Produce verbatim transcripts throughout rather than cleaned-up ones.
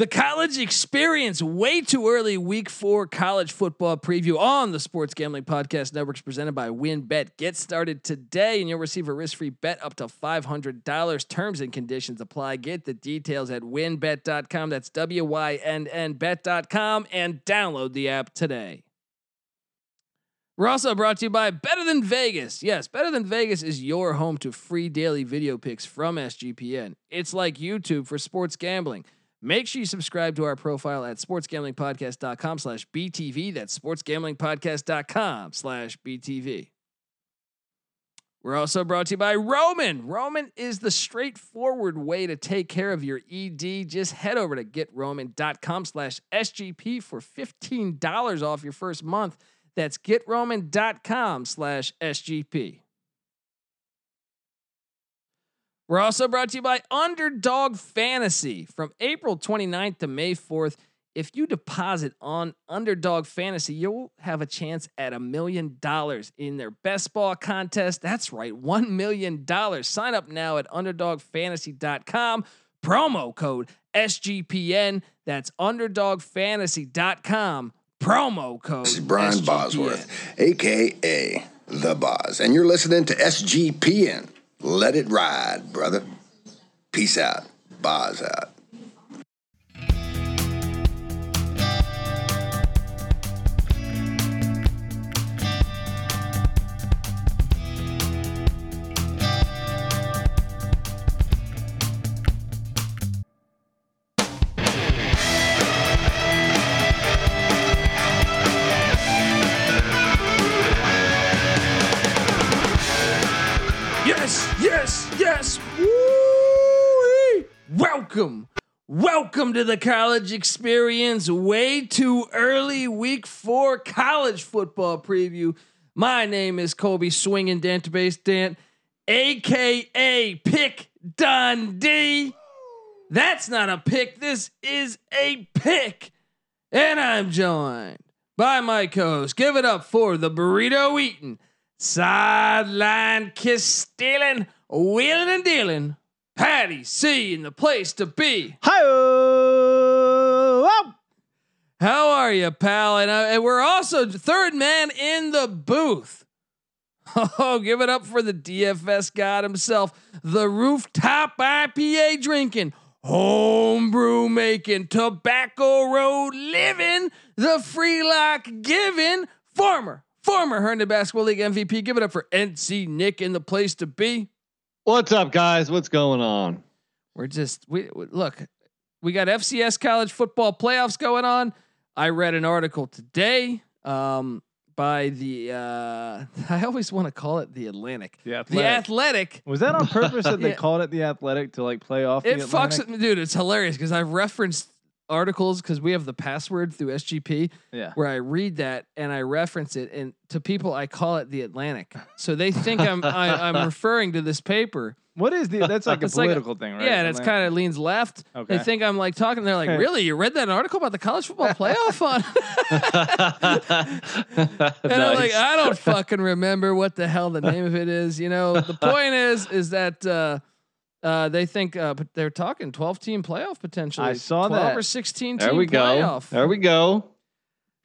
The college experience way too early. Week four college football preview on the Sports Gambling Podcast Networks presented by WinBet. Get started today and you'll receive a risk-free bet up to five hundred dollars. Terms and conditions apply. Get the details at win bet dot com. That's W Y N N bet dot com and download the app today. We're also brought to you by Better Than Vegas. Yes, Better Than Vegas is your home to free daily video picks from S G P N. It's like YouTube for sports gambling. Make sure you subscribe to our profile at sports gambling podcast dot com slash B T V. That's sports gambling podcast dot com slash B T V. We're also brought to you by Roman. Roman is the straightforward way to take care of your E D. Just head over to get roman dot com slash S G P for fifteen dollars off your first month. That's get roman dot com slash S G P. We're also brought to you by Underdog Fantasy. From April twenty-ninth to May fourth, if you deposit on Underdog Fantasy, you'll have a chance at a million dollars in their best ball contest. That's right, one million dollars. Sign up now at underdog fantasy dot com. Promo code S G P N. That's underdog fantasy dot com. Promo code This is Brian S G P N. Bosworth, a k a. The Boz. And you're listening to S G P N. Let it ride, brother. Peace out. Boz out. Welcome, welcome to the college experience. Way too early week four college football preview. My name is Colby Swinging Dantabase Dent, a k a. Pick Dundee. That's not a pick. This is a pick. And I'm joined by my co-host. Give it up for the burrito eating, sideline kiss stealing, wheeling and dealing, Patty C in the place to be. Hi-oh! How are you, pal? And, uh, and we're also third man in the booth. Oh, give it up for the D F S god himself, the rooftop I P A drinking, homebrew making, Tobacco Road living, the free lock giving, former, former Herndon Basketball League M V P. Give it up for N C Nick in the place to be. What's up, guys? What's going on? We're just, we, we look, we got F C S college football playoffs going on. I read an article today um, by the, uh, I always want to call it The Athletic. The Athletic. The Athletic. Was that on purpose that they yeah. called it The Athletic to like play off? It the fucks with me, dude. It's hilarious because I've referenced articles because we have the password through S G P yeah. where I read that and I reference it, and to people I call it The Atlantic, so they think I'm I, I'm referring to this paper. What is the that's like a political like, thing, right? Yeah, and it's kind of leans left. Okay. They think I'm like talking. They're like, really? You read that article about the college football playoff on? And nice. I'm like, I don't fucking remember what the hell the name of it is. You know, the point is, is that. Uh, Uh, they think, uh, but they're talking twelve team playoff potentially. I saw twelve that. twelve or sixteen team there we playoff. Go. There we go.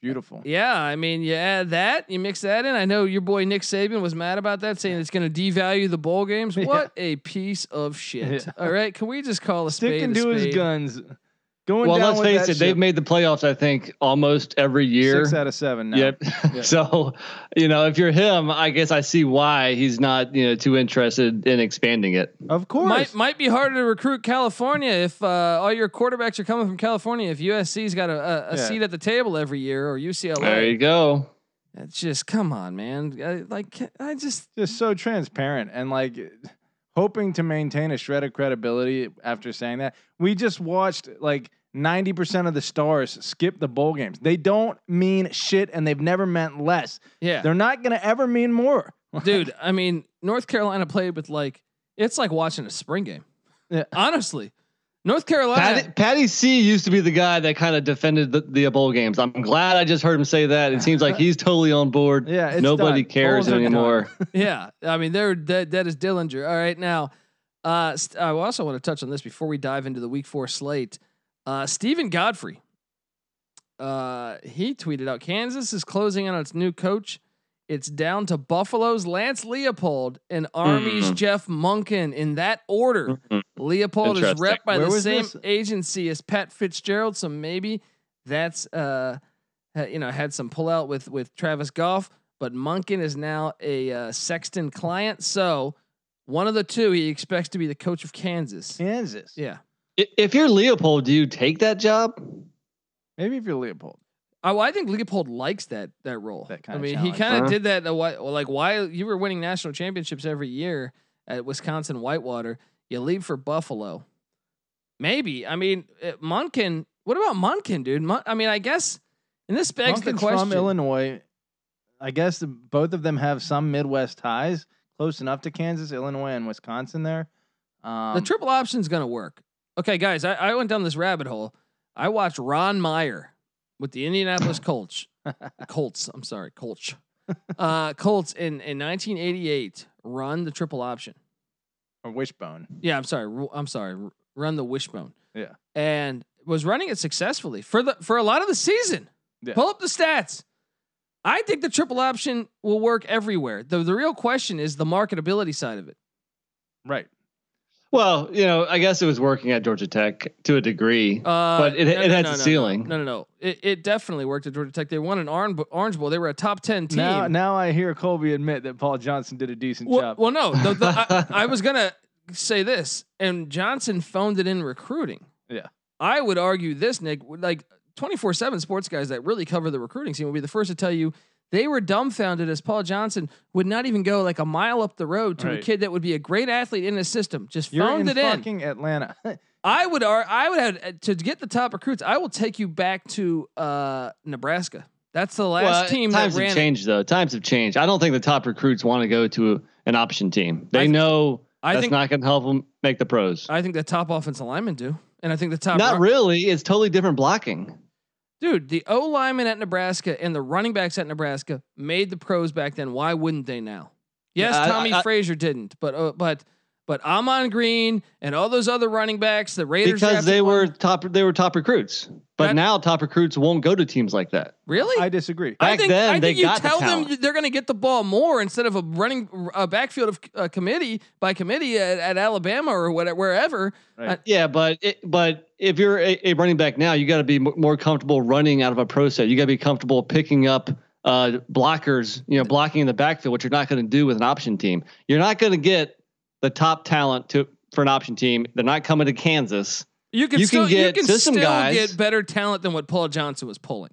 Beautiful. Yeah, I mean, you add that, you mix that in. I know your boy Nick Saban was mad about that, saying it's going to devalue the bowl games. Yeah. What a piece of shit! Yeah. All right, can we just call a stick spade and a do spade? His guns? Going well, down let's with face it, ship. They've made the playoffs, I think, almost every year. Six out of seven now. Yep. yep. So, you know, if you're him, I guess I see why he's not, you know, too interested in expanding it. Of course. Might might be harder to recruit California if uh, all your quarterbacks are coming from California, if U S C's got a, a, a yeah. seat at the table every year, or U C L A. There you go. It's just, come on, man. I, like, I just. Just so transparent and like. Hoping to maintain a shred of credibility after saying that. We just watched like ninety percent of the stars skip the bowl games. They don't mean shit and they've never meant less. Yeah. They're not going to ever mean more. Dude, I mean, North Carolina played with like, it's like watching a spring game. Yeah. Honestly, North Carolina. Patty, Patty C used to be the guy that kind of defended the, the bowl games. I'm glad I just heard him say that. It seems like he's totally on board. Yeah, it's nobody done. Cares Bulls anymore. Yeah, I mean, they're that. That is Dillinger. All right, now, uh, st- I also want to touch on this before we dive into the Week Four slate. Uh, Stephen Godfrey, uh, he tweeted out, Kansas is closing on its new coach. It's down to Buffalo's Lance Leopold and Army's mm-hmm. Jeff Monken in that order. Mm-hmm. Leopold is rep by Where the same this? agency as Pat Fitzgerald. So maybe that's, uh, you know, had some pullout with, with Travis Goff, but Monken is now a uh, Sexton client. So one of the two he expects to be the coach of Kansas. Kansas. Yeah. If you're Leopold, do you take that job? Maybe if you're Leopold. Oh, I think Leopold likes that that role. That kind I mean, of he kind of huh? did that. Like, why you were winning national championships every year at Wisconsin Whitewater, you leave for Buffalo. Maybe. I mean, Monken. What about Monken, dude? Mon, I mean, I guess. And this begs Monken's the question. From Illinois, I guess the, both of them have some Midwest ties, close enough to Kansas, Illinois, and Wisconsin. There, um, the triple option's going to work. Okay, guys, I, I went down this rabbit hole. I watched Ron Meyer with the Indianapolis Colts. Colts, I'm sorry, Colts. Uh, Colts in, in nineteen eighty-eight run the triple option. Or wishbone. Yeah, I'm sorry. I'm sorry. Run the wishbone. Yeah. And was running it successfully for the for a lot of the season. Yeah. Pull up the stats. I think the triple option will work everywhere. The the real question is the marketability side of it. Right. Well, you know, I guess it was working at Georgia Tech to a degree, uh, but it, no, it no, had no, a no, ceiling. No, no, no. no. It, it definitely worked at Georgia Tech. They won an Orange Bowl. They were a top ten team. Now, now I hear Colby admit that Paul Johnson did a decent well, job. Well, no, the, the, I, I was going to say this, and Johnson phoned it in recruiting. Yeah. I would argue this, Nick, like twenty-four seven sports guys that really cover the recruiting scene will be the first to tell you they were dumbfounded as Paul Johnson would not even go like a mile up the road to right. a kid that would be a great athlete in his system. Just phoned it in. You're in fucking Atlanta. I would, I would have to get the top recruits. I will take you back to uh, Nebraska. That's the last well, team. Times that ran have changed it. though. Times have changed. I don't think the top recruits want to go to a, an option team. They I th- know I that's think, not going to help them make the pros. I think the top offensive linemen do, and I think the top not rock- really. It's totally different blocking. Dude, the O linemen at Nebraska and the running backs at Nebraska made the pros back then. Why wouldn't they now? Yes, yeah, Tommy I, I, Frazier didn't, but uh, but but Amon Green and all those other running backs, the Raiders because they won. were top they were top recruits. But that, now top recruits won't go to teams like that. Really? I disagree. Back I think, then I think they you got tell the them they're going to get the ball more instead of a running a backfield of uh, committee by committee at, at Alabama or whatever wherever. Right. Uh, yeah, but it, but if you're a, a running back now, you got to be m- more comfortable running out of a pro set. You got to be comfortable picking up uh, blockers, you know, blocking in the backfield, which you're not going to do with an option team. You're not going to get the top talent to for an option team. They're not coming to Kansas. You can, you still, can get you can system still guys. get better talent than what Paul Johnson was pulling.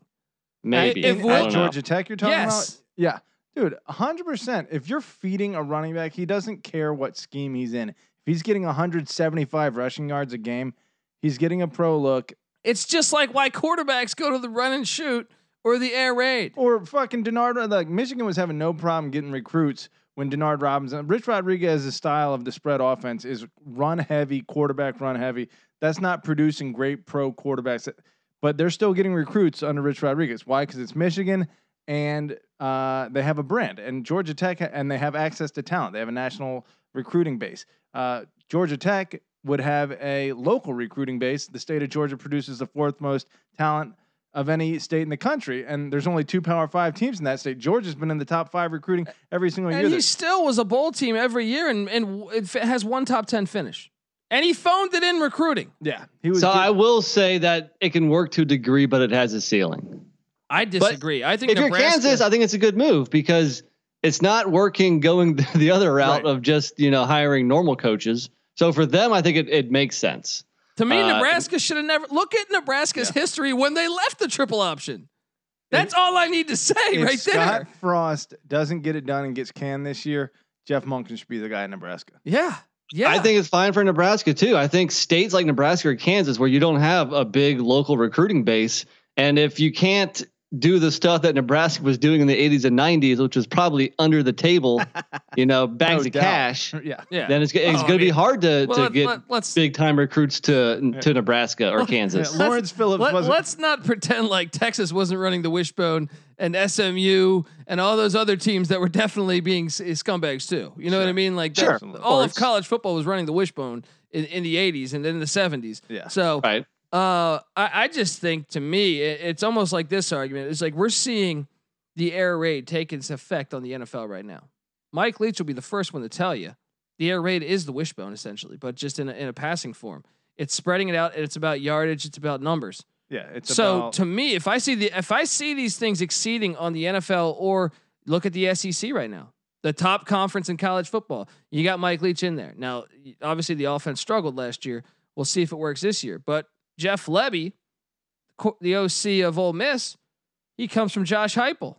Maybe. At Georgia know. Tech you're talking yes. about? Yeah. Dude, one hundred percent. If you're feeding a running back, he doesn't care what scheme he's in. If he's getting one hundred seventy-five rushing yards a game, he's getting a pro look. It's just like why quarterbacks go to the run and shoot or the air raid. Or fucking Denard. Like Michigan was having no problem getting recruits when Denard Robinson, Rich Rodriguez's style of the spread offense is run heavy, quarterback run heavy. That's not producing great pro quarterbacks, but they're still getting recruits under Rich Rodriguez. Why? Because it's Michigan, and uh, they have a brand, and Georgia Tech, and they have access to talent. They have a national recruiting base. Uh, Georgia Tech would have a local recruiting base. The state of Georgia produces the fourth most talent of any state in the country. And there's only two Power Five teams in that state. Georgia's been in the top five recruiting every single and year. And he there. still was a bowl team every year and, and it has one top ten finish. And he phoned it in recruiting. Yeah. He was so good. I will say that it can work to a degree, but it has a ceiling. I disagree. But I think if Nebraska, you're Kansas, I think it's a good move because it's not working going the other route right. of just, you know, hiring normal coaches. So for them, I think it, it makes sense. To me, uh, Nebraska should have never look at Nebraska's yeah. history when they left the triple option. That's if, all I need to say right Scott there. Scott Frost doesn't get it done and gets canned this year, Jeff Monken should be the guy in Nebraska. Yeah. Yeah. I think it's fine for Nebraska too. I think states like Nebraska or Kansas where you don't have a big local recruiting base. And if you can't do the stuff that Nebraska was doing in the eighties and nineties, which was probably under the table, you know, bags no of doubt. cash. Yeah. yeah. Then it's, it's oh, going to be hard to, well, to let, get let, big time recruits to, to Nebraska or let, Kansas. Yeah, Lawrence Phillips. Let, wasn't. Let's not pretend like Texas wasn't running the wishbone and S M U and all those other teams that were definitely being scumbags too. You know sure. what I mean? Like sure. all of college football was running the wishbone in, in the eighties and in the seventies. Yeah. So right. Uh, I, I just think, to me, it, it's almost like this argument. It's like we're seeing the air raid take its effect on the N F L right now. Mike Leach will be the first one to tell you the air raid is the wishbone, essentially, but just in a, in a passing form. It's spreading it out, and it's about yardage. It's about numbers. Yeah. It's so about- to me, if I see the if I see these things exceeding on the N F L, or look at the S E C right now, the top conference in college football, you got Mike Leach in there. Now, obviously, the offense struggled last year. We'll see if it works this year, but Jeff Lebby, the O C of Ole Miss, he comes from Josh Heupel.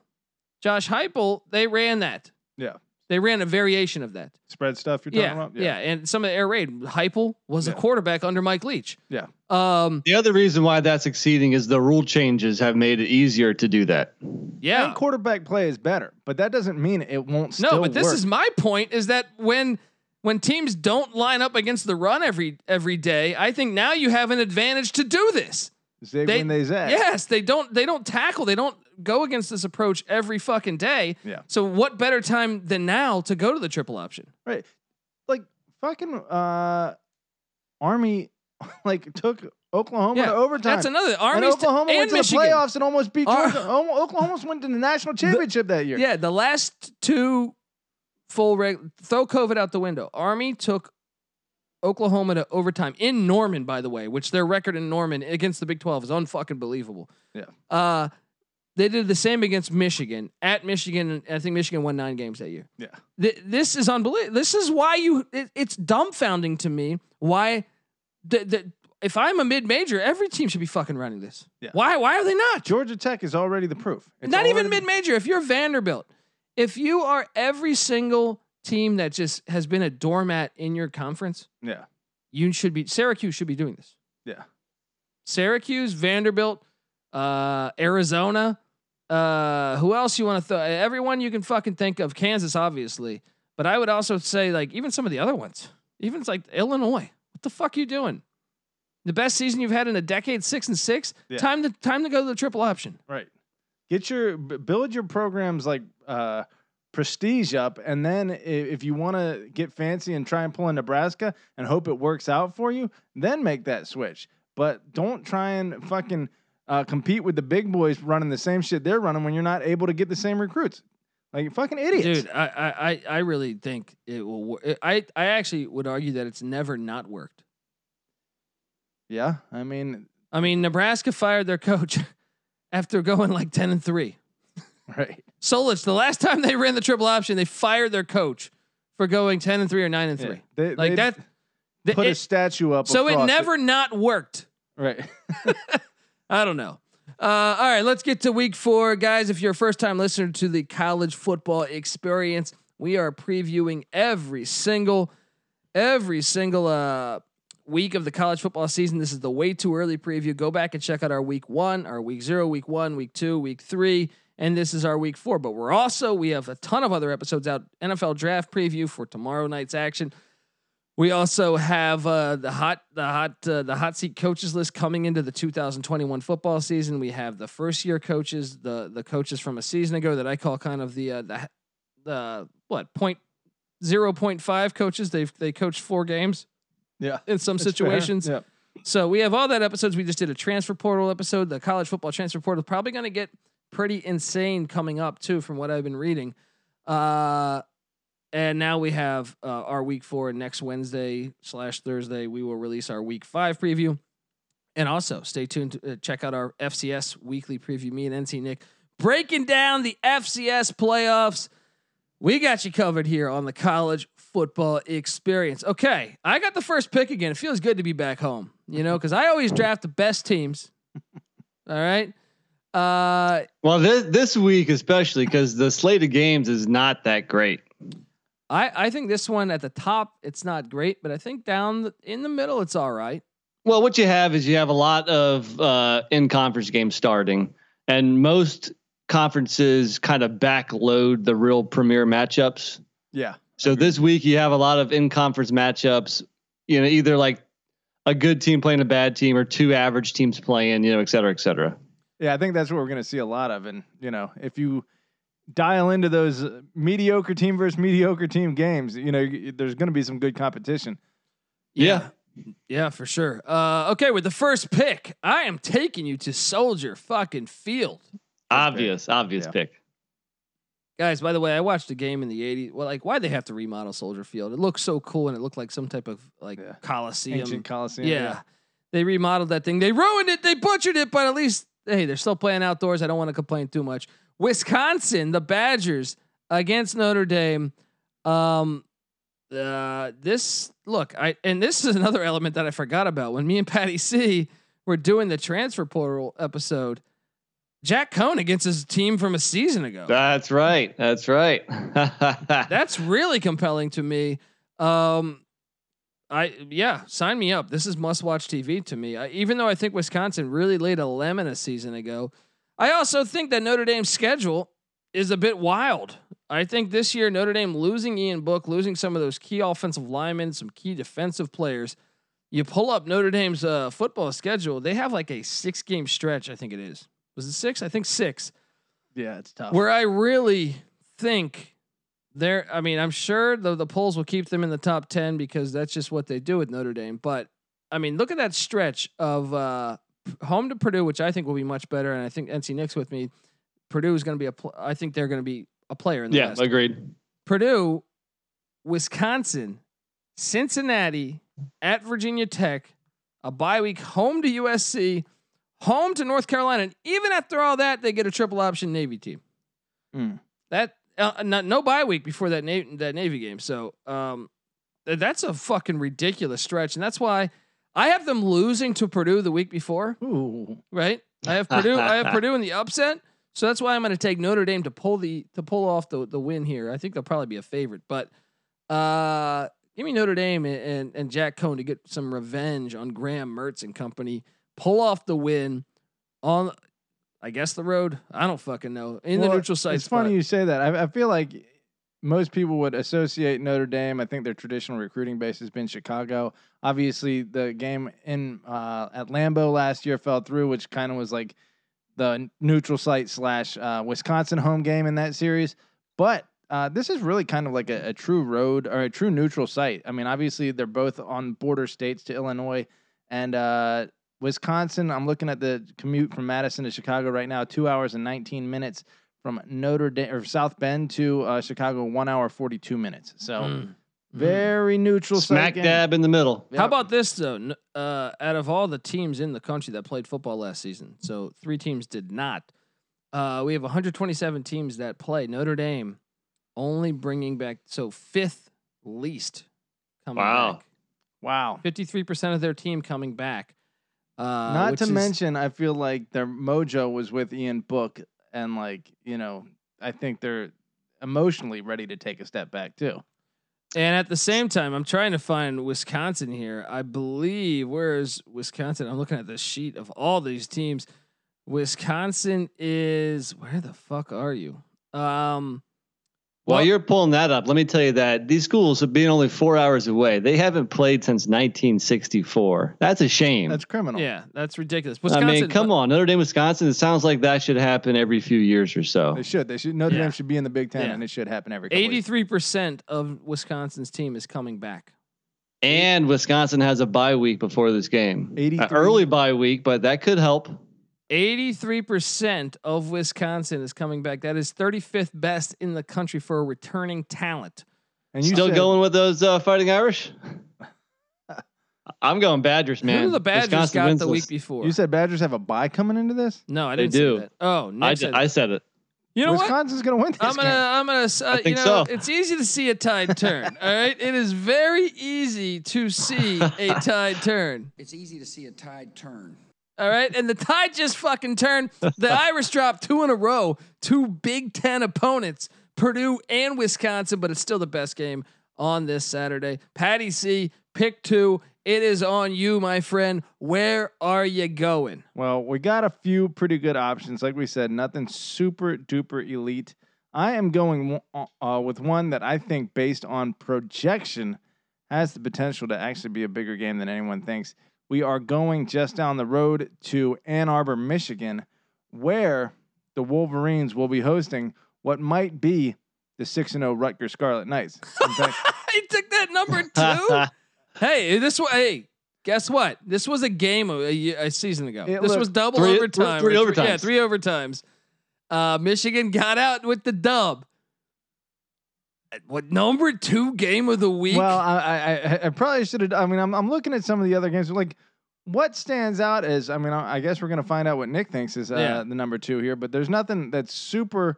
Josh Heupel, they ran that. Yeah, they ran a variation of that spread stuff. You're talking yeah, about, yeah. yeah, and some of the air raid. Heupel was yeah. a quarterback under Mike Leach. Yeah. Um, the other reason why that's exceeding is the rule changes have made it easier to do that. Yeah, and quarterback play is better, but that doesn't mean it won't. No, still but this work. Is my point: is that when. When teams don't line up against the run every every day, I think now you have an advantage to do this. They, they, when they zag. Yes, they don't they don't tackle, they don't go against this approach every fucking day. Yeah. So what better time than now to go to the triple option? Right. Like fucking uh, Army like took Oklahoma yeah, to overtime. That's another. Army and Oklahoma t- and went to Michigan. The playoffs and almost beat Georgia. Our, Oklahoma went to the national championship the, that year. Yeah, the last two Full reg- throw COVID out the window. Army took Oklahoma to overtime in Norman, by the way, which their record in Norman against the Big twelve is unfucking believable. Yeah. Uh, they did the same against Michigan at Michigan. I think Michigan won nine games that year. Yeah. Th- this is unbelievable. This is why you, it, it's dumbfounding to me. Why th- th- if I'm a mid major, every team should be fucking running this. Yeah. Why, why are they not? Georgia Tech is already the proof. It's not even mid major. If you're Vanderbilt, if you are every single team that just has been a doormat in your conference, yeah, you should be. Syracuse should be doing this. Yeah, Syracuse, Vanderbilt, uh, Arizona. Uh, who else you want to throw? Everyone you can fucking think of. Kansas, obviously, but I would also say like even some of the other ones, even like Illinois. What the fuck are you doing? The best season you've had in a decade, six and six. Yeah. Time to time to go to the triple option. Right. Get your build your programs like. Uh, prestige up, and then if, if you want to get fancy and try and pull in Nebraska and hope it works out for you, then make that switch. But don't try and fucking uh, compete with the big boys running the same shit they're running when you're not able to get the same recruits. Like fucking idiots, dude. I I I really think it will work. I I actually would argue that it's never not worked. Yeah, I mean, I mean, Nebraska fired their coach after going like ten and three. Right. Solich, the last time they ran the triple option, they fired their coach for going ten and three or nine and yeah, three. They, like that, they put it, a statue up. So it never it. not worked. Right. I don't know. Uh, all right, let's get to week four, guys. If you're a first time listener to the College Football Experience, we are previewing every single, every single uh, week of the college football season. This is the way too early preview. Go back and check out our week one, our week zero, week one, week two, week three. And this is our week four, but we're also, we have a ton of other episodes out. N F L draft preview for tomorrow night's action. We also have uh, the hot, the hot, uh, the hot seat coaches list coming into the two thousand twenty-one football season. We have the first year coaches, the, the coaches from a season ago that I call kind of the, uh, the, the what point zero point five coaches. They've, they coached four games. Yeah. In some situations. Fair. Yeah. So we have all that episodes. We just did a transfer portal episode. The college football transfer portal probably going to get pretty insane coming up too, from what I've been reading. Uh, and now we have uh, our week four, and next Wednesday slash Thursday, we will release our week five preview. And also stay tuned to uh, check out our F C S weekly preview. Me and N C Nick breaking down the F C S playoffs. We got you covered here on the College Football Experience. Okay. I got the first pick again. It feels good to be back home, you know, cause I always draft the best teams. All right. Uh, well, this this week especially because the slate of games is not that great. I I think this one at the top it's not great, but I think down the, in the middle it's all right. Well, what you have is you have a lot of uh, in conference games starting, and most conferences kind of backload the real premier matchups. Yeah. So this week you have a lot of in conference matchups. You know, either like a good team playing a bad team or two average teams playing. You know, et cetera, et cetera. Yeah, I think that's what we're going to see a lot of. And, you know, if you dial into those mediocre team versus mediocre team games, you know, there's going to be some good competition. Yeah. Yeah, for sure. Uh, okay, with the first pick, I am taking you to Soldier fucking Field. Obvious, obvious yeah. pick. Guys, by the way, I watched a game in the eighties. Well, like, why'd they have to remodel Soldier Field? It looked so cool, and it looked like some type of, like, yeah. Coliseum. Ancient Coliseum. Yeah. yeah. They remodeled that thing. They ruined it. They butchered it, but at least, hey, they're still playing outdoors. I don't want to complain too much. Wisconsin, the Badgers against Notre Dame. Um, uh, this, look, I and this is another element that I forgot about. When me and Patty C were doing the transfer portal episode, Jack Cohn against his team from a season ago. That's right. That's right. That's really compelling to me. Um, I yeah, sign me up. This is must-watch T V to me. I, even though I think Wisconsin really laid a lemon a season ago, I also think that Notre Dame's schedule is a bit wild. I think this year Notre Dame losing Ian Book, losing some of those key offensive linemen, some key defensive players. You pull up Notre Dame's uh, football schedule; they have like a six-game stretch. I think it is. Was it six? I think six. Yeah, it's tough. Where I really think they're, I mean, I'm sure the, the polls will keep them in the top ten because that's just what they do with Notre Dame. But, I mean, look at that stretch of uh, home to Purdue, which I think will be much better. And I think N C Nick's with me. Purdue is going to be a, pl- I think they're going to be a player in the yeah, West. Yeah, agreed. Purdue, Wisconsin, Cincinnati, at Virginia Tech, a bye week, home to U S C, home to North Carolina, and even after all that, they get a triple option Navy team. Mm. That uh, not, no bye week before that Navy, that Navy game, so um, th- that's a fucking ridiculous stretch, and that's why I have them losing to Purdue the week before. Ooh. Right? I have Purdue. I have Purdue in the upset, so that's why I'm going to take Notre Dame to pull the to pull off the the win here. I think they'll probably be a favorite, but uh, give me Notre Dame and, and and Jack Cohn to get some revenge on Graham Mertz and company. Pull off the win on, I guess, the road. I don't fucking know. In well, the neutral site. It's spot. Funny you say that. I, I feel like most people would associate Notre Dame. I think their traditional recruiting base has been Chicago. Obviously, the game in uh, at Lambeau last year fell through, which kind of was like the neutral site slash uh, Wisconsin home game in that series. But uh, this is really kind of like a, a true road or a true neutral site. I mean, obviously, they're both on border states to Illinois and, uh, Wisconsin, I'm looking at the commute from Madison to Chicago right now, two hours and nineteen minutes from Notre Dame or South Bend to uh, Chicago, one hour forty-two minutes. So mm. very mm. neutral, smack dab in the middle. Yep. How about this though? Uh, out of all the teams in the country that played football last season, so three teams did not. Uh, we have one hundred twenty-seven teams that play. Notre Dame only bringing back so fifth least coming wow. back. Wow, fifty-three percent of their team coming back. Uh, Not to is, mention, I feel like their mojo was with Ian Book, and like you know, I think they're emotionally ready to take a step back too. And at the same time, I'm trying to find Wisconsin here. I believe where is Wisconsin? I'm looking at the sheet of all these teams. Wisconsin is where the fuck are you? Um, While well, you're pulling that up, let me tell you that these schools have been only four hours away. They haven't played since nineteen sixty-four. That's a shame. That's criminal. Yeah, that's ridiculous. Wisconsin, I mean, come on, Notre Dame, Wisconsin. It sounds like that should happen every few years or so. They should. They should. Notre yeah. Dame should be in the Big Ten, yeah. and it should happen every. Eighty-three percent of Wisconsin's team is coming back, and Wisconsin has a bye week before this game. An early bye week, but that could help. eighty-three percent of Wisconsin is coming back. That is thirty-fifth best in the country for returning talent. And you still said, going with those uh, Fighting Irish? I'm going Badgers, man. Who the Badgers Wisconsin got the week before? You said Badgers have a bye coming into this? No, I didn't they do. Say that. Oh, Nick I, said d- that. I said it. You know Wisconsin's what? Wisconsin's going to win this I'm gonna, game. I'm going to, uh, you know, so. It's easy to see a tide turn. All right. It is very easy to see a tide turn. It's easy to see a tide turn. All right, and the tide just fucking turned. The Irish dropped two in a row, two Big Ten opponents, Purdue and Wisconsin, but it's still the best game on this Saturday. Patty C, pick two. It is on you, my friend. Where are you going? Well, we got a few pretty good options. Like we said, nothing super duper elite. I am going uh, with one that I think, based on projection, has the potential to actually be a bigger game than anyone thinks. We are going just down the road to Ann Arbor, Michigan, where the Wolverines will be hosting what might be the six and oh Rutgers Scarlet Knights. In fact, he took that number two. Hey, this way. Hey, Guess what? This was a game a, a season ago. It this was double three, overtime. Three, three overtimes. Three, yeah, three overtimes. Uh, Michigan got out with the dub. What number two game of the week? Well, I I, I probably should have. I mean, I'm I'm looking at some of the other games. Like, what stands out is, I mean, I, I guess we're gonna find out what Nick thinks is uh, yeah. the number two here. But there's nothing that's super,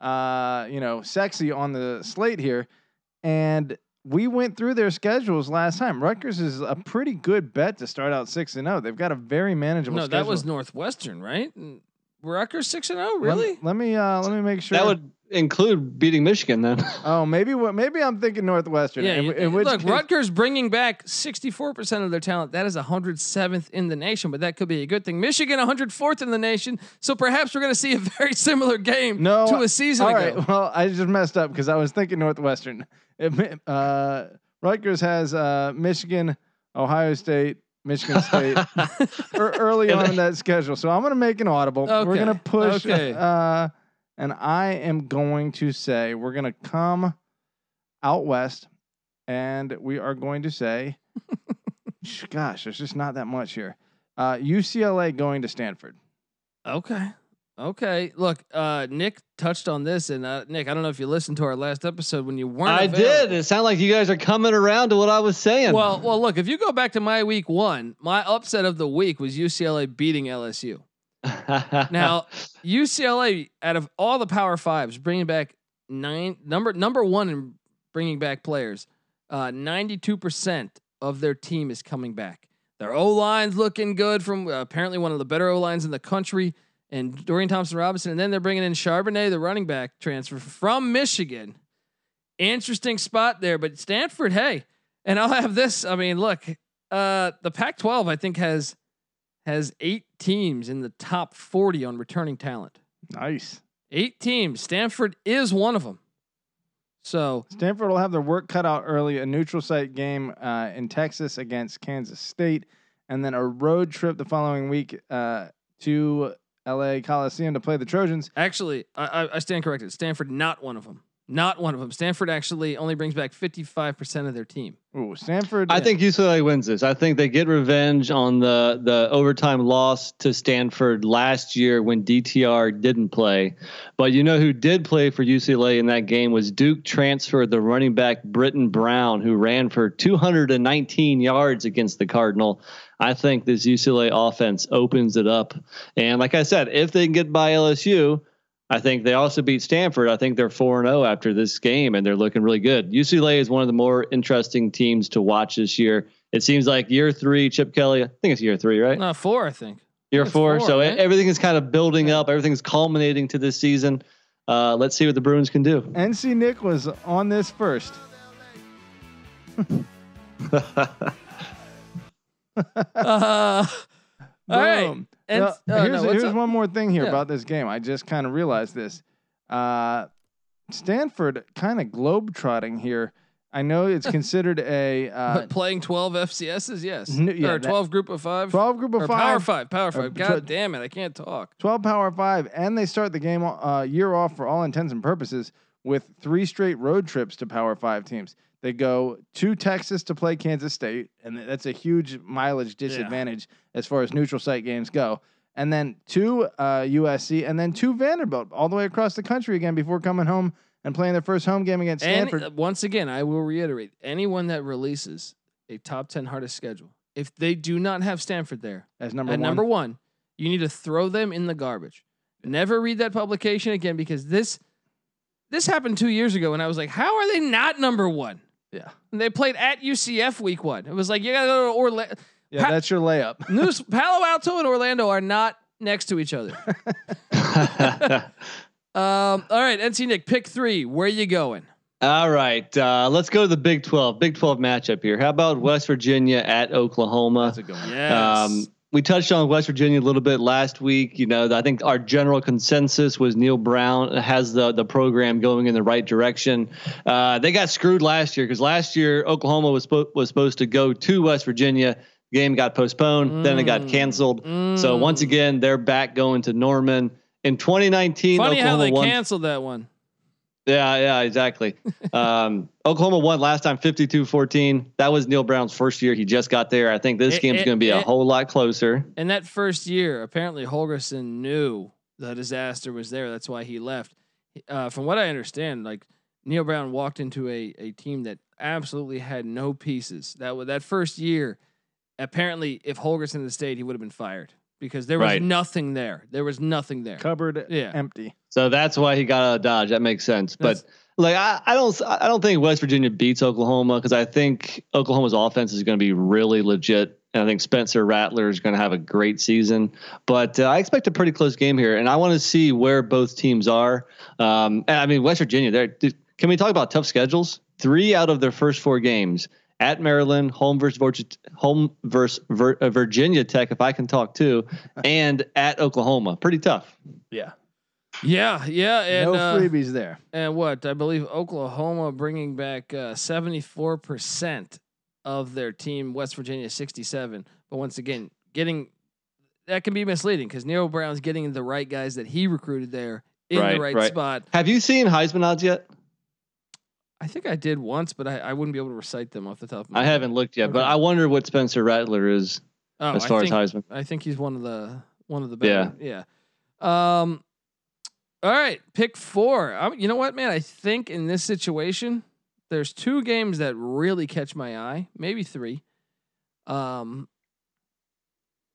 uh, you know, sexy on the slate here, and we went through their schedules last time. Rutgers is a pretty good bet to start out six and zero. They've got a very manageable. No, schedule. That was Northwestern, right? Rutgers six and zero, really? Let, let me uh, let me make sure. That would include beating Michigan then. Oh, maybe what? Maybe I'm thinking Northwestern. Yeah, in, you, in which look, case, Rutgers bringing back sixty-four percent of their talent. That is one hundred seventh in the nation, but that could be a good thing. Michigan one hundred fourth in the nation, so perhaps we're going to see a very similar game no, to a season all ago. Right, well, I just messed up because I was thinking Northwestern. It, uh, Rutgers has uh, Michigan, Ohio State, Michigan State early on in that schedule. So I'm going to make an audible. Okay. We're going to push, okay. uh, and I am going to say we're going to come out west, and we are going to say, gosh, there's just not that much here. Uh, U C L A going to Stanford. Okay. Okay. Look, uh, Nick touched on this, and uh, Nick, I don't know if you listened to our last episode when you weren't. I available. did. It sounded like you guys are coming around to what I was saying. Well, well, look, if you go back to my week one, my upset of the week was U C L A beating L S U. Now, U C L A, out of all the Power Fives, bringing back nine number number one in bringing back players, uh, ninety-two percent of their team is coming back. Their O line's looking good from uh, apparently one of the better O lines in the country. And Dorian Thompson-Robinson, and then they're bringing in Charbonnet, the running back transfer from Michigan. Interesting spot there, but Stanford, hey, and I'll have this. I mean, look, uh, the Pac twelve, I think has has eight teams in the top forty on returning talent. Nice, eight teams. Stanford is one of them. So Stanford will have their work cut out early. A neutral site game uh, in Texas against Kansas State, and then a road trip the following week uh, to L A Coliseum to play the Trojans. Actually, I, I stand corrected. Stanford, not one of them. Not one of them. Stanford actually only brings back fifty-five percent of their team. Ooh, Stanford. I yeah. think U C L A wins this. I think they get revenge on the the overtime loss to Stanford last year when D T R didn't play. But you know who did play for U C L A in that game was Duke transfer, the running back Britton Brown, who ran for two hundred nineteen yards against the Cardinal. I think this U C L A offense opens it up. And like I said, if they can get by L S U, I think they also beat Stanford. I think they're four and oh after this game, and they're looking really good. U C L A is one of the more interesting teams to watch this year. It seems like year three, Chip Kelly, I think it's year three, right? No, four, I think. Year I think four. four. So right? Everything is kind of building up. Everything's culminating to this season. Uh, let's see what the Bruins can do. N C Nick was on this first. uh, all right. And well, uh, here's no, here's one more thing here yeah. about this game. I just kind of realized this. Uh, Stanford kind of globetrotting here. I know it's considered a uh, playing twelve F C S's. Yes, n- yeah, or twelve that, group of five. Twelve group of or five. Power five. Power five. Uh, God tw- damn it! I can't talk. Twelve power five, and they start the game uh, year off for all intents and purposes with three straight road trips to power five teams. They go to Texas to play Kansas State, and that's a huge mileage disadvantage yeah. as far as neutral site games go. And then to uh, U S C, and then to Vanderbilt, all the way across the country again before coming home and playing their first home game against Stanford. And once again, I will reiterate, anyone that releases a top ten hardest schedule, if they do not have Stanford there as number one, number one, you need to throw them in the garbage. Never read that publication again, because this this happened two years ago, and I was like, how are they not number one? Yeah, and they played at U C F week one. It was like you gotta go to Orlando. Yeah, pa- that's your layup. News, Palo Alto and Orlando are not next to each other. um, all right, N C Nick, pick three. Where are you going? All right, uh, let's go to the Big twelve. Big twelve matchup here. How about West Virginia at Oklahoma? That's a good one. Yes. Um, we touched on West Virginia a little bit last week. You know, I think our general consensus was Neil Brown has the the program going in the right direction. Uh, they got screwed last year because last year Oklahoma was spo- was supposed to go to West Virginia. Game got postponed, mm. then it got canceled. Mm. So once again, they're back going to Norman in twenty nineteen. Funny Oklahoma how they won- canceled that one. Yeah, yeah, exactly. Um, Oklahoma won last time fifty-two fourteen. That was Neil Brown's first year. He just got there. I think this it, game's going to be it, a whole lot closer. And that first year, apparently Holgorsen knew the disaster was there. That's why he left. Uh, from what I understand, like Neil Brown walked into a a team that absolutely had no pieces. That was that first year. Apparently, if Holgorsen had stayed, he would have been fired. Because there was right. nothing there. There was nothing there. Cupboard yeah. empty. So that's why he got out of Dodge. That makes sense. That's, but like I, I don't I don't think West Virginia beats Oklahoma because I think Oklahoma's offense is going to be really legit, and I think Spencer Rattler is going to have a great season. But uh, I expect a pretty close game here, and I want to see where both teams are. Um, and I mean West Virginia. There, can we talk about tough schedules? Three out of their first four games. At Maryland, home versus home versus Virginia Tech, if I can talk too, and at Oklahoma, pretty tough. Yeah, yeah, yeah. And, no freebies uh, there. And what I believe Oklahoma bringing back seventy-four uh, percent of their team. West Virginia sixty-seven. But once again, getting that can be misleading because Neil Brown's getting the right guys that he recruited there in right, the right, right spot. Have you seen Heisman odds yet? I think I did once, but I, I wouldn't be able to recite them off the top of my head. I haven't looked yet, but I wonder what Spencer Rattler is oh, as far I think, as Heisman. I think he's one of the one of the best. Yeah. yeah. Um. All right, pick four. I'm, you know what, man? I think in this situation, there's two games that really catch my eye, maybe three. Um.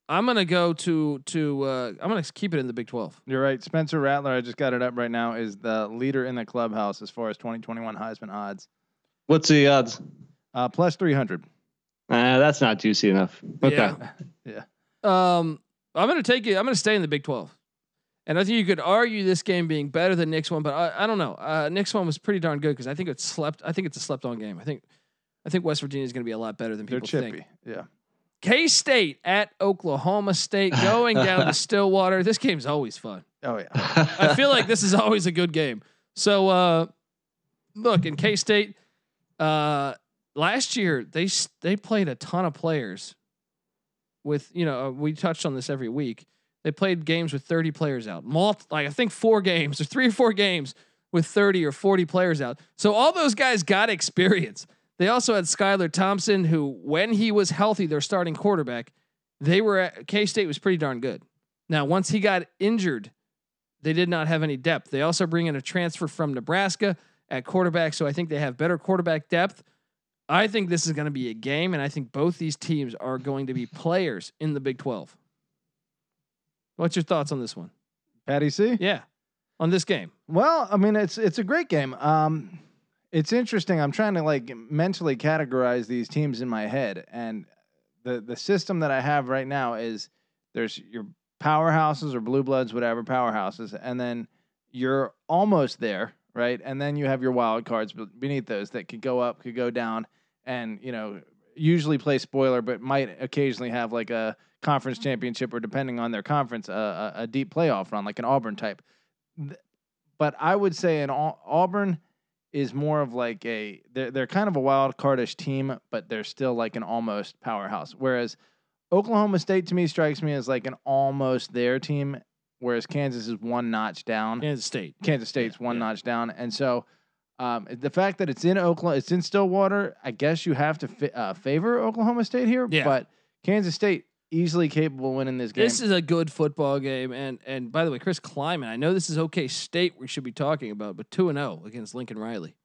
I'm gonna go to to. Uh, I'm gonna keep it in the Big twelve. You're right, Spencer Rattler. I just got it up right now. Is the leader in the clubhouse as far as twenty twenty-one Heisman odds? What's the odds? Uh, plus three hundred. Uh, that's not juicy enough. Okay. Yeah. yeah. Um, I'm gonna take it. I'm gonna stay in the Big twelve, and I think you could argue this game being better than Nick's one, but I, I don't know. Uh, Nick's one was pretty darn good because I think it slept. I think it's a slept-on game. I think, I think West Virginia is gonna be a lot better than people They're chippy. think. Yeah. K-State at Oklahoma State going down to Stillwater. This game's always fun. Oh yeah. I feel like this is always a good game. So uh, look, in K-State uh, last year, they, they played a ton of players with, you know, we touched on this every week. They played games with thirty players out. Multi- like I think four games or three or four games with thirty or forty players out. So all those guys got experience. They also had Skylar Thompson, who, when he was healthy, their starting quarterback, they were at, K-State was pretty darn good. Now, once he got injured, they did not have any depth. They also bring in a transfer from Nebraska at quarterback, so I think they have better quarterback depth. I think this is going to be a game, and I think both these teams are going to be players in the Big twelve. What's your thoughts on this one, Patty C? Yeah, on this game. Well, I mean, it's it's a great game. Um, It's interesting. I'm trying to like mentally categorize these teams in my head, and the the system that I have right now is there's your powerhouses or blue bloods, whatever powerhouses, and then you're almost there, right? And then you have your wild cards beneath those that could go up, could go down, and you know usually play spoiler, but might occasionally have like a conference championship or depending on their conference, a, a deep playoff run, like an Auburn type. But I would say in Auburn. Is more of like a they're they're kind of a wild cardish team, but they're still like an almost powerhouse. Whereas Oklahoma State to me strikes me as like an almost their team, whereas Kansas is one notch down. Kansas State, Kansas State's yeah, one yeah. notch down, and so um, the fact that it's in Oklahoma, it's in Stillwater. I guess you have to fi- uh, favor Oklahoma State here, yeah. but Kansas State easily capable of winning this game. This is a good football game, and and by the way, Chris Kleiman. I know this is OK State we should be talking about, but two and zero against Lincoln Riley.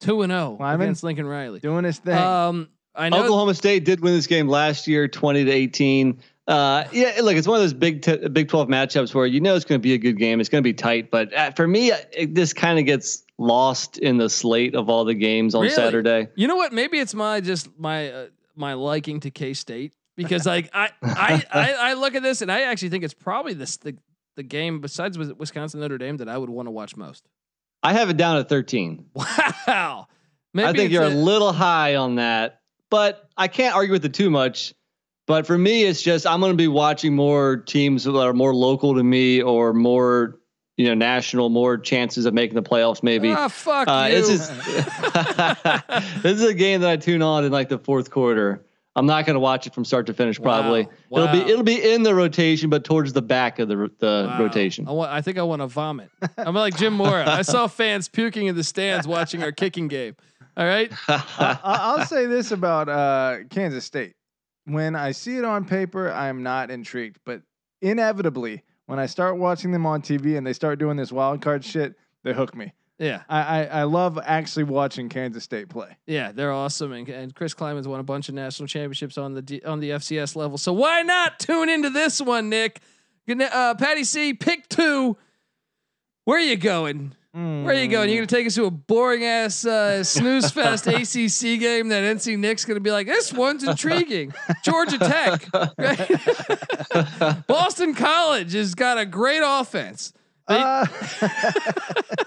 Two and zero against Lincoln Riley, doing his thing. Um, I know Oklahoma State did win this game last year, twenty to eighteen. Uh, yeah, look, it's one of those big t- Big twelve matchups where you know it's going to be a good game. It's going to be tight, but uh, for me, it, this kind of gets lost in the slate of all the games on really? Saturday. You know what? Maybe it's my just my uh, my liking to K-State. Because like I, I I I look at this and I actually think it's probably this the the game besides Wisconsin Notre Dame that I would want to watch most. I have it down at thirteen. Wow, maybe I think you're a, a little high on that, but I can't argue with it too much. But for me, it's just I'm going to be watching more teams that are more local to me or more you know national, more chances of making the playoffs. Maybe ah fuck uh, you. It's just, this is a game that I tune on in like the fourth quarter. I'm not going to watch it from start to finish. Probably wow. Wow. it'll be it'll be in the rotation, but towards the back of the the wow. rotation. I want. I think I want to vomit. I'm like Jim Mora. I saw fans puking in the stands watching our kicking game. All right. I, I'll say this about uh, Kansas State: when I see it on paper, I'm not intrigued, but inevitably, when I start watching them on T V and they start doing this wild card shit, they hook me. Yeah, I, I I love actually watching Kansas State play. Yeah, they're awesome, and, and Chris Kleiman's won a bunch of national championships on the D, on the F C S level. So why not tune into this one, Nick? Uh, Patty C, pick two. Where are you going? Mm. Where are you going? You're gonna take us to a boring ass uh, snooze fest A C C game that N C Nick's gonna be like, this one's intriguing. Georgia Tech, right? Boston College has got a great offense. Uh,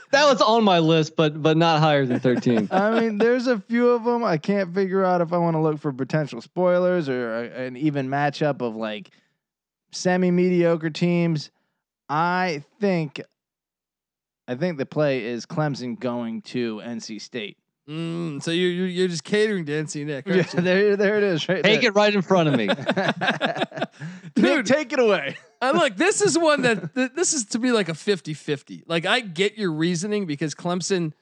that was on my list, but but not higher than thirteen. I mean, there's a few of them. I can't figure out if I want to look for potential spoilers or a, an even matchup of like semi mediocre teams. I think, I think the play is Clemson going to N C State. Mm, so you you're, you're just catering to N C Nick. Aren't you? Yeah, there there it is. Right, take there. It right in front of me, dude. Nick, take it away. I look, this is one that th- this is to be like a fifty-fifty. Like I get your reasoning because Clemson.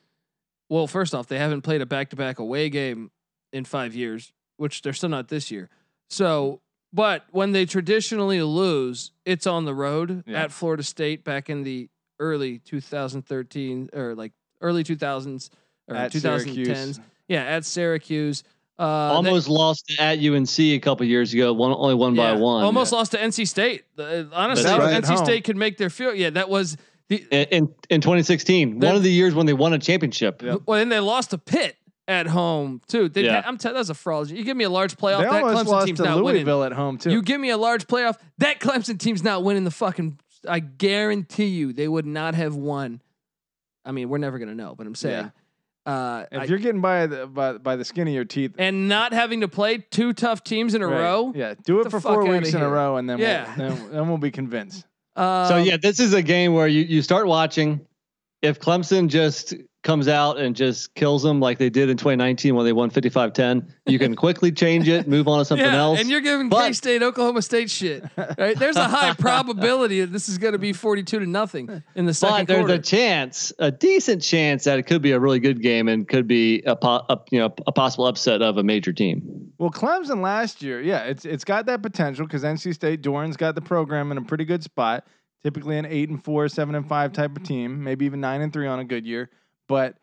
Well, first off, they haven't played a back-to-back away game in five years, which they're still not this year. So, but when they traditionally lose, it's on the road yeah. at Florida State back in the early twenty thirteen or like early two thousands. Or at twenty tens. Syracuse. Yeah, at Syracuse. Uh, almost they, lost at U N C a couple years ago. One only one yeah, by one. Almost yeah. lost to N C State. Uh, honestly, right. N C State could make their field. Yeah, that was the in in twenty sixteen, that, one of the years when they won a championship. Yep. Well, then they lost to Pitt at home too. They, yeah. I'm telling that's a fraud. You give me a large playoff. They that Clemson lost team's to not Louisville winning. At home too. You give me a large playoff. That Clemson team's not winning the fucking. I guarantee you, they would not have won. I mean, we're never gonna know, but I'm saying. Yeah. Uh, if I, you're getting by the by, by the skin of your teeth and not having to play two tough teams in a right. row, yeah, do it for four weeks in a row, and then yeah, we'll, then, then we'll be convinced. Um, so yeah, this is a game where you you start watching. If Clemson just comes out and just kills them like they did in twenty nineteen when they won fifty-five ten, you can quickly change it, move on to something yeah, else. And you're giving K State, Oklahoma State shit. Right? There's a high probability that this is going to be forty-two to nothing in the second but there's quarter. There's a chance, a decent chance that it could be a really good game and could be a, po- a you know a possible upset of a major team. Well, Clemson last year, yeah, it's it's got that potential because N C State Doran's got the program in a pretty good spot. Typically an eight and four, seven and five type of team, maybe even nine and three on a good year. But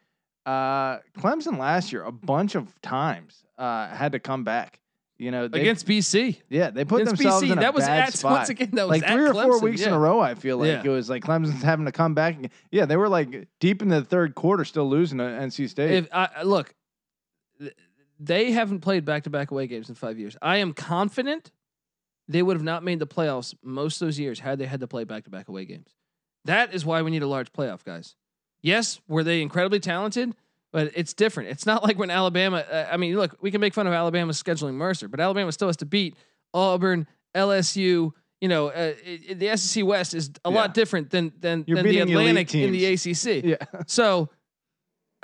uh, Clemson last year, a bunch of times uh, had to come back. You know, they, against B C. Yeah, they put against themselves B C. in that a was bad at, spot. Once again, that was like at three or Clemson, four weeks yeah. in a row. I feel like yeah. it was like Clemson's having to come back. Yeah, they were like deep in the third quarter, still losing to N C State. If I, look, they haven't played back-to-back away games in five years. I am confident they would have not made the playoffs most of those years had they had to play back-to-back away games. That is why we need a large playoff, guys. Yes, were they incredibly talented? But it's different. It's not like when Alabama. Uh, I mean, look, we can make fun of Alabama's scheduling Mercer, but Alabama still has to beat Auburn, L S U. You know, uh, it, it, the S E C West is a yeah. lot different than than, than the Atlantic in the A C C. Yeah. So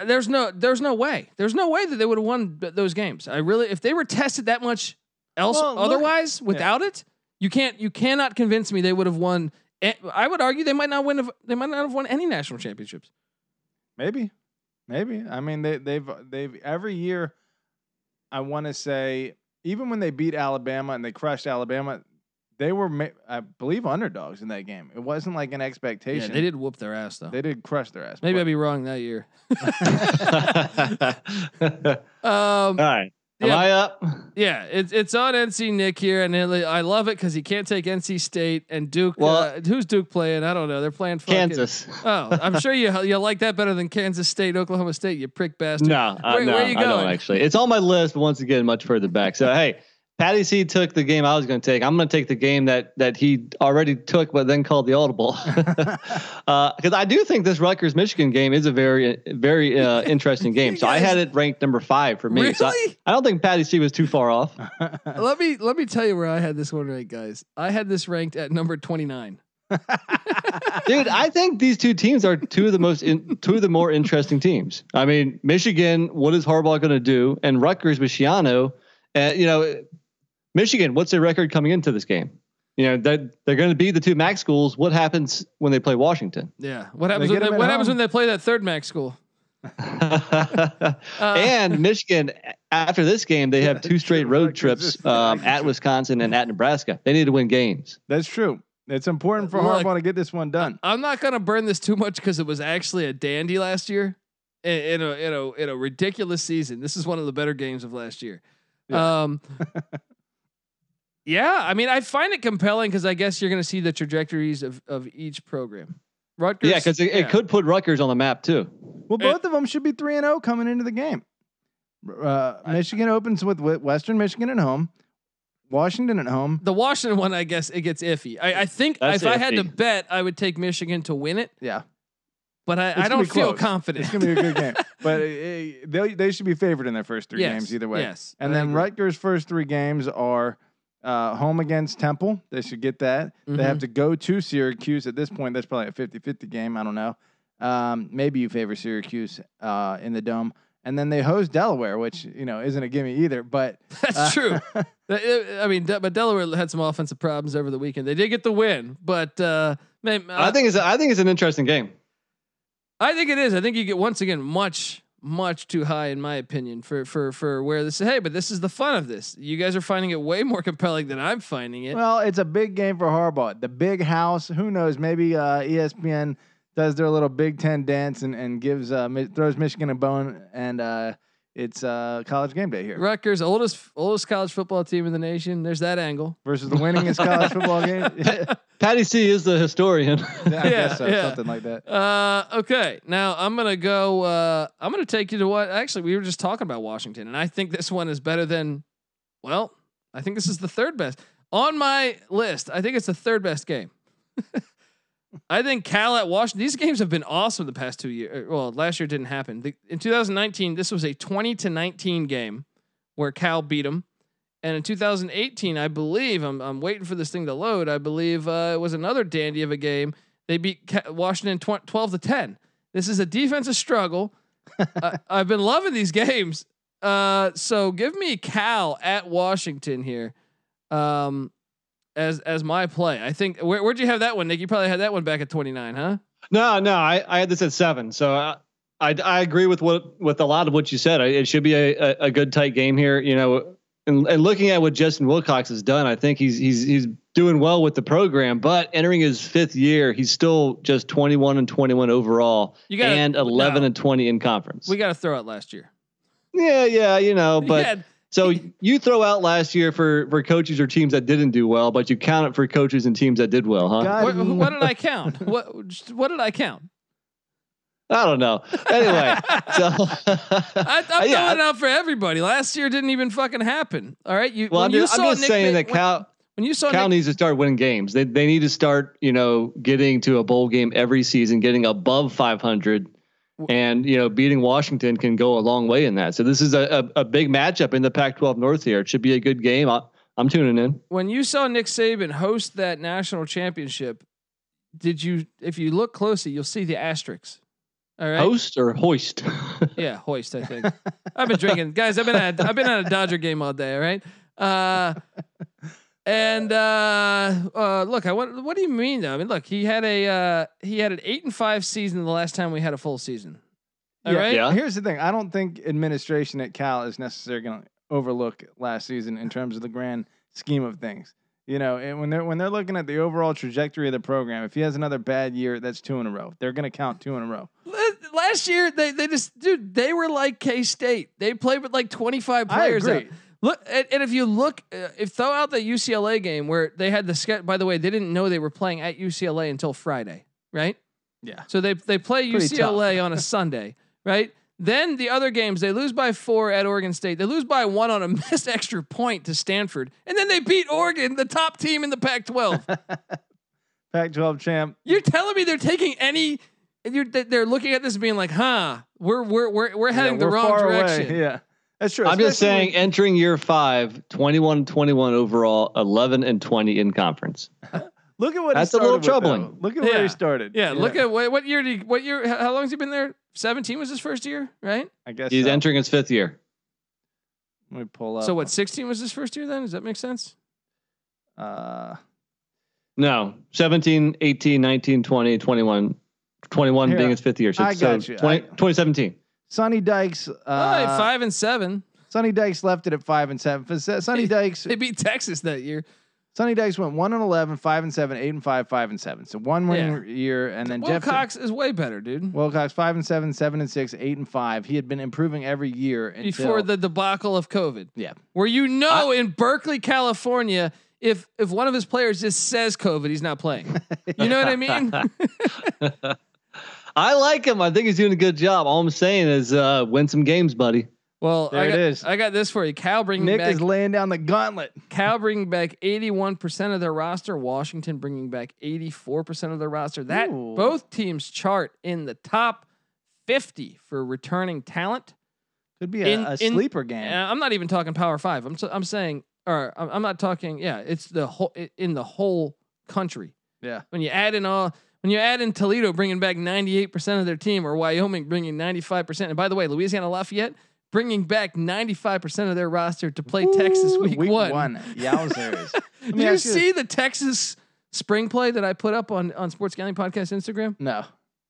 there's no there's no way there's no way that they would have won those games. I really, if they were tested that much else, well, otherwise look, without yeah. it, you can't you cannot convince me they would have won. I would argue they might not win. They might not have won any national championships. Maybe, maybe. I mean, they, they've they've every year. I want to say even when they beat Alabama and they crushed Alabama, they were I believe underdogs in that game. It wasn't like an expectation. Yeah, they did whoop their ass though. They did crush their ass. Maybe but. I'd be wrong that year. um, All right. Am yeah, I up? Yeah, it's it's on N C Nick here, and it, I love it because he can't take N C State and Duke. Well, uh, who's Duke playing? I don't know. They're playing Kansas. Oh, I'm sure you you like that better than Kansas State, Oklahoma State. You prick bastard. No, uh, where, no, where are you going? I don't actually. It's on my list, but once again, much further back. So hey, Patty C took the game I was going to take. I'm going to take the game that that he already took, but then called the audible. Because uh, I do think this Rutgers Michigan game is a very, very uh, interesting game. So I had it ranked number five for me. Really? So I, I don't think Patty C was too far off. Let me let me tell you where I had this one ranked, guys. I had this ranked at number twenty-nine. Dude, I think these two teams are two of the most in, two of the more interesting teams. I mean, Michigan, what is Harbaugh going to do? And Rutgers Michiano, uh, you know. Michigan, what's their record coming into this game? You know, that they're going to be the two MAC schools. What happens when they play Washington? Yeah. What happens? They when they, what home. happens when they play that third MAC school? uh, and Michigan, after this game, they yeah, have two straight road trips um, at Wisconsin and at Nebraska. They need to win games. That's true. It's important for Harbaugh to get this one done. I'm not going to burn this too much because it was actually a dandy last year in, in a in a in a ridiculous season. This is one of the better games of last year. Yeah. Um, yeah, I mean, I find it compelling because I guess you're going to see the trajectories of, of each program. Rutgers, yeah, because it, yeah. it could put Rutgers on the map too. Well, both it, of them should be three and zero coming into the game. Uh, I, Michigan opens with Western Michigan at home, Washington at home. The Washington one, I guess, it gets iffy. I, I think if iffy. I had to bet, I would take Michigan to win it. Yeah, but I, I don't feel close. confident. It's gonna be a good game, but it, it, they they should be favored in their first three yes. games either way. Yes, and I then agree. Rutgers' first three games are. Uh, home against Temple. They should get that. Mm-hmm. They have to go to Syracuse at this point. That's probably a fifty-fifty game. I don't know. Um, maybe you favor Syracuse uh, in the dome, and then they host Delaware, which, you know, isn't a gimme either, but that's uh, true. I mean, De- but Delaware had some offensive problems over the weekend. They did get the win, but uh, man, I, I think it's, a, I think it's an interesting game. I think it is. I think you get, once again, much, much too high in my opinion for, for, for where this is. Hey, but this is the fun of this. You guys are finding it way more compelling than I'm finding it. Well, it's a big game for Harbaugh, the big house, who knows, maybe uh E S P N does their little Big Ten dance and, and gives, uh, throws Michigan a bone. And uh, it's uh college game day here. Rutgers, oldest, oldest college football team in the nation. There's that angle versus the winningest college football game. Patty C is the historian. Yeah, I guess so, yeah. Something like that. Uh, okay. Now I'm going to go, uh, I'm going to take you to what, actually we were just talking about Washington, and I think this one is better than, well, I think this is the third best on my list. I think it's the third best game. I think Cal at Washington. These games have been awesome the past two years. Well, last year didn't happen. The, in two thousand nineteen, this was a twenty to nineteen game where Cal beat them. And in two thousand eighteen, I believe I'm I'm waiting for this thing to load. I believe uh, it was another dandy of a game. They beat Cal- Washington tw- twelve to ten. This is a defensive struggle. I, I've been loving these games. Uh, so give me Cal at Washington here. Um, As as my play, I think. Where, where'd you have that one, Nick? You probably had that one back at twenty-nine, huh? No, no, I, I had this at seven. So I, I I agree with what with a lot of what you said. I, it should be a, a, a good tight game here, you know. And, and looking at what Justin Wilcox has done, I think he's he's he's doing well with the program. But entering his fifth year, he's still just twenty-one and twenty-one overall, you gotta, and eleven no, and twenty in conference. We got to throw out last year. Yeah, yeah, you know, but. Yeah. So you throw out last year for, for coaches or teams that didn't do well, but you count it for coaches and teams that did well, huh? What, what did I count? What what did I count? I don't know. Anyway, so I, I'm yeah. throwing out for everybody. Last year didn't even fucking happen. All right, you. Well, when I'm, you just, saw I'm just Nick saying Nick, that Cal when, when you saw Cal Nick, needs to start winning games. They they need to start, you know, getting to a bowl game every season, getting above five hundred. And, you know, beating Washington can go a long way in that. So this is a, a, a big matchup in the Pac twelve North here. It should be a good game. I, I'm tuning in. When you saw Nick Saban host that national championship, did you, if you look closely, you'll see the asterisks. All right. Host or hoist? Yeah. Hoist. I think I've been drinking, guys. I've been, at, I've been at a Dodger game all day. All right. Uh, And uh, uh, look, I what, what do you mean though? I mean, look, he had a uh, he had an eight and five season the last time we had a full season. All yeah, right. Yeah. Here's the thing: I don't think administration at Cal is necessarily going to overlook last season in terms of the grand scheme of things. You know, and when they're when they're looking at the overall trajectory of the program, if he has another bad year, that's two in a row. They're going to count two in a row. Last year, they they just dude, they were like K-State. They played with like twenty-five players. I agree. Out. Look, and, and if you look, uh, if throw out the U C L A game where they had the schedule. By the way, they didn't know they were playing at U C L A until Friday, right? Yeah. So they they play Pretty U C L A tough. on a Sunday, right? Then the other games they lose by four at Oregon State. They lose by one on a missed extra point to Stanford, and then they beat Oregon, the top team in the Pac twelve. Pac twelve champ. You're telling me they're taking any? You're they're looking at this and being like, huh? We're we're we're we're heading yeah, the we're wrong direction. Away. Yeah. That's true. I'm just saying entering year five, twenty-one, twenty-one overall, eleven and twenty in conference. Look at what that's a little troubling. Look at yeah. where he started. Yeah. yeah. Look at what, what year did he, what year, how long has he been there? seventeen was his first year, right? I guess he's so. entering his fifth year. Let me pull up. So what, sixteen was his first year then? Does that make sense? Uh, no, seventeen, eighteen, nineteen, twenty, twenty-one, twenty-one here, being his fifth year. So, I got so you. twenty, I, twenty seventeen. Sonny Dykes. Uh, right, five and seven. Sonny Dykes left it at five and seven. Sonny Dykes. They beat Texas that year. Sonny Dykes went one and eleven, five and seven, eight and five, five and seven. So one win yeah. year, and then Wilcox Jeff, is way better, dude. Wilcox five and seven, seven and six, eight and five. He had been improving every year until, before the debacle of COVID. Yeah, where you know I, in Berkeley, California, if if one of his players just says COVID, he's not playing. You know what I mean? I like him. I think he's doing a good job. All I'm saying is uh, win some games, buddy. Well, there I got, it is. I got this for you. Cal bringing Nick back, is laying down the gauntlet. Cal bringing back eighty-one percent of their roster. Washington bringing back eighty-four percent of their roster. That Ooh. Both teams chart in the top fifty for returning talent. Could be a, in, a sleeper in, game. I'm not even talking Power Five. I'm I'm saying, or I'm not talking. Yeah, it's the whole in the whole country. Yeah. When you add in all. When you add in Toledo bringing back ninety-eight percent of their team, or Wyoming bringing ninety-five percent, and by the way, Louisiana Lafayette bringing back ninety-five percent of their roster to play Ooh, Texas week, week one. one. Yowzers! Did you see the Texas spring play that I put up on on Sports Gambling Podcast Instagram? No,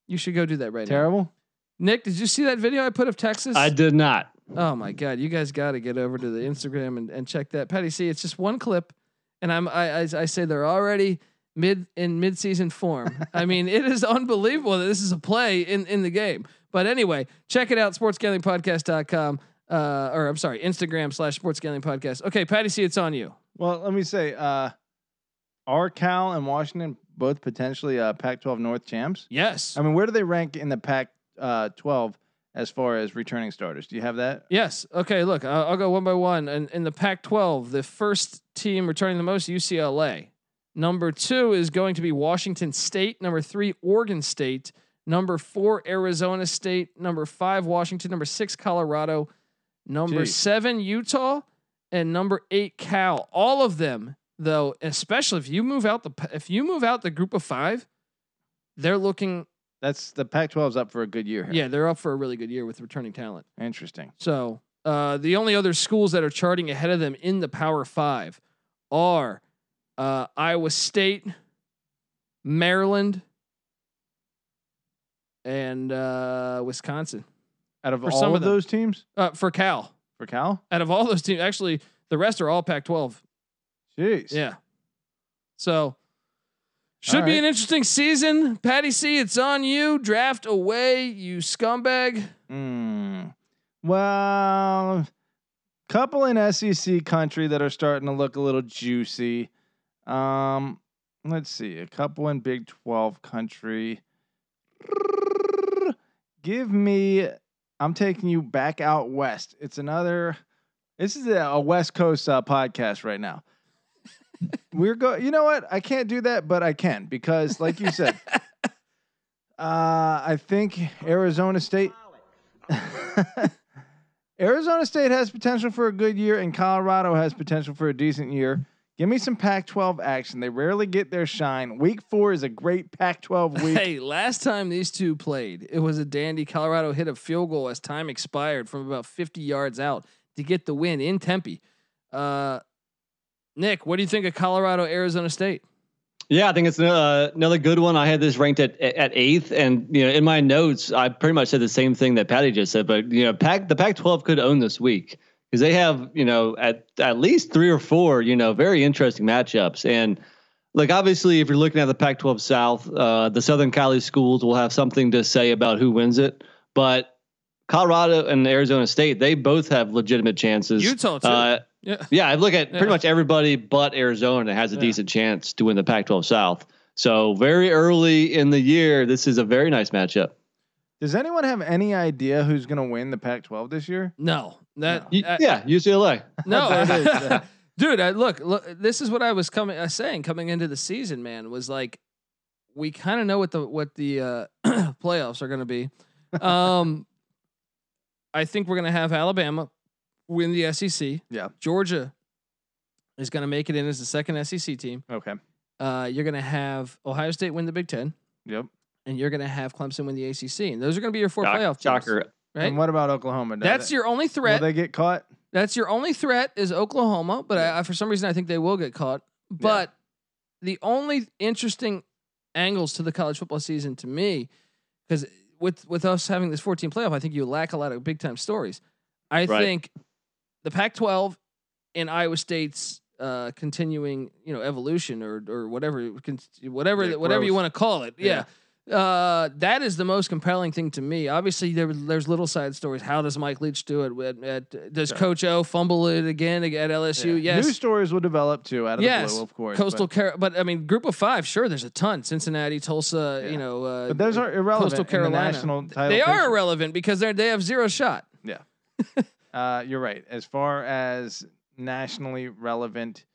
you should go do that right Terrible. now. Terrible. Nick, did you see that video I put of Texas? I did not. Oh my God! You guys got to get over to the Instagram and, and check that. Patty C, it's just one clip, and I'm I I, I say they're already mid in mid season form. I mean, it is unbelievable that this is a play in, in the game, but anyway, check it out. sports gambling podcast dot com uh, or I'm sorry, Instagram slash sportsgamblingpodcast. Okay. Patty C, it's on you. Well, let me say, uh, are Cal and Washington both potentially uh Pac twelve North champs? Yes. I mean, where do they rank in the Pac uh, twelve as far as returning starters? Do you have that? Yes. Okay. Look, I'll, I'll go one by one. And in the Pac twelve, the first team returning the most, U C L A. Number two is going to be Washington State. Number three, Oregon State. Number four, Arizona State. Number five, Washington. Number six, Colorado. Number Jeez. seven, Utah. And number eight, Cal. All of them, though, especially if you move out the if you move out the group of five, they're looking. That's the Pac twelve's up for a good year here. Yeah, they're up for a really good year with returning talent. Interesting. So uh, the only other schools that are charting ahead of them in the Power Five are. Uh, Iowa State, Maryland, and uh, Wisconsin. Out of for all some of them. Those teams? Uh, for Cal. For Cal? Out of all those teams. Actually, the rest are all Pac twelve. Jeez. Yeah. So, should all be right. an interesting season. Patty C, it's on you. Draft away, you scumbag. Mm. Well, couple in S E C country that are starting to look a little juicy. Um, let's see, a couple in Big twelve country. Give me, I'm taking you back out west. It's another, this is a, a West Coast uh, podcast right now. We're going, you know what? I can't do that, but I can, because like you said, uh, I think Arizona State, Arizona State has potential for a good year, and Colorado has potential for a decent year. Give me some Pac twelve action. They rarely get their shine. Week four is a great Pac twelve week. Hey, last time these two played, it was a dandy. Colorado hit a field goal as time expired from about fifty yards out to get the win in Tempe. Uh, Nick, what do you think of Colorado, Arizona State? Yeah, I think it's uh, another good one. I had this ranked at at eighth, and you know, in my notes, I pretty much said the same thing that Patty just said. But you know, Pac the Pac twelve could own this week. Because they have, you know, at at least three or four, you know, very interesting matchups. And like, obviously, if you're looking at the Pac twelve South, uh, the Southern Cali schools will have something to say about who wins it. But Colorado and Arizona State, they both have legitimate chances. Utah, too. Uh, yeah. yeah, I look at pretty yeah. much everybody but Arizona has a yeah. decent chance to win the Pac twelve South. So very early in the year, this is a very nice matchup. Does anyone have any idea who's going to win the Pac twelve this year? No. That no. I, yeah, U C L A. No, that is, yeah. dude. I, look, look, this is what I was coming. I uh, saying coming into the season, man, was like, we kind of know what the what the uh, playoffs are going to be. Um, I think we're going to have Alabama win the S E C. Yeah, Georgia is going to make it in as the second S E C team. Okay, uh, you're going to have Ohio State win the Big Ten. Yep, and you're going to have Clemson win the A C C, and those are going to be your four Doc, playoff teams. Shocker. Right? And what about Oklahoma? That's they, your only threat. Will they get caught? That's your only threat is Oklahoma, but yeah. I, I, for some reason I think they will get caught. But yeah. the only interesting angles to the college football season to me, because with with us having this fourteen playoff, I think you lack a lot of big time stories. I right. think the Pac twelve and Iowa State's uh, continuing, you know, evolution or or whatever whatever yeah, whatever you want to call it, yeah. yeah. Uh, that is the most compelling thing to me. Obviously, there there's little side stories. How does Mike Leach do it? At, at, does yeah. Coach O fumble it again at L S U? Yeah. Yes. New stories will develop too out of yes. the blue, of course. Coastal but. Car- but I mean, Group of Five. Sure, there's a ton. Cincinnati, Tulsa. Yeah. You know, uh, but those are irrelevant. Coastal Carolina. The title they picture. Are irrelevant because they they have zero shot. Yeah, uh, you're right. As far as nationally relevant,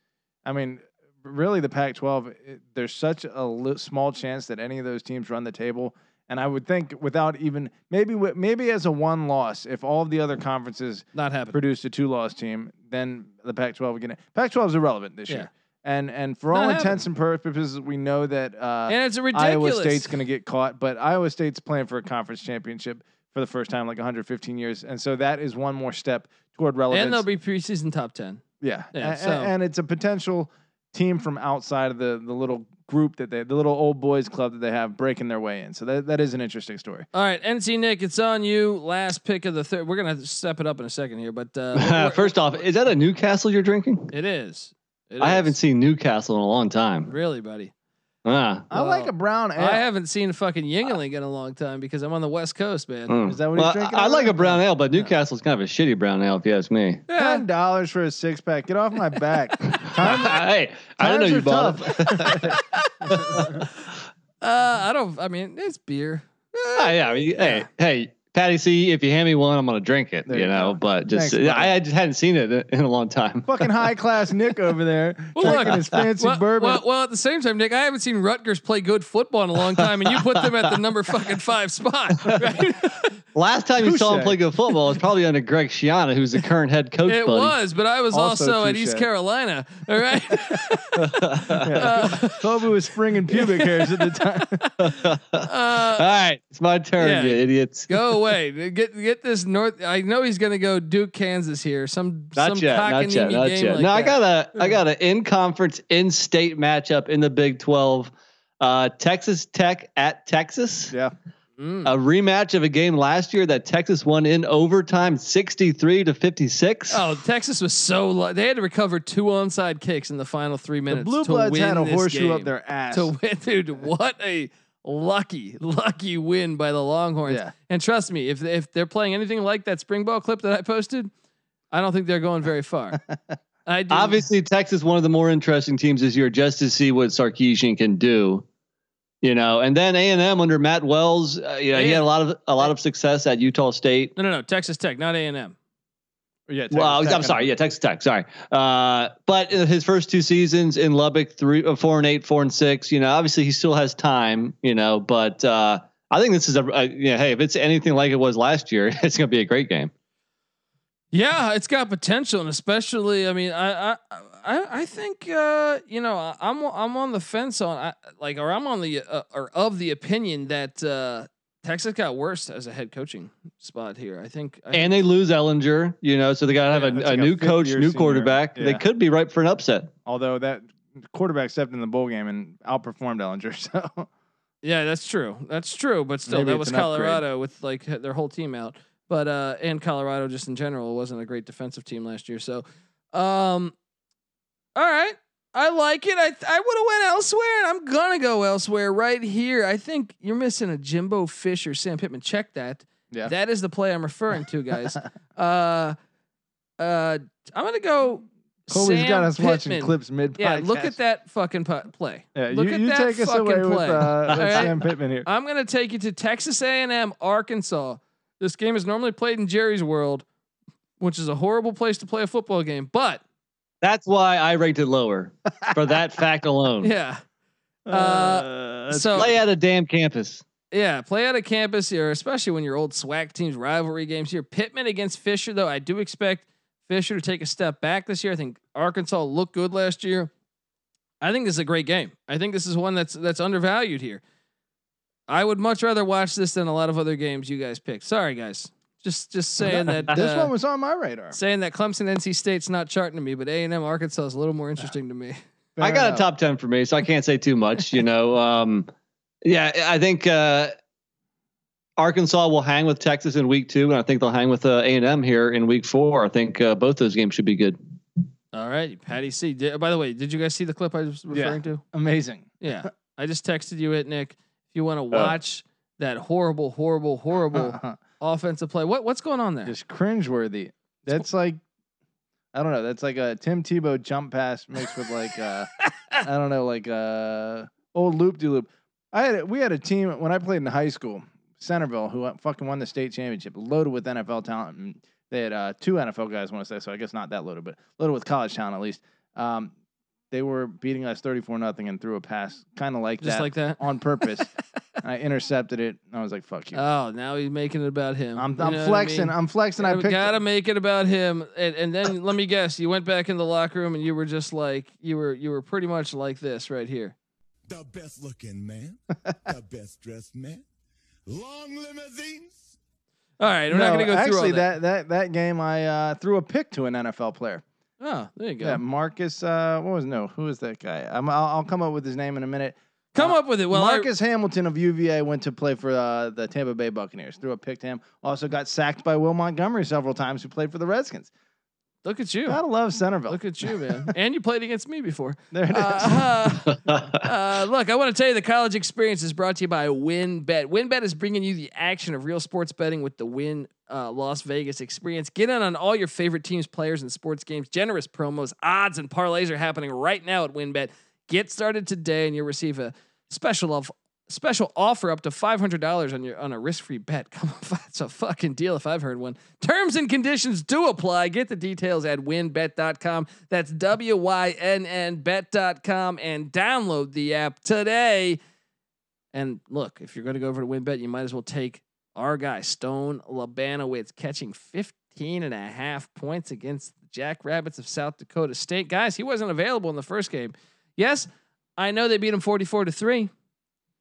I mean. Really, the Pac twelve, it, there's such a li- small chance that any of those teams run the table, and I would think without even maybe w- maybe as a one loss, if all of the other conferences not happening. Produced a two loss team, then the Pac twelve again. Pac twelve is irrelevant this yeah. year, and and for not all happening. Intents and purposes, we know that uh, and it's ridiculous. Iowa State's going to get caught, but Iowa State's playing for a conference championship for the first time in like one hundred fifteen years, and so that is one more step toward relevance. And they'll be preseason top ten. Yeah, yeah and, so. and it's a potential. Team from outside of the the little group that they the little old boys club that they have breaking their way in. So that, that is an interesting story. All right, N C Nick, it's on you. Last pick of the third. We're gonna have to step it up in a second here, but uh, first off, is that a Newcastle you're drinking? It is. It I is. haven't seen Newcastle in a long time. Really, buddy. Ah. I well, like a brown ale. I haven't seen fucking Yingling in a long time because I'm on the West Coast, man. Mm. Is that what well, you're drinking? I, I like a brown ale, but Newcastle's kind of a shitty brown ale, if you ask me. Yeah. ten dollars for a six pack. Get off my back. Time, hey, I don't know you bought it. uh, I don't, I mean, it's beer. Uh, yeah, I mean, yeah. Hey, hey, Patty C, if you hand me one, I'm going to drink it, there you know, go. But just, Thanks, I, I just hadn't seen it in a long time. Fucking high class Nick over there well, drinking look, his fancy well, bourbon. Well, well, at the same time, Nick, I haven't seen Rutgers play good football in a long time, and you put them at the number fucking five spot, right? Last time touché. You saw him play good football was probably under Greg Schiano, who's the current head coach. It buddy. was, but I was also, also at East Carolina. All right. yeah. Kobe uh, was springing pubic hairs at the time. Uh, all right, it's my turn, yeah. you idiots. Go away. Get get this North. I know he's gonna go Duke, Kansas here. Some not some yet, not yet, not game yet. Like no, that. I got a I got an in conference, in state matchup in the Big twelve. Uh, Texas Tech at Texas. Yeah. Mm. A rematch of a game last year that Texas won in overtime, sixty-three to fifty-six. Oh, Texas was so low. They had to recover two onside kicks in the final three minutes. The Blue Bloods had a horseshoe up their ass to win, dude. What a lucky, lucky win by the Longhorns. Yeah. And trust me, if if they're playing anything like that spring ball clip that I posted, I don't think they're going very far. I do. Obviously, Texas one of the more interesting teams this year, just to see what Sarkisian can do. You know, and then A and M under Matt Wells, uh, you know, he had a lot of a lot of success at Utah State. No, no, no, Texas Tech, not A and M. Yeah, Texas well, Tech, I'm sorry, yeah, Texas Tech, sorry. Uh, but in his first two seasons in Lubbock, three, uh, four and eight, four and six. You know, obviously he still has time. You know, but uh, I think this is a, a you know, hey, if it's anything like it was last year, it's going to be a great game. Yeah, it's got potential, and especially, I mean, I. I, I I, I think uh, you know I'm I'm on the fence on I, like or I'm on the uh, or of the opinion that uh, Texas got worse as a head coaching spot here. I think, I and think they lose Ellinger, you know, so they got to yeah, have a, a new coach, new senior. quarterback. Yeah. They could be ripe for an upset. Although that quarterback stepped in the bowl game and outperformed Ellinger, so yeah, that's true, that's true. But still, Maybe that was Colorado upgrade. With like their whole team out. But uh, and Colorado just in general wasn't a great defensive team last year. So. Um, All right. I like it. I th- I would have went elsewhere, and I'm going to go elsewhere right here. I think you're missing a Jimbo Fisher, Sam Pittman. Check that. Yeah. That is the play I'm referring to, guys. uh, uh, I'm going to go Colby's Sam got us Pittman. Watching clips mid-podcast. Yeah, look at that fucking pu- play. Yeah, look you, at you that take fucking us away play. With, uh, with right? Sam Pittman here. I'm going to take you to Texas A and M, Arkansas. This game is normally played in Jerry's World, which is a horrible place to play a football game, but that's why I ranked it lower for that fact alone. Yeah. Uh, so play at a damn campus. Yeah. Play at a campus here, especially when your old SWAC teams rivalry games here. Pittman against Fisher though. I do expect Fisher to take a step back this year. I think Arkansas looked good last year. I think this is a great game. I think this is one that's, that's undervalued here. I would much rather watch this than a lot of other games you guys picked. Sorry guys. Just just saying that uh, this one was on my radar. Saying that Clemson, N C State's not charting to me, but A and M, Arkansas is a little more interesting yeah. to me. Fair I got enough. a top ten for me, so I can't say too much. You know, um, yeah, I think uh, Arkansas will hang with Texas in week two, and I think they'll hang with uh, A and M here in week four. I think uh, both those games should be good. All right, Patty C. Did, by the way, did you guys see the clip I was referring yeah. to? Amazing. Yeah, I just texted you it, Nick. If you want to watch oh. that horrible, horrible, horrible offensive play, what what's going on there? Just cringeworthy. That's like. I don't know. That's like a Tim Tebow jump pass mixed with like uh I don't know, like uh old loop de loop. I had we had a team when I played in high school, Centerville, who fucking won the state championship, loaded with N F L talent. And they had uh, two N F L guys, I want to say, so I guess not that loaded, but loaded with college talent at least. Um, they were beating us thirty-four nothing and threw a pass kind of like Just that, like that on purpose. And I intercepted it. And I was like, fuck you. Oh, now he's making it about him. I'm, I'm flexing. I mean? I'm flexing. I got to make it about him. And, and then let me guess, you went back in the locker room and you were just like, you were, you were pretty much like this right here. The best looking man, the best dressed man, long limousines. All right. We're no, not going to go through all that. Actually, that, that, that game, I uh, threw a pick to an N F L player. Oh, there you go. Yeah, Marcus. Uh, what was no? Who is that guy? I'm, I'll, I'll come up with his name in a minute. Come uh, up with it. Well, Marcus I... Hamilton of U V A went to play for uh, the Tampa Bay Buccaneers. Threw a pick to him. Also got sacked by Will Montgomery several times, who played for the Redskins. Look at you. Gotta love Centerville. Look at you, man. And you played against me before. There it is. Uh, uh, uh, look, I want to tell you the college experience is brought to you by WinBet. WinBet is bringing you the action of real sports betting with the Win uh, Las Vegas experience. Get in on all your favorite teams, players, and sports games. Generous promos, odds, and parlays are happening right now at WinBet. Get started today, and you'll receive a special of. Special offer up to five hundred dollars on your on a risk-free bet. Come on, that's a fucking deal if I've heard one. Terms and conditions do apply. Get the details at win bet dot com. That's W Y N N bet dot com and download the app today. And look, if you're going to go over to WinBet, you might as well take our guy Stone Labanowitz catching fifteen and a half points against the Jackrabbits of South Dakota State. Guys, he wasn't available in the first game. Yes, I know they beat him forty-four to three.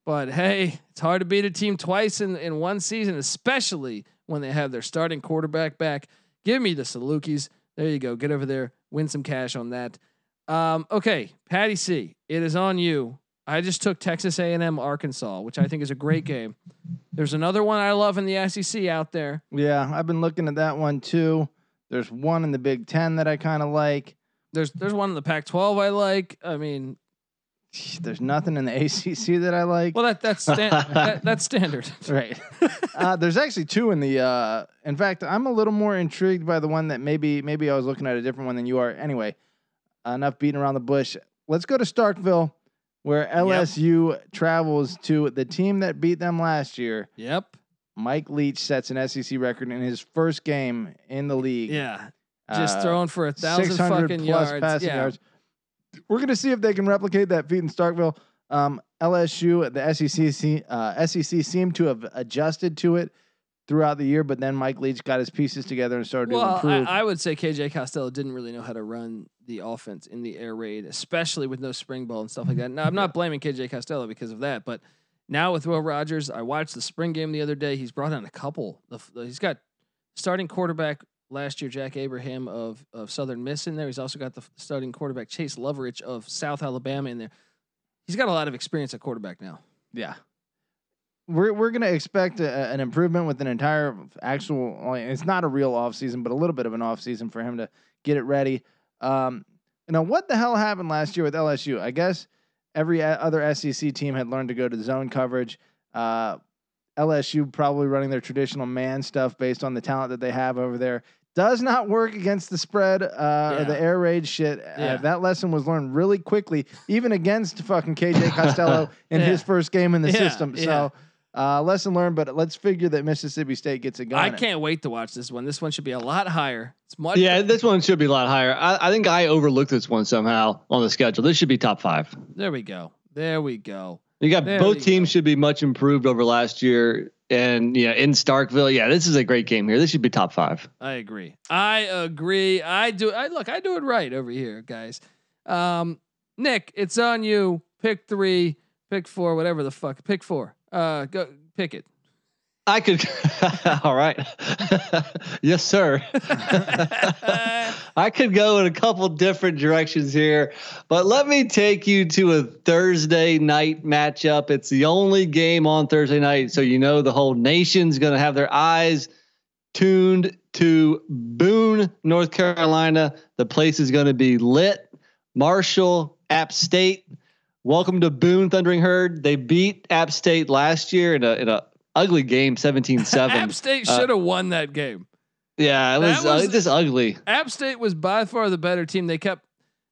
But hey, it's hard to beat a team twice in, in one season, especially when they have their starting quarterback back. Give me the Salukis. There you go. Get over there. Win some cash on that. Um, okay, Patty C, it is on you. I just took Texas A and M, Arkansas, which I think is a great game. There's another one I love in the S E C out there. Yeah, I've been looking at that one too. There's one in the Big Ten that I kind of like. There's there's one in the Pac twelve I like. I mean... There's nothing in the A C C that I like. Well, that that's sta- that, that's standard, right? Uh, there's actually two in the. Uh, in fact, I'm a little more intrigued by the one that maybe maybe I was looking at a different one than you are. Anyway, enough beating around the bush. Let's go to Starkville, where L S U yep. travels to the team that beat them last year. Yep. Mike Leach sets an S E C record in his first game in the league. Yeah, just uh, throwing for a thousand fucking plus yards. Passing yeah. yards. We're going to see if they can replicate that feat in Starkville. Um, L S U, the S E C, uh, S E C seemed to have adjusted to it throughout the year, but then Mike Leach got his pieces together and started well, to improve. I, I would say K J Costello didn't really know how to run the offense in the air raid, especially with no spring ball and stuff like that. Now, I'm not blaming K J Costello because of that, but now with Will Rogers, I watched the spring game the other day. He's brought in a couple. He's got starting quarterback last year, Jack Abraham of, of Southern Miss in there. He's also got the starting quarterback Chase Loveridge of South Alabama in there. He's got a lot of experience at quarterback now. Yeah. We're, we're going to expect a, an improvement with an entire actual, it's not a real off season, but a little bit of an off season for him to get it ready. Um, you know, what the hell happened last year with L S U? I guess every other S E C team had learned to go to zone coverage. Uh, L S U probably running their traditional man stuff based on the talent that they have over there. Does not work against the spread, uh, yeah. or the air raid shit. Yeah. Uh, that lesson was learned really quickly, even against fucking K J Costello in yeah. his first game in the yeah. system. So yeah. uh, lesson learned, but let's figure that Mississippi State gets it going. I can't wait to watch this one. This one should be a lot higher. It's much yeah, better. This one should be a lot higher. I, I think I overlooked this one somehow on the schedule. This should be top five. There we go. There we go. You got there both you teams go. Should be much improved over last year. And yeah, in Starkville, yeah, this is a great game here. This should be top five. I agree. I agree. I do. I look, I do it right over here, guys. Um, Nick, it's on you. Pick three, pick four, whatever the fuck. Pick four. Uh, go pick it. I could. All right. Yes, sir. I could go in a couple different directions here, but let me take you to a Thursday night matchup. It's the only game on Thursday night. So, you know, the whole nation's going to have their eyes tuned to Boone, North Carolina. The place is going to be lit. Marshall, App State. Welcome to Boone Thundering Herd. They beat App State last year in a, in a, ugly game, seventeen seven. App State should have uh, won that game. Yeah, it was, was uh, just ugly. App State was by far the better team. They kept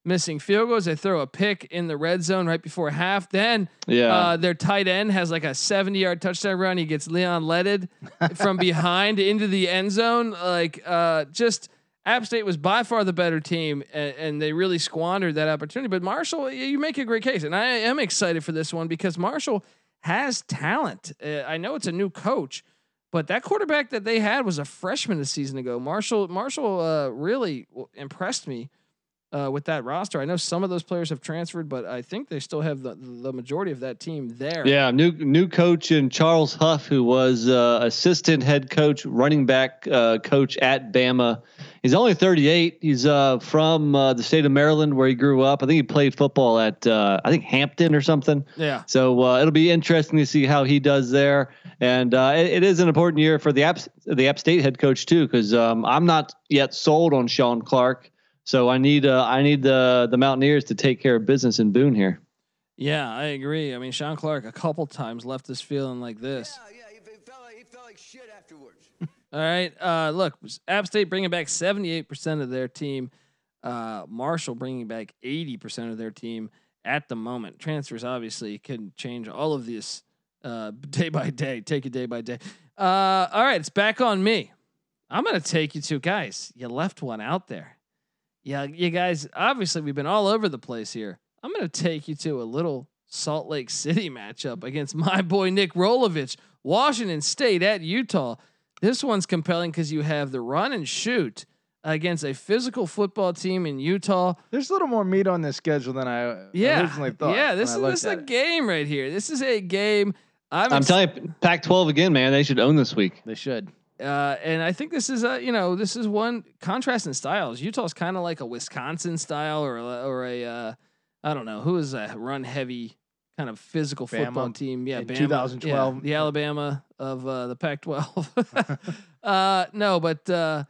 missing field goals. They throw a pick in the red zone right before half. Then yeah. uh, their tight end has like a seventy-yard touchdown run. He gets Leon Letted from behind into the end zone. Like uh, just App State was by far the better team, and, and they really squandered that opportunity. But Marshall, you make a great case, and I am excited for this one because Marshall – has talent. Uh, I know it's a new coach, but that quarterback that they had was a freshman a season ago. Marshall Marshall uh, really w- impressed me uh, with that roster. I know some of those players have transferred, but I think they still have the, the majority of that team there. Yeah. New, new coach in Charles Huff, who was uh, assistant head coach, running back uh, coach at Bama. He's only thirty-eight. He's uh, from uh, the state of Maryland, where he grew up. I think he played football at uh, I think Hampton or something. Yeah. So uh, it'll be interesting to see how he does there. And uh, it, it is an important year for the App the App State head coach too, because um, I'm not yet sold on Sean Clark. So I need uh, I need the the Mountaineers to take care of business in Boone here. Yeah, I agree. I mean, Sean Clark a couple times left us feeling like this. Yeah, yeah, he felt like, he felt like shit afterwards. All right. Uh, look, App State bringing back seventy-eight percent of their team. Uh, Marshall bringing back eighty percent of their team at the moment. Transfers obviously can change all of this uh, day by day. Take it day by day. Uh, all right. It's back on me. I'm going to take you two guys. You left one out there. Yeah. You guys, obviously we've been all over the place here. I'm going to take you to a little Salt Lake City matchup against my boy, Nick Rolovich, Washington State at Utah. This one's compelling because you have the run and shoot against a physical football team in Utah. There's a little more meat on this schedule than I yeah. originally thought. Yeah, this is this is a it. game right here. This is a game. I'm, I'm ex- telling you, Pac twelve again, man. They should own this week. They should. Uh, and I think this is a you know this is one contrast in styles. Utah's kind of like a Wisconsin style or or a uh, I don't know who is a run heavy kind of physical Bama, football team. Yeah. Bama, twenty twelve. Yeah, the Alabama of uh, the Pac twelve. uh, no, but uh,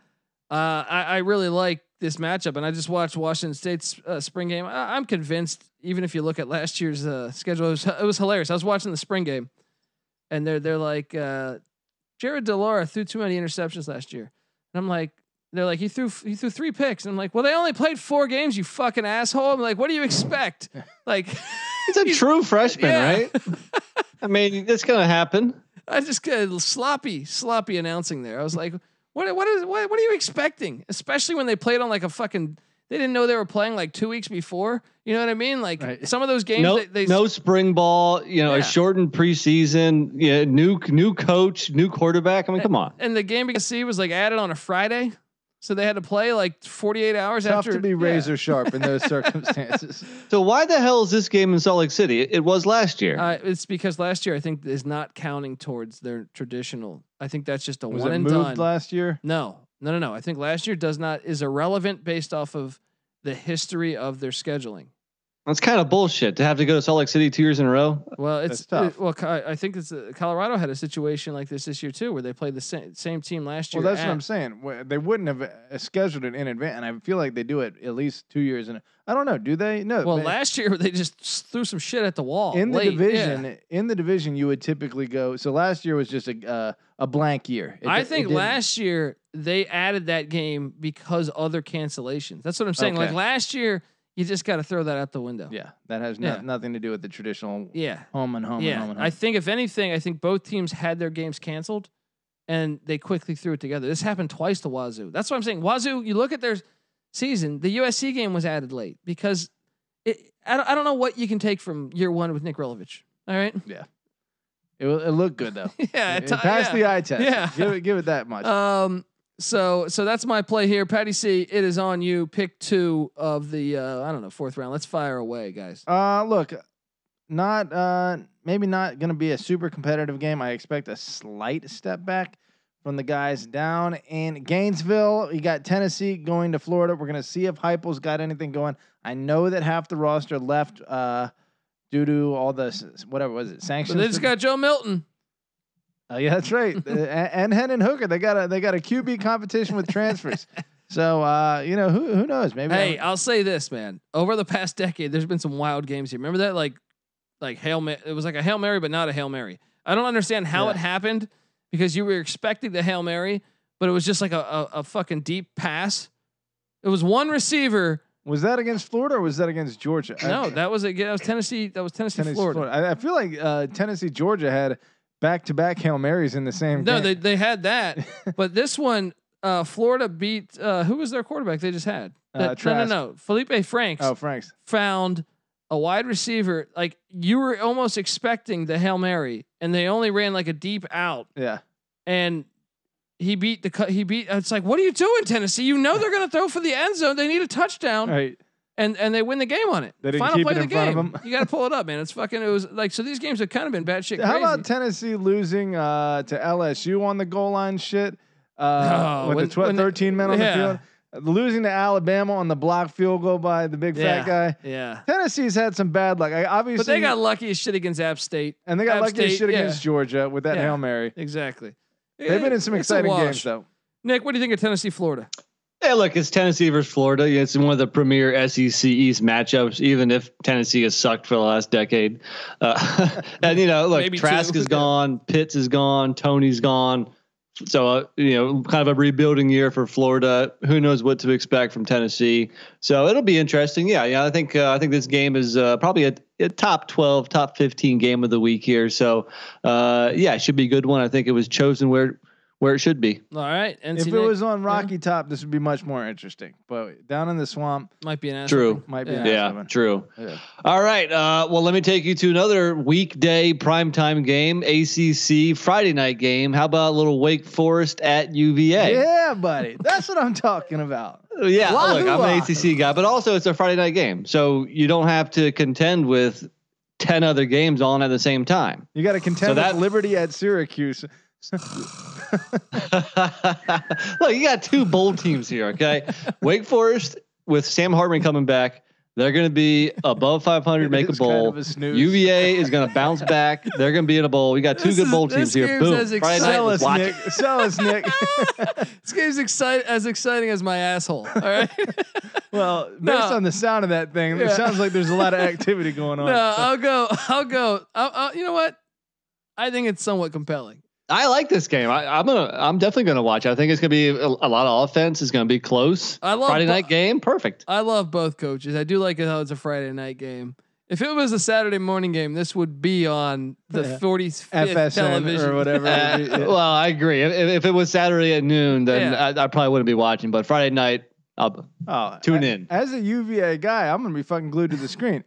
uh, I, I really like this matchup, and I just watched Washington State's uh, spring game. I, I'm convinced, even if you look at last year's uh, schedule, it was, it was hilarious. I was watching the spring game, and they're, they're like, uh, Jared DeLora threw too many interceptions last year. And I'm like, they're like, he threw, he threw three picks. And I'm like, well, they only played four games, you fucking asshole. I'm like, what do you expect? Like, it's a true freshman, yeah. right? I mean, it's going to happen. I just got sloppy, sloppy announcing there. I was like, what, what is, what, what are you expecting? Especially when they played on like a fucking, they didn't know they were playing like two weeks before. You know what I mean? Like right. some of those games, no, they, they no spring ball, you know, yeah. a shortened preseason, yeah, new, new coach, new quarterback. I mean, and, come on. And the game against C was like added on a Friday. So they had to play like forty-eight hours Tough after. Tough to be yeah. razor sharp in those circumstances. So why the hell is this game in Salt Lake City? It was last year. Uh, it's because last year I think is not counting towards their traditional. I think that's just a was one it and moved done. Last year? No, no, no, no. I think last year does not is irrelevant based off of the history of their scheduling. That's kind of bullshit to have to go to Salt Lake City two years in a row. Well, it's tough. It, well, I think it's uh, Colorado had a situation like this this year too, where they played the same, same team last year. Well, that's at, what I'm saying. They wouldn't have scheduled it in advance, and I feel like they do it at least two years in. I don't know. Do they? No. Well, they, last year they just threw some shit at the wall in late. the division. Yeah. In the division, you would typically go. So last year was just a uh, a blank year. It, I think last year they added that game because other cancellations. That's what I'm saying. Okay. Like last year. You just got to throw that out the window. Yeah, that has no, yeah. nothing to do with the traditional yeah. home and home yeah. and home and home. I think, if anything, I think both teams had their games canceled, and they quickly threw it together. This happened twice to Wazoo. That's what I'm saying. Wazoo, you look at their season, the U S C game was added late because it, I, don't, I don't know what you can take from year one with Nick Rolovich. All right? Yeah. It, it looked good, though. yeah. It, it passed yeah. the eye test. Yeah. Give it, give it that much. Um. So, so that's my play here. Patty C, it is on you. Pick two of the, uh, I don't know, fourth round. Let's fire away, guys. Uh, look, not uh, maybe not going to be a super competitive game. I expect a slight step back from the guys down in Gainesville. You got Tennessee going to Florida. We're going to see if Heupel's got anything going. I know that half the roster left uh, due to all the whatever was it sanctions. But they just got Joe Milton. Uh, yeah, that's right. and, and Hendon Hooker. They got a they got a Q B competition with transfers. So, uh, you know, who who knows? Maybe. Hey, I'll say this, man. Over the past decade, there's been some wild games here. Remember that, like, like Hail Mary. It was like a Hail Mary, but not a Hail Mary. I don't understand how yeah. it happened, because you were expecting the Hail Mary, but it was just like a, a a fucking deep pass. It was one receiver. Was that against Florida or was that against Georgia? No, I, that was against that was Tennessee. That was Tennessee, Tennessee Florida. Florida. I, I feel like uh, Tennessee Georgia had back to back Hail Marys in the same. No, game. they they had that, but this one. Uh, Florida beat uh, who was their quarterback they just had? Uh, that, no, no, no. Felipe Franks. Oh, Franks found a wide receiver. Like, you were almost expecting the Hail Mary, and they only ran like a deep out. Yeah, and he beat the he beat. It's like, what are you doing, Tennessee? You know they're gonna throw for the end zone. They need a touchdown, right? And and they win the game on it. They didn't Final keep play it in of the front game. Of them. You got to pull it up, man. It's fucking. It was like, so these games have kind of been bad shit. How crazy. About Tennessee losing uh, to L S U on the goal line shit? Uh, oh, with when, the tw- thirteen men on yeah. the field, losing to Alabama on the block field goal by the big yeah, fat guy. Yeah, Tennessee's had some bad luck. I obviously, but they got lucky as shit against App State, and they got App lucky State, as shit yeah. against Georgia with that yeah, Hail Mary. Exactly. They've it, been in some exciting games though. Nick, what do you think of Tennessee, Florida? Yeah, look, it's Tennessee versus Florida. It's one of the premier S E C East matchups, even if Tennessee has sucked for the last decade. Uh, and you know, look, maybe Trask is gone, Pitts is gone, Tony's gone. So, uh, you know, kind of a rebuilding year for Florida. Who knows what to expect from Tennessee? So it'll be interesting. Yeah, yeah. I think uh, I think this game is uh, probably a, a top twelve, top fifteen game of the week here. So, uh, yeah, it should be a good one. I think it was chosen where where it should be. All right. N C if Nick, it was on Rocky yeah. Top, this would be much more interesting. But down in the swamp, might be an ass. True. Might be. Yeah. An ass yeah true. Yeah. All right. Uh, well, let me take you to another weekday primetime game, A C C Friday night game. How about a little Wake Forest at U V A? Yeah, buddy. That's what I'm talking about. Yeah. Wahoo-ah. Look, I'm an A C C guy, but also it's a Friday night game, so you don't have to contend with ten other games on at the same time. You got to contend so with that, Liberty at Syracuse. Look, you got two bowl teams here. Okay, Wake Forest with Sam Hartman coming back, they're going to be above five hundred, make a bowl. Kind of a U V A is going to bounce back. They're going to be in a bowl. We got two this good is, bowl teams here. Boom! Ex- sell us, Nick. Sell us, Nick. This game's exciting as exciting as my asshole. All right. Well, no. Based on the sound of that thing, yeah. It sounds like there's a lot of activity going on. No, so. I'll go. I'll go. I'll, I'll, you know what? I think it's somewhat compelling. I like this game. I, I'm gonna. I'm definitely gonna watch. I think it's gonna be a, a lot of offense. It's gonna be close. I love Friday bo- night game. Perfect. I love both coaches. I do like it how it's a Friday night game. If it was a Saturday morning game, this would be on the yeah. forty-fifth television or whatever. Uh, yeah. Well, I agree. If, if it was Saturday at noon, then yeah. I, I probably wouldn't be watching. But Friday night, I'll oh, tune I, in. As a U V A guy, I'm gonna be fucking glued to the screen.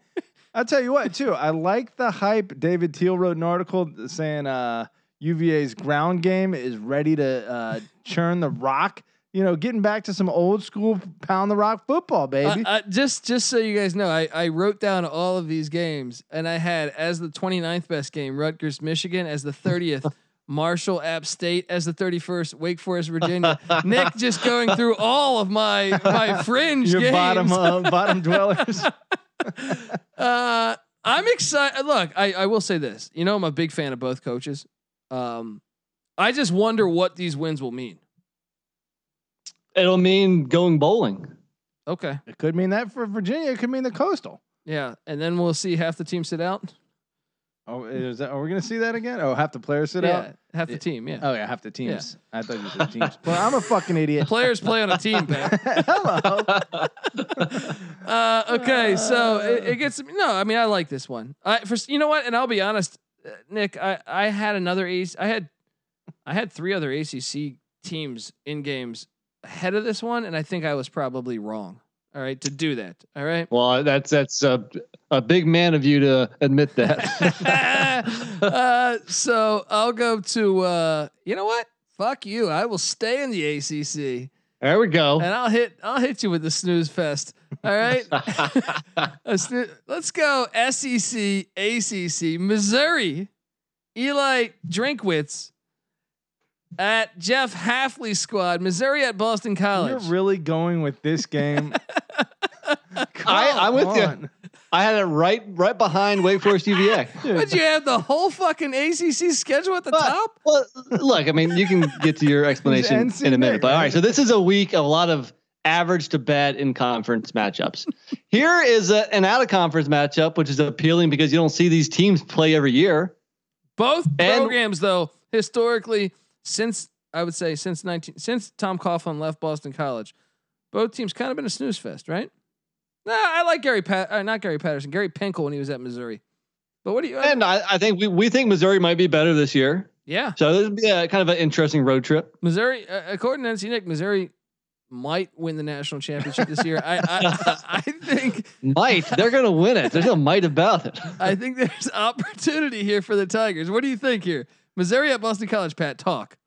I'll tell you what, too. I like the hype. David Teal wrote an article saying. Uh, U V A's ground game is ready to uh, churn the rock. You know, getting back to some old school pound the rock football, baby. Uh, uh, just just so you guys know, I, I wrote down all of these games, and I had as the twenty-ninth best game, Rutgers, Michigan, as the thirtieth, Marshall, App State, as the thirty-first, Wake Forest, Virginia. Nick just going through all of my my fringe Your games. bottom uh, bottom dwellers. uh, I'm excited. Look, I, I will say this. You know, I'm a big fan of both coaches. Um, I just wonder what these wins will mean. It'll mean going bowling. Okay. It could mean that for Virginia. It could mean the Coastal. Yeah. And then we'll see half the team sit out. Oh, is that, are we going to see that again? Oh, half the players sit yeah, out? Half the team. Yeah. Oh yeah. Half the teams. Yeah. I thought you said teams. Well, I'm a fucking idiot. Players play on a team, man. Hello. uh, okay. So it, it gets, no, I mean, I like this one. I, for, you know what? And I'll be honest, Nick, I, I had another ace. I had, I had three other A C C teams in games ahead of this one, and I think I was probably wrong. All right, to do that. All right. Well, that's that's a a big man of you to admit that. uh, so I'll go to. Uh, you know what? Fuck you. I will stay in the A C C. There we go. And I'll hit. I'll hit you with the snooze fest. All right. let's, do, let's go S E C, A C C, Missouri, Eli Drinkwitz at Jeff Halfley squad, Missouri at Boston College. You're really going with this game. I, I'm with on. you. I had it right, right behind Wake Forest U V A. But you have the whole fucking A C C schedule at the but, top. Well, look, I mean, you can get to your explanation in a minute. Nick, but all right, so this is a week of a lot of average to bad in conference matchups. Here is a, an out of conference matchup, which is appealing because you don't see these teams play every year. Both and, programs, though, historically, since I would say since nineteen since Tom Coughlin left Boston College, both teams kind of been a snooze fest, right? No, I like Gary Pat, uh, not Gary Patterson, Gary Pinkel when he was at Missouri. But what do you? I, and I, I think we we think Missouri might be better this year. Yeah. So this would be a, kind of an interesting road trip. Missouri, uh, according to N C Nick, Missouri might win the national championship this year. I, I I think might they're gonna win it. There's no might about it. I think there's opportunity here for the Tigers. What do you think here? Missouri at Boston College. Pat, talk.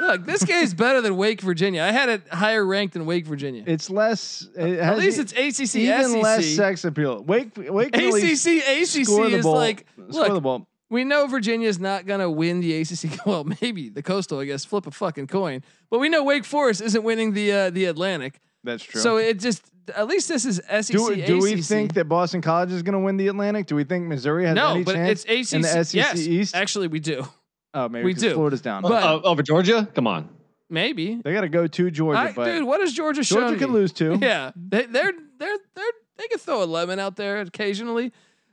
Look, this game's better than Wake Virginia. I had it higher ranked than Wake Virginia. It's less. It has, at least it's A C C, even S E C. Less sex appeal. Wake, Wake, A C C, A C C is like. Look, the ball. We know Virginia's not gonna win the A C C. Well, maybe the Coastal, I guess. Flip a fucking coin. But we know Wake Forest isn't winning the uh, the Atlantic. That's true. So it just. At least this is S E C. Do, do we think that Boston College is gonna win the Atlantic? Do we think Missouri has no, any chance? No, but it's A C C. In the S E C yes, East? Actually, we do. Oh, maybe we do. Florida's down. But uh, over Georgia? Come on. Maybe they got to go to Georgia. I, but dude, what does Georgia show? Georgia can me? lose too. Yeah, they, they're they're they're they can throw a lemon out there occasionally.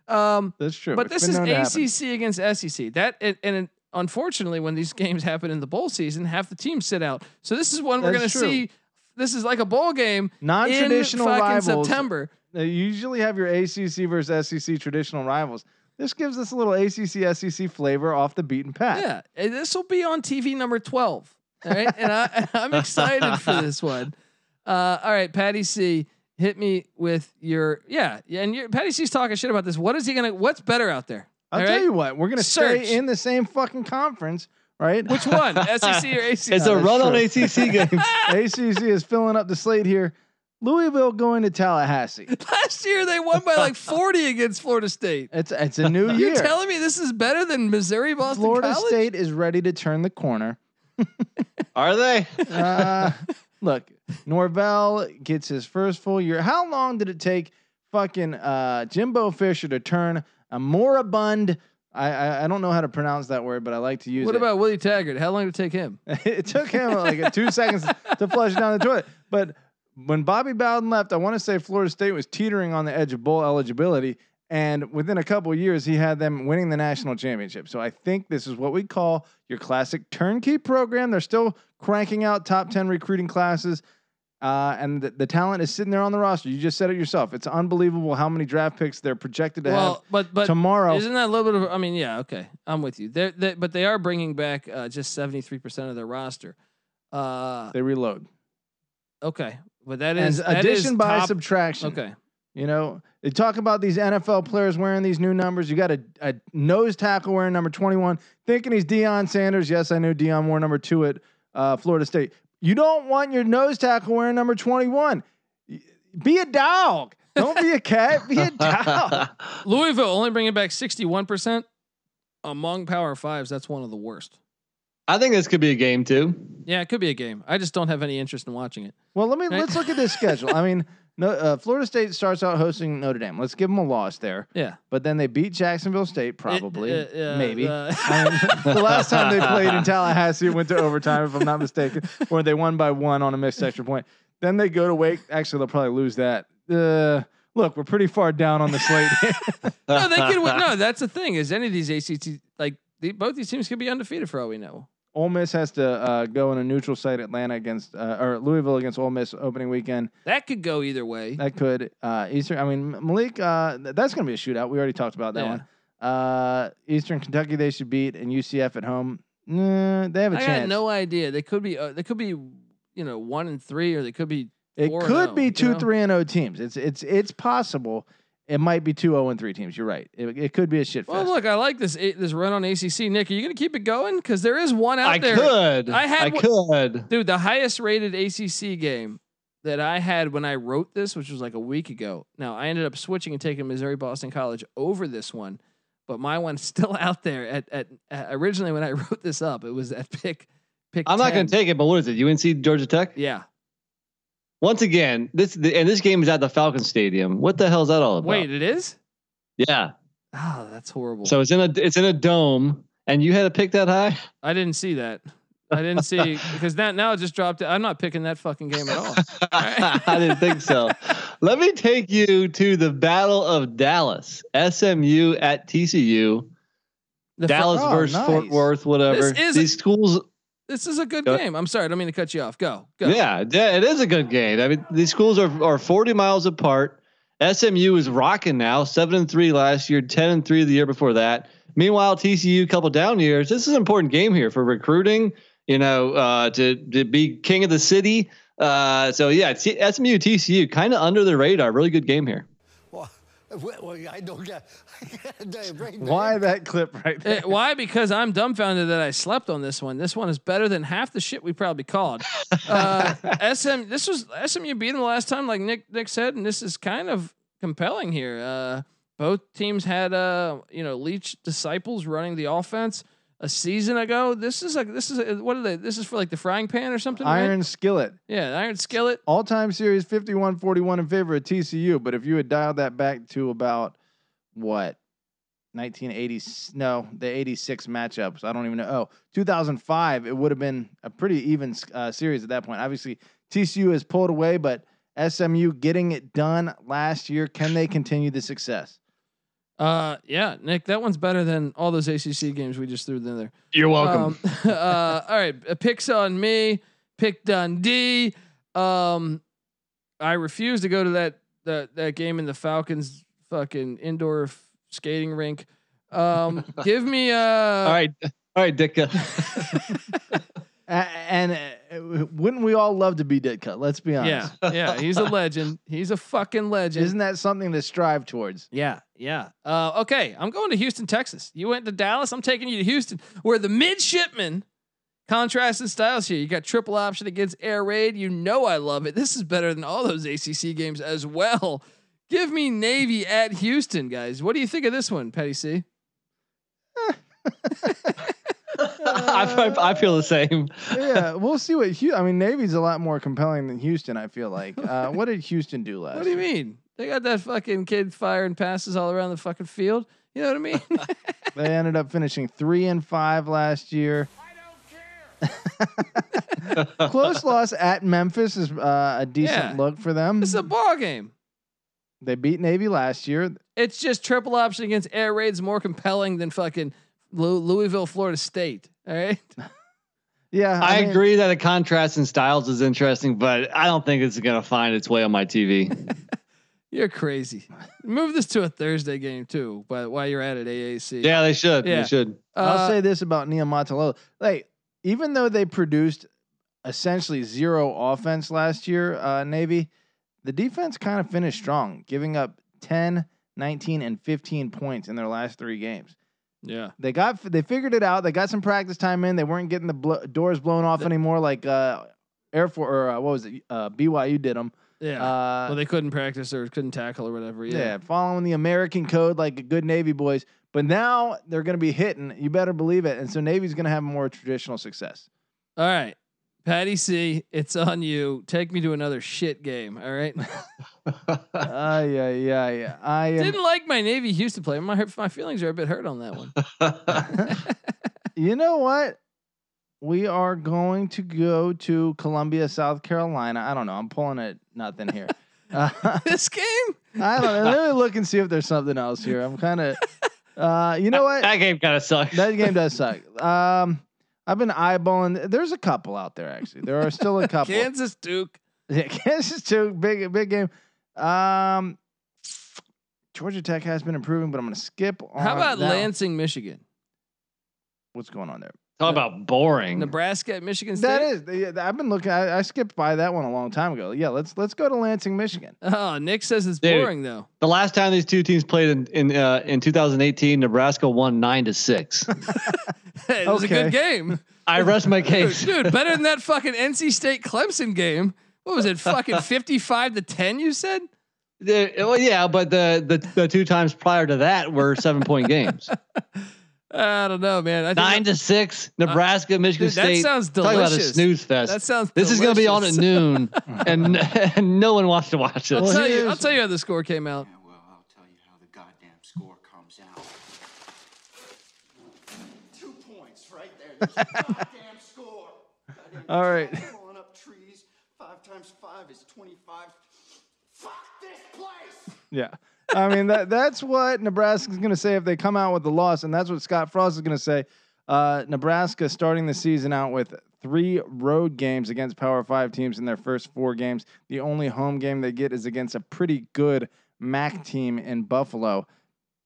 Um, That's true. But it's this is A C C against S E C. That and, and unfortunately, when these games happen in the bowl season, half the teams sit out. So this is one we're going to see. This is like a bowl game. Non-traditional in rivals. September. They usually have your A C C versus S E C traditional rivals. This gives us a little A C C S E C flavor off the beaten path. Yeah, this will be on T V number twelve. All right, and I, I'm excited for this one. Uh, all right, Patty C, hit me with your yeah, yeah. And your, Patty C's talking shit about this. What is he gonna? What's better out there? I'll all tell right? you what. We're gonna Search. stay in the same fucking conference, right? Which one, S E C or A C C? It's a run on A C C games. A C C is filling up the slate here. Louisville going to Tallahassee. Last year they won by like forty against Florida State. It's it's a new year. You're telling me this is better than Missouri Boston Florida College? Florida State is ready to turn the corner. Are they? Uh, look, Norvell gets his first full year. How long did it take fucking uh, Jimbo Fisher to turn a moribund? I, I I don't know how to pronounce that word, but I like to use it. What about Willie Taggart? How long did it take him? It took him like two seconds to flush down the toilet, but. When Bobby Bowden left, I want to say Florida State was teetering on the edge of bowl eligibility. And within a couple of years, he had them winning the national championship. So I think this is what we call your classic turnkey program. They're still cranking out top ten recruiting classes. Uh, and the, the talent is sitting there on the roster. You just said it yourself. It's unbelievable how many draft picks they're projected to well, have but, but tomorrow. Isn't that a little bit of, I mean, yeah, okay. I'm with you there. They, but they are bringing back uh, just seventy-three percent of their roster. Uh, they reload. Okay. But that is As addition that is by top. subtraction. Okay. You know, they talk about these N F L players wearing these new numbers. You got a, a nose tackle wearing number twenty-one, thinking he's Deion Sanders. Yes, I knew Deion wore number two at uh, Florida State. You don't want your nose tackle wearing number twenty-one. Be a dog. Don't be a cat. Be a dog. Louisville only bringing back sixty-one percent among Power Fives. That's one of the worst. I think this could be a game too. Yeah, it could be a game. I just don't have any interest in watching it. Well, let me right? let's look at this schedule. I mean, no, uh, Florida State starts out hosting Notre Dame. Let's give them a loss there. Yeah, but then they beat Jacksonville State, probably, it, uh, maybe. Uh, I mean, the last time they played in Tallahassee went to overtime, if I'm not mistaken, or they won by one on a missed extra point. Then they go to Wake. Actually, they'll probably lose that. Uh, look, we're pretty far down on the slate. No, they could. No, that's the thing. Is any of these A C T like the, both these teams could be undefeated for all we know. Ole Miss has to uh, go in a neutral site, Atlanta against uh, or Louisville against Ole Miss opening weekend. That could go either way. That could uh, Eastern. I mean Malik. Uh, th- that's going to be a shootout. We already talked about that yeah. one. Uh, Eastern Kentucky they should beat, and U C F at home. Nah, they have a I chance. I got no idea. They could be. Uh, they could be. You know, one and three, or they could be. It four could and be oh, two you know? three and oh teams. It's it's it's possible. It might be two oh and three teams. You're right. It, it could be a shit fest. Well, look, I like this this run on A C C. Nick, are you going to keep it going? Because there is one out I there. I could. I had. I one. could. Dude, the highest rated A C C game that I had when I wrote this, which was like a week ago. Now, I ended up switching and taking Missouri Boston College over this one, but my one's still out there. At at, at originally when I wrote this up, it was at pick pick. I'm ten. Not going to take it, but what is it? U N C Georgia Tech? Yeah. Once again, this and this game is at the Falcon Stadium. What the hell is that all about? Wait, it is? Yeah. Oh, that's horrible. So it's in a it's in a dome, and you had to pick that high? I didn't see that. I didn't see because that now it just dropped. I'm not picking that fucking game at all. all right. I didn't think so. Let me take you to the Battle of Dallas. S M U at T C U. The Dallas fo- oh, versus nice. Fort Worth, whatever. These a, schools. This is a good go. game. I'm sorry. I don't mean to cut you off. Go. Go. Yeah, it is a good game. I mean, these schools are are forty miles apart. S M U is rocking now, seven and three last year, ten and three the year before that. Meanwhile, T C U, a couple down years. This is an important game here for recruiting. You know, uh, to to be king of the city. Uh, so yeah, T- S M U T C U kind of under the radar. Really good game here. Well, well I don't got. Right why that clip right there? It, why? Because I'm dumbfounded that I slept on this one. This one is better than half the shit we probably called. Uh, S M. This was S M U beat them the last time, like Nick Nick said, and this is kind of compelling here. Uh, both teams had uh, you know, Leach disciples running the offense. A season ago, this is like this is a, what are they? This is for like the frying pan or something. Iron right? skillet, yeah, iron skillet. All time series fifty-one forty-one in favor of T C U. But if you had dialed that back to about what nineteen eighty? No, the eighty-six matchups. I don't even know. Oh, two thousand five. It would have been a pretty even uh, series at that point. Obviously, T C U has pulled away, but S M U getting it done last year. Can they continue the success? Uh, yeah, Nick, that one's better than all those A C C games we just threw in there. You're welcome. Um, uh, all right. Picks on me, pick Dundee. Um, I refuse to go to that, that, that game in the Falcons fucking indoor f- skating rink. Um, give me, uh, all right. All right. Ditka. and, and uh, wouldn't we all love to be Ditka? Let's be honest. Yeah. Yeah. He's a legend. He's a fucking legend. Isn't that something to strive towards? Yeah. Yeah. Uh, okay. I'm going to Houston, Texas. You went to Dallas. I'm taking you to Houston, where the midshipmen contrast in styles here. You got triple option against air raid. You know, I love it. This is better than all those A C C games as well. Give me Navy at Houston, guys. What do you think of this one, Patty C? I, I feel the same. Yeah, we'll see what Houston. I mean, Navy's a lot more compelling than Houston. I feel like. Uh, what did Houston do last? What do you mean? They got that fucking kid firing passes all around the fucking field. You know what I mean? They ended up finishing three and five last year. I don't care. Close loss at Memphis is uh, a decent yeah. look for them. It's a ball game. They beat Navy last year. It's just triple option against air raids more compelling than fucking Louisville, Florida State. All right. Yeah. I, I mean, agree that a contrast in styles is interesting, but I don't think it's going to find its way on my T V. You're crazy. Move this to a Thursday game too, but while you're at it, A A C. Yeah, they should. Yeah. They should. Uh, I'll say this about Nia Matalo. Like, even though they produced essentially zero offense last year, uh, Navy, the defense kind of finished strong, giving up ten, nineteen, and fifteen points in their last three games. Yeah, they got they figured it out. They got some practice time in. They weren't getting the blo- doors blown off the, anymore, like uh, Air Force or uh, what was it? Uh, B Y U did them. Yeah. Uh, well, they couldn't practice or couldn't tackle or whatever. Yeah. yeah. Following the American code, like good Navy boys, but now they're going to be hitting, you better believe it. And so Navy's going to have more traditional success. All right, Patty C, it's on you. Take me to another shit game. All right. uh, yeah, yeah, yeah. I am... didn't like my Navy Houston play. My, my feelings are a bit hurt on that one. You know what? We are going to go to Columbia, South Carolina. I don't know. I'm pulling at nothing here. Uh, this game? I don't know. Let me look and see if there's something else here. I'm kind of, uh, you know what? That game kind of sucks. That game does suck. Um, I've been eyeballing. There's a couple out there, actually. There are still a couple. Kansas Duke. Yeah, Kansas Duke. Big, big game. Um, Georgia Tech has been improving, but I'm going to skip on. How about now. Lansing, Michigan? What's going on there? Talk about boring. Nebraska at Michigan State. That is. I've been looking. I, I skipped by that one a long time ago. Yeah, let's let's go to Lansing, Michigan. Oh, Nick says it's Dude, boring though. The last time these two teams played in in uh, in two thousand eighteen, Nebraska won nine to six. Hey, it was okay. a good game. I rest my case. Dude, better than that fucking N C State Clemson game What was it? Fucking fifty-five to ten. You said. The, well, yeah, but the, the the two times prior to that were seven point games. I don't know, man. I think Nine to six, Nebraska, uh, Michigan dude, State. That sounds delicious. Talk about a snooze fest. That sounds. This delicious. Is going to be on at noon, and, and no one wants to watch it. I'll tell you. I'll tell you how the score came out. Yeah, well, I'll tell you how the goddamn score comes out. Two points right there. There's a goddamn score. Goddamn All right. Pulling up trees. Five times five is twenty-five. Fuck this place. Yeah. I mean, that that's what Nebraska's going to say if they come out with the loss. And that's what Scott Frost is going to say. Uh, Nebraska starting the season out with three road games against Power Five teams in their first four games. The only home game they get is against a pretty good M A C team in Buffalo.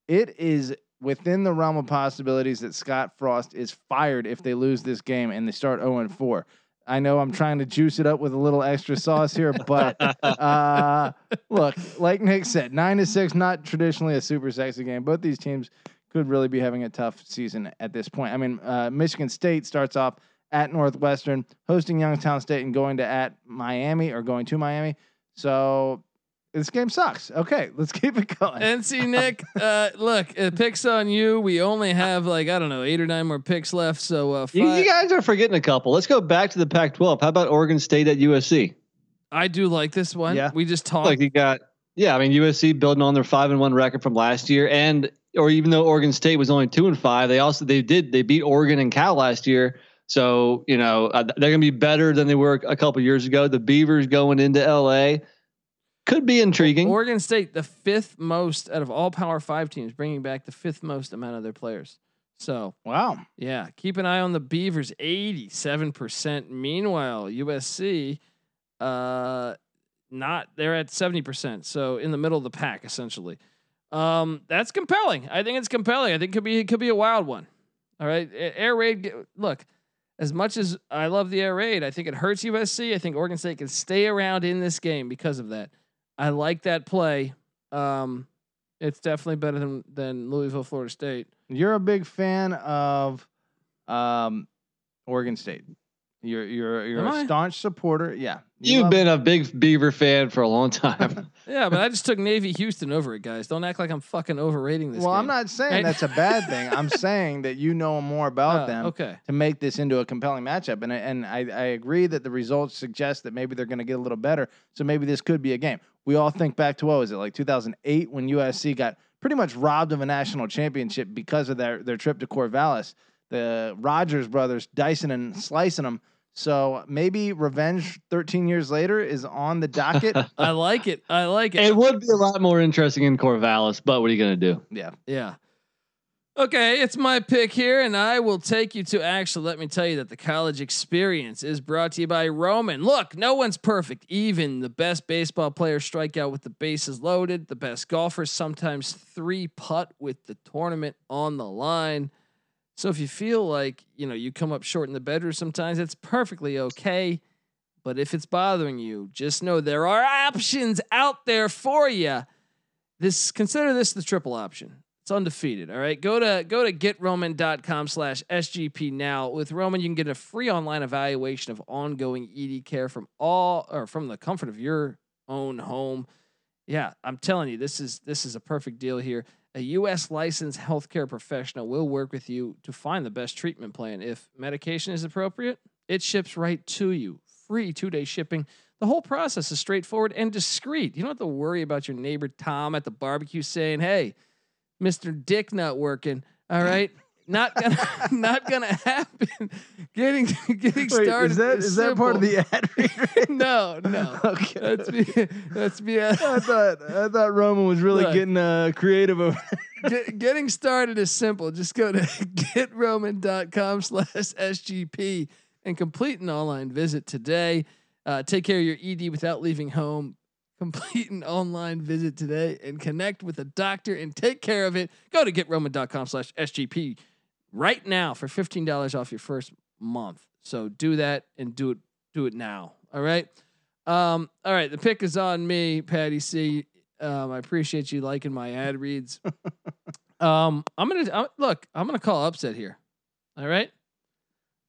It is within the realm of possibilities that Scott Frost is fired if they lose this game and they start oh and four. I know I'm trying to juice it up with a little extra sauce here, but uh, look, like Nick said, nine to six, not traditionally a super sexy game. Both these teams could really be having a tough season at this point. I mean, uh, Michigan State starts off at Northwestern, hosting Youngstown State and going to at Miami or going to Miami. So this game sucks. Okay, let's keep it going. N C Nick, uh, look, uh, picks on you. We only have like I don't know eight or nine more picks left. So uh, you, you guys are forgetting a couple. Let's go back to the Pac twelve. How about Oregon State at U S C? I do like this one. Yeah, we just talked. Like you got, yeah. I mean U S C building on their five and one record from last year, and or even though Oregon State was only two and five, they also they did they beat Oregon and Cal last year. So you know uh, they're gonna be better than they were a couple years ago. The Beavers going into L A. Could be intriguing. Oregon State, the fifth most out of all Power Five teams, bringing back the fifth most amount of their players. So wow, yeah. Keep an eye on the Beavers, eighty-seven percent. Meanwhile, U S C, uh, not they're at seventy percent. So in the middle of the pack, essentially. Um, that's compelling. I think it's compelling. I think it could be it could be a wild one. All right, air raid. Look, as much as I love the air raid, I think it hurts U S C. I think Oregon State can stay around in this game because of that. I like that play. Um, it's definitely better than, than Louisville, Florida State. You're a big fan of um, Oregon State. You're you're you're Am a I? staunch supporter. Yeah, you you've been it. a big Beaver fan for a long time. Yeah, but I just took Navy Houston over it, guys. Don't act like I'm fucking overrating this. Well, game. I'm not saying right? that's a bad thing. I'm saying that you know more about uh, them okay. to make this into a compelling matchup. And and I I agree that the results suggest that maybe they're going to get a little better. So maybe this could be a game. We all think back to what was it like two thousand eight when U S C got pretty much robbed of a national championship because of their their trip to Corvallis. The Rogers brothers dicing and slicing them. So maybe revenge thirteen years later is on the docket. I like it. I like it. It would be a lot more interesting in Corvallis, but what are you going to do? Yeah. Yeah. Okay. It's my pick here and I will take you to actually, let me tell you that the college experience is brought to you by Roman. Look, no one's perfect. Even the best baseball players strike out with the bases loaded. The best golfers sometimes three putt with the tournament on the line. So if you feel like, you know, you come up short in the bedroom sometimes, it's perfectly okay. But if it's bothering you, just know there are options out there for you. This consider this the triple option. It's undefeated. All right. Go to go to get roman dot com slash S G P now. With Roman, you can get a free online evaluation of ongoing E D care from all or from the comfort of your own home. Yeah, I'm telling you, this is this is a perfect deal here. A U S licensed healthcare professional will work with you to find the best treatment plan. If medication is appropriate, it ships right to you. Free two-day shipping. The whole process is straightforward and discreet. You don't have to worry about your neighbor Tom at the barbecue saying, "Hey, Mister Dick not working." All right. Not gonna, not gonna happen. Getting, getting Wait, started. Is that is, is that part of the ad read? No, no. Okay, that's me. That's me. I thought I thought Roman was really Look, getting uh, creative over. Get, getting started is simple. Just go to get roman dot com slash S G P and complete an online visit today. Uh, take care of your E D without leaving home. Complete an online visit today and connect with a doctor and take care of it. Go to get roman dot com slash S G P. Right now for fifteen dollars off your first month. So do that and do it, do it now. All right. Um, all right. The pick is on me, Patty C. Um, I appreciate you liking my ad reads. um, I'm going to look, I'm going to call upset here. All right.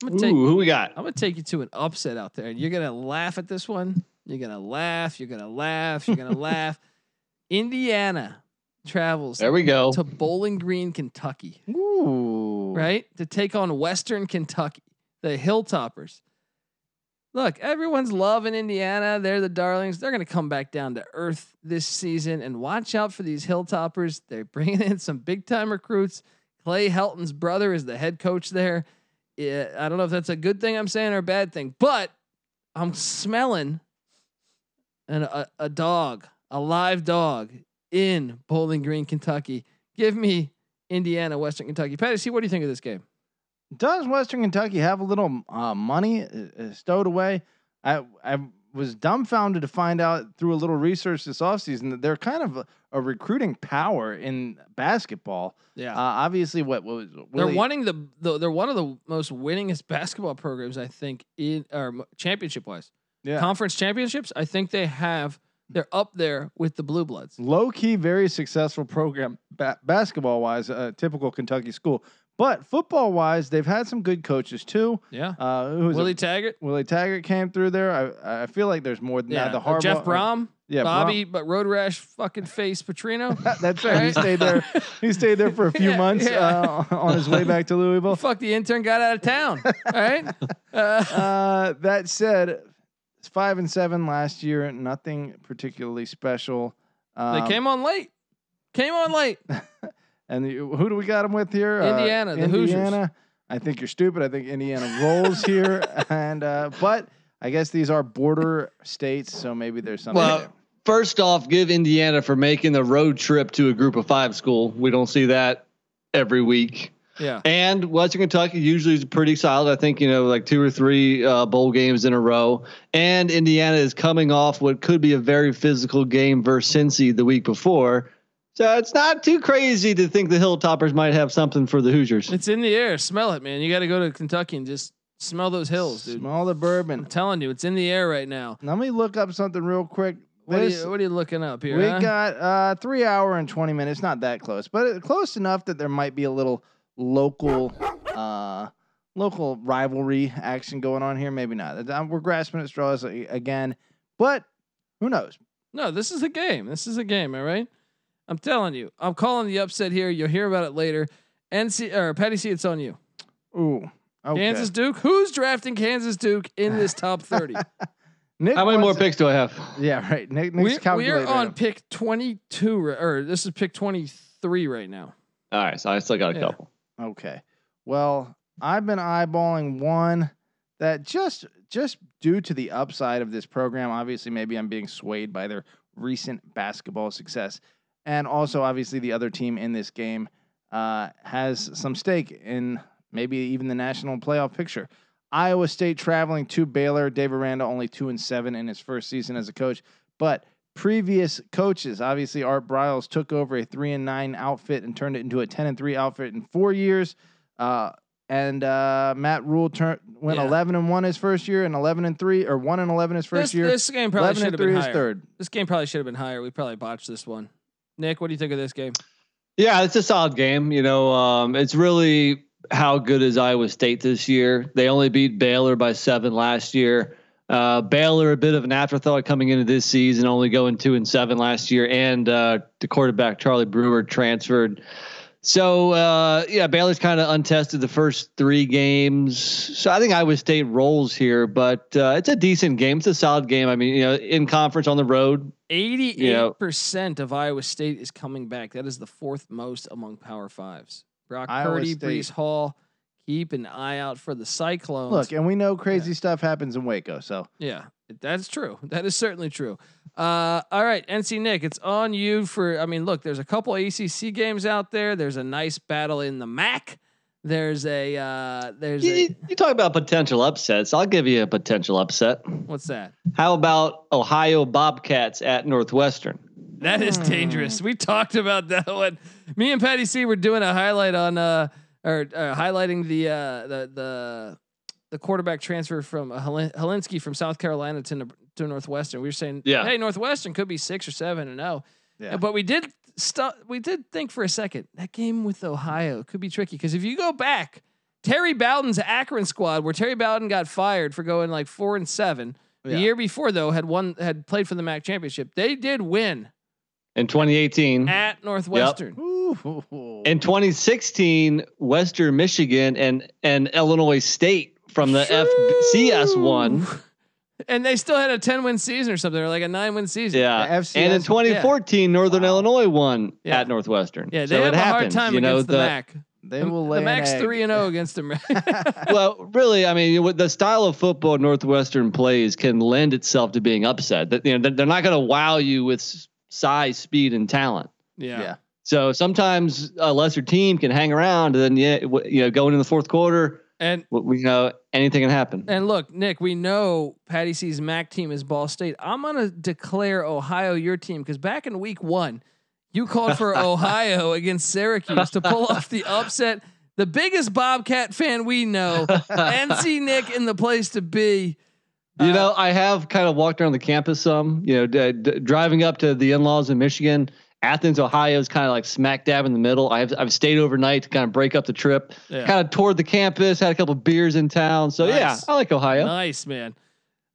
I'm gonna Ooh, take, who we got? I'm going to take you to an upset out there and you're going to laugh at this one. You're going to laugh. You're going to laugh. You're going to laugh. Indiana travels there we go. to Bowling Green, Kentucky. Ooh. Right? To take on Western Kentucky, the Hilltoppers. Look, everyone's loving Indiana. They're the darlings. They're going to come back down to earth this season, and watch out for these Hilltoppers. They're bringing in some big time recruits. Clay Helton's brother is the head coach there. It, I don't know if that's a good thing I'm saying or a bad thing, but I'm smelling an, a, a dog, a live dog in Bowling Green, Kentucky. Give me Indiana, Western Kentucky. Patty C, what do you think of this game? Does Western Kentucky have a little uh, money uh, stowed away? I I was dumbfounded to find out through a little research this offseason that they're kind of a, a recruiting power in basketball. Yeah, uh, obviously, what, what was Willie, they're wanting the, the they're one of the most winningest basketball programs, I think, in or championship wise. Yeah, conference championships. I think they have. They're up there with the Blue Bloods. Low key, very successful program ba- basketball wise. A uh, typical Kentucky school. But football-wise, they've had some good coaches too. Yeah, uh, who was Willie it? Taggart. Willie Taggart came through there. I I feel like there's more than yeah. that. The Harbaugh, Jeff Brom, uh, yeah, Bobby, Brom. But Road Rash fucking face Petrino. That's right. He stayed there. He stayed there for a few yeah, months yeah. Uh, on his way back to Louisville. Fuck, the intern got out of town. All right. Uh, uh, that said, it's five and seven last year. Nothing particularly special. Um, they came on late. Came on late. And the, who do we got them with here? Indiana, uh, the Indiana. Hoosiers. I think you're stupid. I think Indiana rolls here. And uh, but I guess these are border states, so maybe there's something. Well, there. First off, give Indiana for making the road trip to a Group of Five school. We don't see that every week. Yeah. And Western Kentucky usually is pretty solid. I think, you know, like two or three uh, bowl games in a row. And Indiana is coming off what could be a very physical game versus Cincy the week before. So it's not too crazy to think the Hilltoppers might have something for the Hoosiers. It's in the air. Smell it, man. You got to go to Kentucky and just smell those hills, dude. Smell the bourbon. I'm telling you, it's in the air right now. Let me look up something real quick. What, this, are, you, what are you looking up here? We huh? got uh, three hour and twenty minutes. Not that close, but close enough that there might be a little local, uh, local rivalry action going on here. Maybe not. We're grasping at straws again, but who knows? No, this is a game. This is a game. All right. I'm telling you, I'm calling the upset here. You'll hear about it later. N C or Patty C, it's on you. Ooh, okay. Kansas Duke. Who's drafting Kansas Duke in this top thirty? Nick, how many more picks do I have? Yeah, right. Nick, Nick's we're, we're on pick twenty-two, or this is pick twenty-three right now. All right, so I still got a yeah. couple. Okay, well, I've been eyeballing one that just just due to the upside of this program. Obviously, maybe I'm being swayed by their recent basketball success. And also, obviously, the other team in this game uh, has some stake in maybe even the national playoff picture. Iowa State traveling to Baylor. Dave Aranda only two and seven in his first season as a coach, but previous coaches, obviously, Art Briles took over a three and nine outfit and turned it into a ten and three outfit in four years. Uh, and uh, Matt Rule turned went yeah. eleven and one his first year, and eleven and three or one and eleven his first this, year. This game probably should have been higher. Third. This game probably should have been higher. We probably botched this one. Nick, what do you think of this game? Yeah, it's a solid game. You know, um, it's really how good is Iowa State this year? They only beat Baylor by seven last year. Uh, Baylor, a bit of an afterthought coming into this season, only going two and seven last year. And uh, the quarterback, Charlie Brewer, transferred. So, uh, yeah, Baylor's kind of untested the first three games. So I think Iowa State rolls here, but uh, it's a decent game. It's a solid game. I mean, you know, in conference on the road. eighty-eight percent you know, of Iowa State is coming back. That is the fourth most among Power Fives. Brock Iowa Purdy, State. Breece Hall, keep an eye out for the Cyclones. Look, and we know crazy yeah. stuff happens in Waco, so. Yeah, that's true. That is certainly true. Uh, all right, N C Nick, it's on you for, I mean, look, there's a couple A C C games out there. There's a nice battle in the M A C. There's a, uh, there's you, a, you talk about potential upsets. I'll give you a potential upset. What's that? How about Ohio Bobcats at Northwestern? That is dangerous. We talked about that one. Me and Patty C were doing a highlight on, uh, or uh, highlighting the, uh, the, the, the quarterback transfer from uh, Holinsky from South Carolina to, to Northwestern. We were saying, yeah. Hey, Northwestern could be six or seven and oh, yeah. But we did St- we did think for a second that game with Ohio could be tricky. Cause if you go back, Terry Bowden's Akron squad, where Terry Bowden got fired for going like four and seven, The yeah. year before, though, had won had played for the M A C championship. They did win in twenty eighteen at Northwestern. Yep. In twenty sixteen, Western Michigan and and Illinois State from the F C S won. And they still had a ten win season or something, or like a nine win season. Yeah. And in twenty fourteen, yeah. Northern wow. Illinois won yeah. at Northwestern. Yeah, they so have it a happens. hard time you know, against the, the M A C. They will lay the M A C's three and zero against them. Well, really, I mean, with the style of football Northwestern plays can lend itself to being upset. That you know they're not going to wow you with size, speed, and talent. Yeah. yeah. So sometimes a lesser team can hang around, and then yeah, you know, going in the fourth quarter, and we you know anything can happen. And look, Nick, we know Patty C's M A C team is Ball State. I'm going to declare Ohio your team because back in week one, you called for Ohio against Syracuse to pull off the upset. The biggest Bobcat fan we know, N C Nick in the place to be. You uh, know, I have kind of walked around the campus some, you know, d- d- driving up to the in-laws in Michigan. Athens, Ohio is kind of like smack dab in the middle. I've I've stayed overnight to kind of break up the trip, yeah. kind of toured the campus, had a couple of beers in town. So nice. yeah, I like Ohio. Nice, man.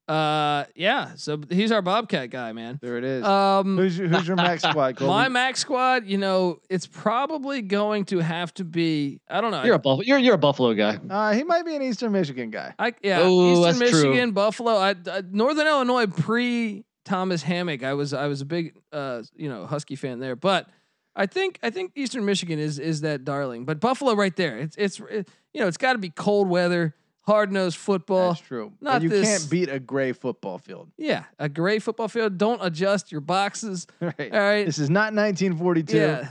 Uh yeah, so he's our Bobcat guy, man. There it is. Um, who's your, who's your M A C squad? Colby? My M A C squad, you know, it's probably going to have to be. I don't know. You're a Buffalo. You're you're a Buffalo guy. Uh, he might be an Eastern Michigan guy. I yeah, Ooh, Eastern Michigan, true. Buffalo. I, I Northern Illinois pre Thomas Hammock. I was I was a big uh you know Husky fan there, but I think I think Eastern Michigan is is that darling. But Buffalo right there. It's it's it, you know it's got to be cold weather. Hard-nosed football. That's true. Not and you this, can't beat a gray football field. Yeah, a gray football field. Don't adjust your boxes. Right. All right. This is not nineteen forty-two. Yeah.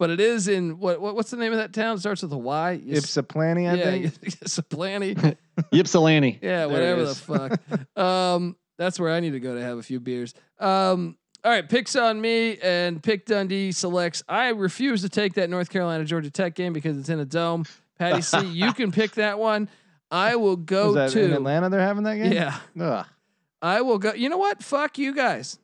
But it is in what, what? What's the name of that town? It starts with a Y. Ypsilanti, I yeah, think. Ypsilanti. Ypsilanti. Yeah, whatever the fuck. Um, that's where I need to go to have a few beers. Um, all right, picks on me and pick Dundee selects. I refuse to take that North Carolina Georgia Tech game because it's in a dome. Patty C, you can pick that one. I will go Was that to in Atlanta. They're having that game. Yeah. Ugh. I will go. You know what? Fuck you guys.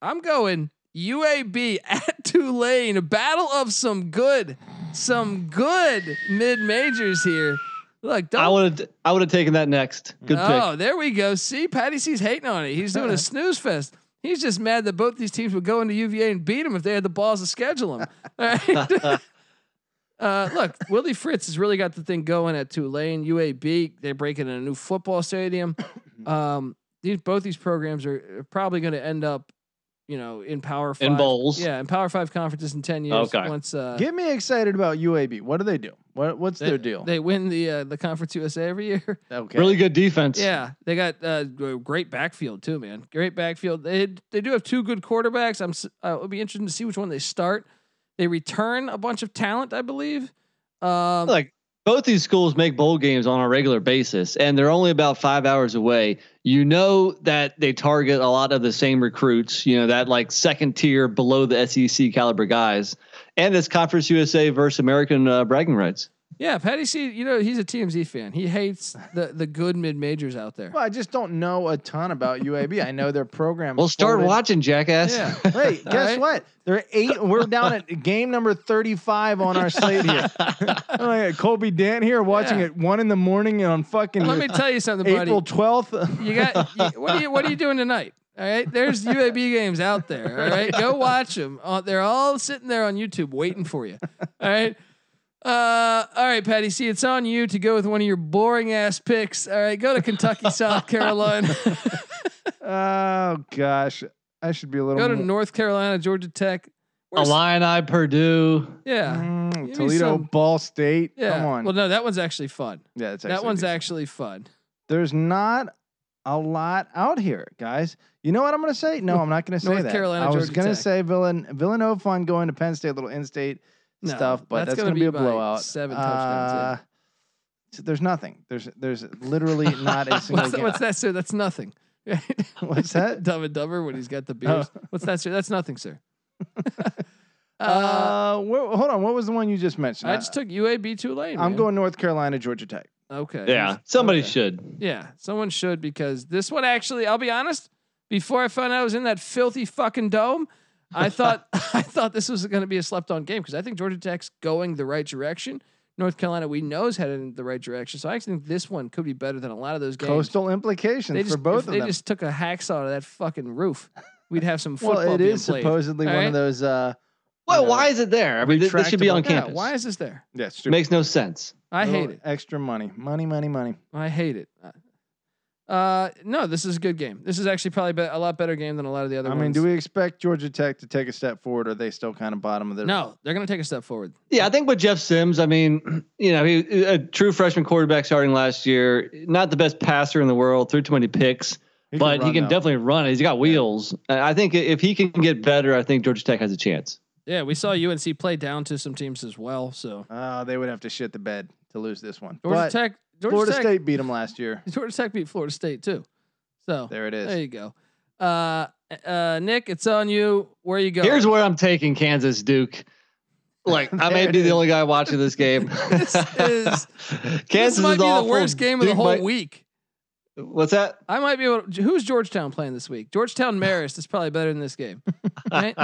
I'm going U A B at Tulane, a battle of some good, some good mid majors here. Look, don't, I would have, I would have taken that next. Good oh, pick. Oh, there we go. See, Patty C's hating on it. He's doing a snooze fest. He's just mad that both these teams would go into U V A and beat them if they had the balls to schedule them. All right. Uh, look, Willie Fritz has really got the thing going at Tulane. U A B, they're breaking in a new football stadium. Um, these both these programs are, are probably going to end up, you know, in Power Five. In bowls. Yeah, in Power Five conferences in ten years. Okay. Once, uh, get me excited about U A B. What do they do? What What's they, their deal? They win the uh, the Conference U S A every year. Okay. Really good defense. Yeah, they got uh, great backfield too, man. Great backfield. They they do have two good quarterbacks. I'm uh, it'll be interesting to see which one they start. They return a bunch of talent, I believe. Um, like both these schools make bowl games on a regular basis, and they're only about five hours away. You know that they target a lot of the same recruits. You know that like second tier below the S E C caliber guys, and it's Conference U S A versus American uh, bragging rights. Yeah, Patty C. You know he's a T M Z fan. He hates the the good mid majors out there. Well, I just don't know a ton about U A B. I know their program. We'll start folded. watching, jackass. Yeah. Hey, guess right. what? They're eight. We're down at game number thirty-five on our slate here. Like Colby Dent here watching yeah. at one in the morning and on fucking. Let me tell you something, buddy. April twelfth. You got you, what? Are you, what are you doing tonight? All right, there's U A B games out there. All right, go watch them. Uh, they're all sitting there on YouTube waiting for you. All right. Uh, all right, Patty C, it's on you to go with one of your boring ass picks. All right, go to Kentucky, South Carolina. Oh gosh, I should be a little. Go more. to North Carolina, Georgia Tech, Illini, Purdue. Yeah, mm, Toledo, some, Ball State. Yeah. Come on. Well, no, that one's actually fun. Yeah, it's actually that one's decent. actually fun. There's not a lot out here, guys. You know what I'm going to say? No, I'm not going to say North that. Carolina, I was going to say Villan- Villanova on going to Penn State, a little in-state. No, stuff, but that's, that's going to be, be a blowout. Seven touchdowns. Uh, so there's nothing. There's there's literally not a single. what's, that, game. what's that, sir? That's nothing. What's that? Dumb and Dumber when he's got the beers. Oh. What's that, sir? That's nothing, sir. uh, uh wh- hold on. What was the one you just mentioned? I just took U A B Tulane. I'm man. going North Carolina, Georgia Tech. Okay. Yeah. Somebody okay. should. Yeah. Someone should because this one actually. I'll be honest. Before I found out I was in that filthy fucking dome. I thought I thought this was going to be a slept on game because I think Georgia Tech's going the right direction. North Carolina we know is headed in the right direction. So I actually think this one could be better than a lot of those games. Coastal implications just, for both of them. If they just took a hacksaw to that fucking roof, we'd have some football. Well, it is played. supposedly right? one of those. Uh, well, you know, why is it there? I mean, this, this should be on yeah, campus. Why is this there? Yeah, it makes no sense. I hate it. Extra money, money, money, money. I hate it. Uh, no, this is a good game. This is actually probably a lot better game than a lot of the other. I ones. mean, do we expect Georgia Tech to take a step forward? Or are they still kind of bottom of their? No, they're going to take a step forward. Yeah, I think with Jeff Sims, I mean, you know, he a true freshman quarterback starting last year. Not the best passer in the world. Threw too many picks, he but can he can now. definitely run. He's got wheels. Yeah. I think if he can get better, I think Georgia Tech has a chance. Yeah, we saw U N C play down to some teams as well. So uh, they would have to shit the bed to lose this one. Georgia but- Tech. Georgia Florida Tech, State beat them last year. Georgia Tech beat Florida State too. So there it is. There you go. Uh, uh, Nick, it's on you. Where you going? Here's where I'm taking Kansas Duke. Like I may be is. the only guy watching this game. This is Kansas this might is be awful. the worst game Duke of the whole might, week. What's that? I might be able to, who's Georgetown playing this week? Georgetown Marist is probably better than this game. Right?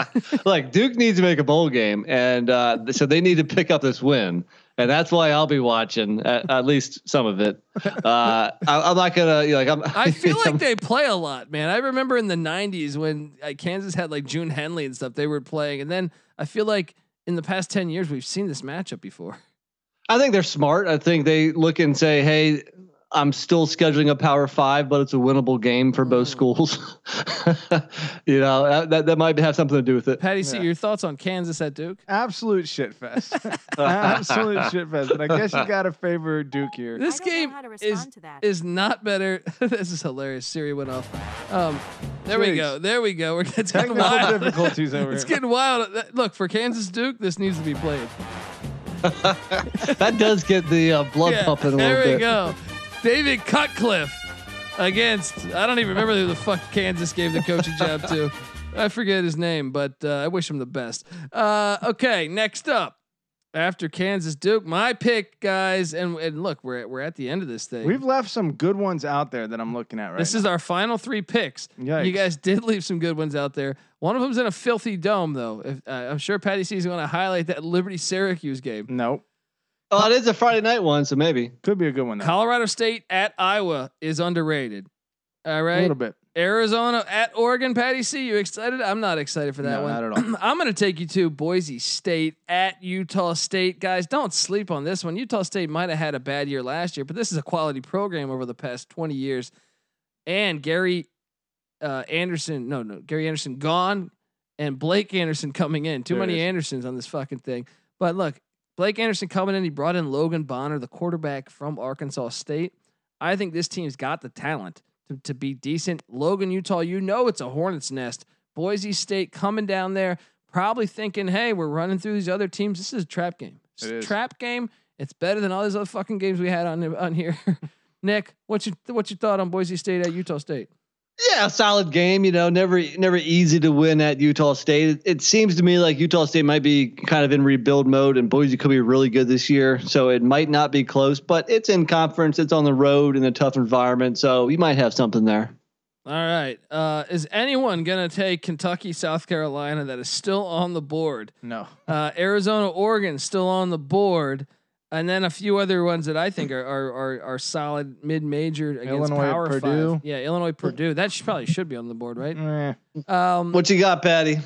Like Duke needs to make a bowl game, and uh, so they need to pick up this win. And that's why I'll be watching at, at least some of it. Uh, I, I'm not gonna you know, like. I'm, I feel like I'm, they play a lot, man. I remember in the nineties when uh, Kansas had like June Henley and stuff. They were playing, and then I feel like in the past ten years we've seen this matchup before. I think they're smart. I think they look and say, "Hey, I'm still scheduling a Power Five, but it's a winnable game for mm. both schools." You know, that that might have something to do with it. Patty C, yeah. Your thoughts on Kansas at Duke? Absolute shit fest. Absolute shit fest. But I guess you got to favor Duke here. This game is is not better. This is hilarious. Siri went off. Um, there Jeez. we go. There we go. We're getting Technical wild. difficulties over it's here. It's getting wild. Look, for Kansas Duke, this needs to be played. That does get the uh, blood yeah, pumping a little bit. There we go. David Cutcliffe against, I don't even remember who the fuck Kansas gave the coaching job to. I forget his name, but uh, I wish him the best. Uh, okay. Next up after Kansas Duke, my pick guys. And, and look, we're at, we're at the end of this thing. We've left some good ones out there that I'm looking at right This now. is our final three picks. Yikes. You guys did leave some good ones out there. One of them's in a filthy dome though. If, uh, I'm sure Patty C is going to highlight that Liberty Syracuse game. Nope. Oh, it is a Friday night one, so maybe could be a good one. Though. Colorado State at Iowa is underrated. All right, a little bit. Arizona at Oregon. Patty C, you excited? I'm not excited for that no, one. Not at all. I'm going to take you to Boise State at Utah State, guys. Don't sleep on this one. Utah State might have had a bad year last year, but this is a quality program over the past twenty years. And Gary uh, Anderson, no, no, Gary Anderson gone, and Blake Anderson coming in. Too there many Andersons on this fucking thing. But look. Blake Anderson coming in, he brought in Logan Bonner, the quarterback from Arkansas State. I think this team's got the talent to, to be decent. Logan, Utah, you know it's a hornet's nest. Boise State coming down there, probably thinking, hey, we're running through these other teams. This is a trap game. It's it a is. trap game. It's better than all these other fucking games we had on, on here. Nick, what's your, what's your thought on Boise State at Utah State? Yeah, solid game. You know, never never easy to win at Utah State. It seems to me like Utah State might be kind of in rebuild mode, and Boise could be really good this year. So it might not be close, but it's in conference. It's on the road in a tough environment, so you might have something there. All right, uh, is anyone gonna take Kentucky, South Carolina? That is still on the board. No. Uh, Arizona, Oregon, still on the board. And then a few other ones that I think are are are, are solid mid-major against Illinois, Power Purdue. Five. Yeah, Illinois, Purdue. That should, probably should be on the board, right? Um, what you got, Patty?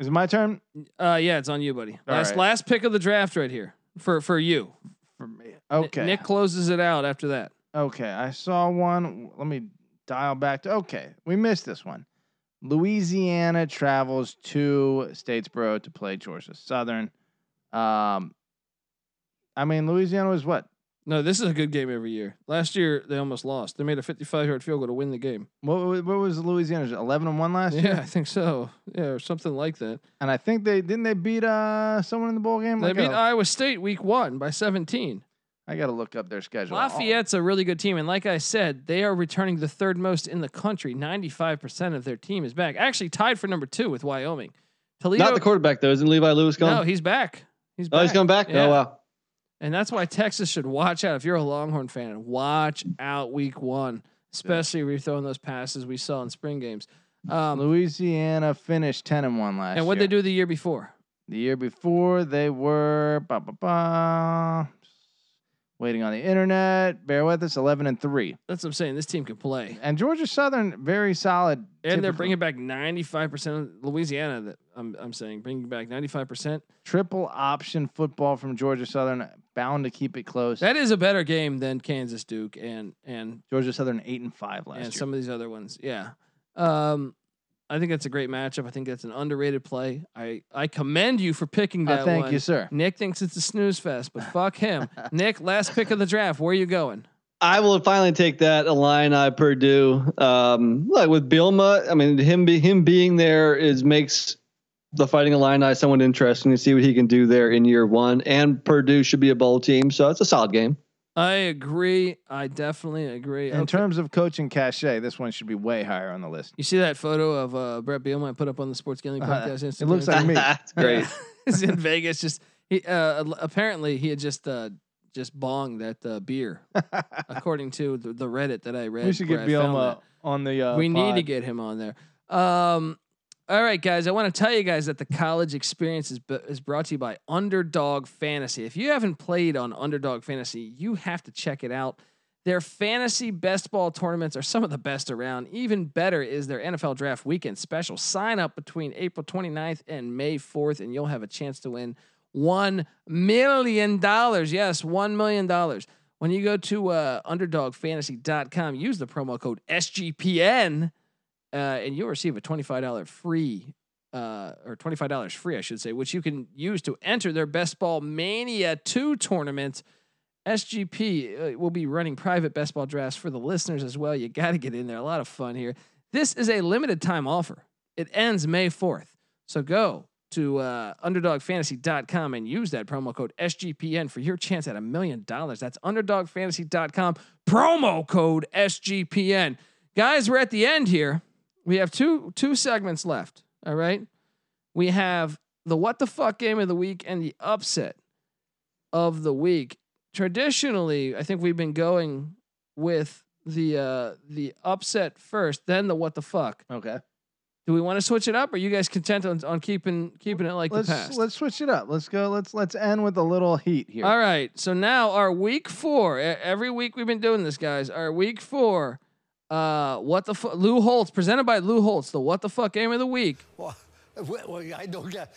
Is it my turn? Uh, yeah, it's on you, buddy. All last right. last pick of the draft, right here for for you. For me, okay. N- Nick closes it out after that. Okay, I saw one. Let me dial back to. Okay, we missed this one. Louisiana travels to Statesboro to play Georgia Southern. Um. I mean, Louisiana was what? No, this is a good game every year. Last year they almost lost. They made a fifty-five yard field goal to win the game. What, what was Louisiana's eleven and one last yeah, year? Yeah, I think so. Yeah, or something like that. And I think they didn't they beat uh someone in the bowl game. They like beat a, Iowa State week one by seventeen. I got to look up their schedule. Lafayette's a really good team, and like I said, they are returning the third most in the country. ninety-five percent of their team is back. Actually, tied for number two with Wyoming. Toledo. Not the quarterback though. Isn't Levi Lewis gone? No, he's back. He's back. Oh, he's coming back. Yeah. Oh wow. And that's why Texas should watch out. If you're a Longhorn fan, watch out week one, especially if you're throwing those passes we saw in spring games. Um, Louisiana finished ten and one last year. And what did they do the year before? The year before, they were bah, bah, bah, waiting on the internet. Bear with us, eleven and three. That's what I'm saying. This team can play. And Georgia Southern, very solid. And typical. They're bringing back ninety-five percent of Louisiana. That I'm, I'm saying, bringing back ninety-five percent triple option football from Georgia Southern, bound to keep it close. That is a better game than Kansas Duke and and Georgia Southern eight and five last and year. And some of these other ones, yeah. Um, I think that's a great matchup. I think that's an underrated play. I, I commend you for picking that uh, thank one. Thank you, sir. Nick thinks it's a snooze fest, but fuck him. Nick, last pick of the draft. Where are you going? I will finally take that Illini Purdue. Um, like with Bielma, I mean, him be, him being there is makes the Fighting Illini somewhat interesting to see what he can do there in year one. And Purdue should be a bowl team, so it's a solid game. I agree. I definitely agree. In okay. terms of coaching cachet, this one should be way higher on the list. You see that photo of uh, Brett Bielma I put up on the Sports Gambling Podcast uh, Instagram? It looks like me. It's great. He's in Vegas. Just he uh, apparently he had just uh, just bonged that uh, beer, according to the, the Reddit that I read. We should get Bielma on the. Uh, we pod. need to get him on there. Um, all right, guys. I want to tell you guys that the college experience is b- is brought to you by Underdog Fantasy. If you haven't played on Underdog Fantasy, you have to check it out. Their fantasy best ball tournaments are some of the best around. Even better is their N F L Draft Weekend Special. Sign up between April twenty-ninth and May fourth, and you'll have a chance to win one million dollars. Yes, one million dollars. When you go to uh, underdog fantasy dot com, use the promo code S G P N. Uh, and you'll receive a twenty-five dollars free, uh, or twenty-five dollars free, I should say, which you can use to enter their Best Ball Mania two tournament. S G P uh, will be running private best ball drafts for the listeners as well. You got to get in there. A lot of fun here. This is a limited time offer. It ends May fourth. So go to uh, underdog fantasy dot com and use that promo code S G P N for your chance at a million dollars. That's underdog fantasy dot com, promo code S G P N. Guys, we're at the end here. We have two two segments left. All right, we have the what the fuck game of the week and the upset of the week. Traditionally, I think we've been going with the uh, the upset first, then the what the fuck. Okay. Do we want to switch it up? Or are you guys content on, on keeping keeping it like let's, the past? Let's switch it up. Let's go. Let's let's end with a little heat here. All right. So now our week four. Every week we've been doing this, guys. Our week four. Uh, what the fuck? Lou Holtz, presented by Lou Holtz, the what the fuck game of the week. Well, well I don't get.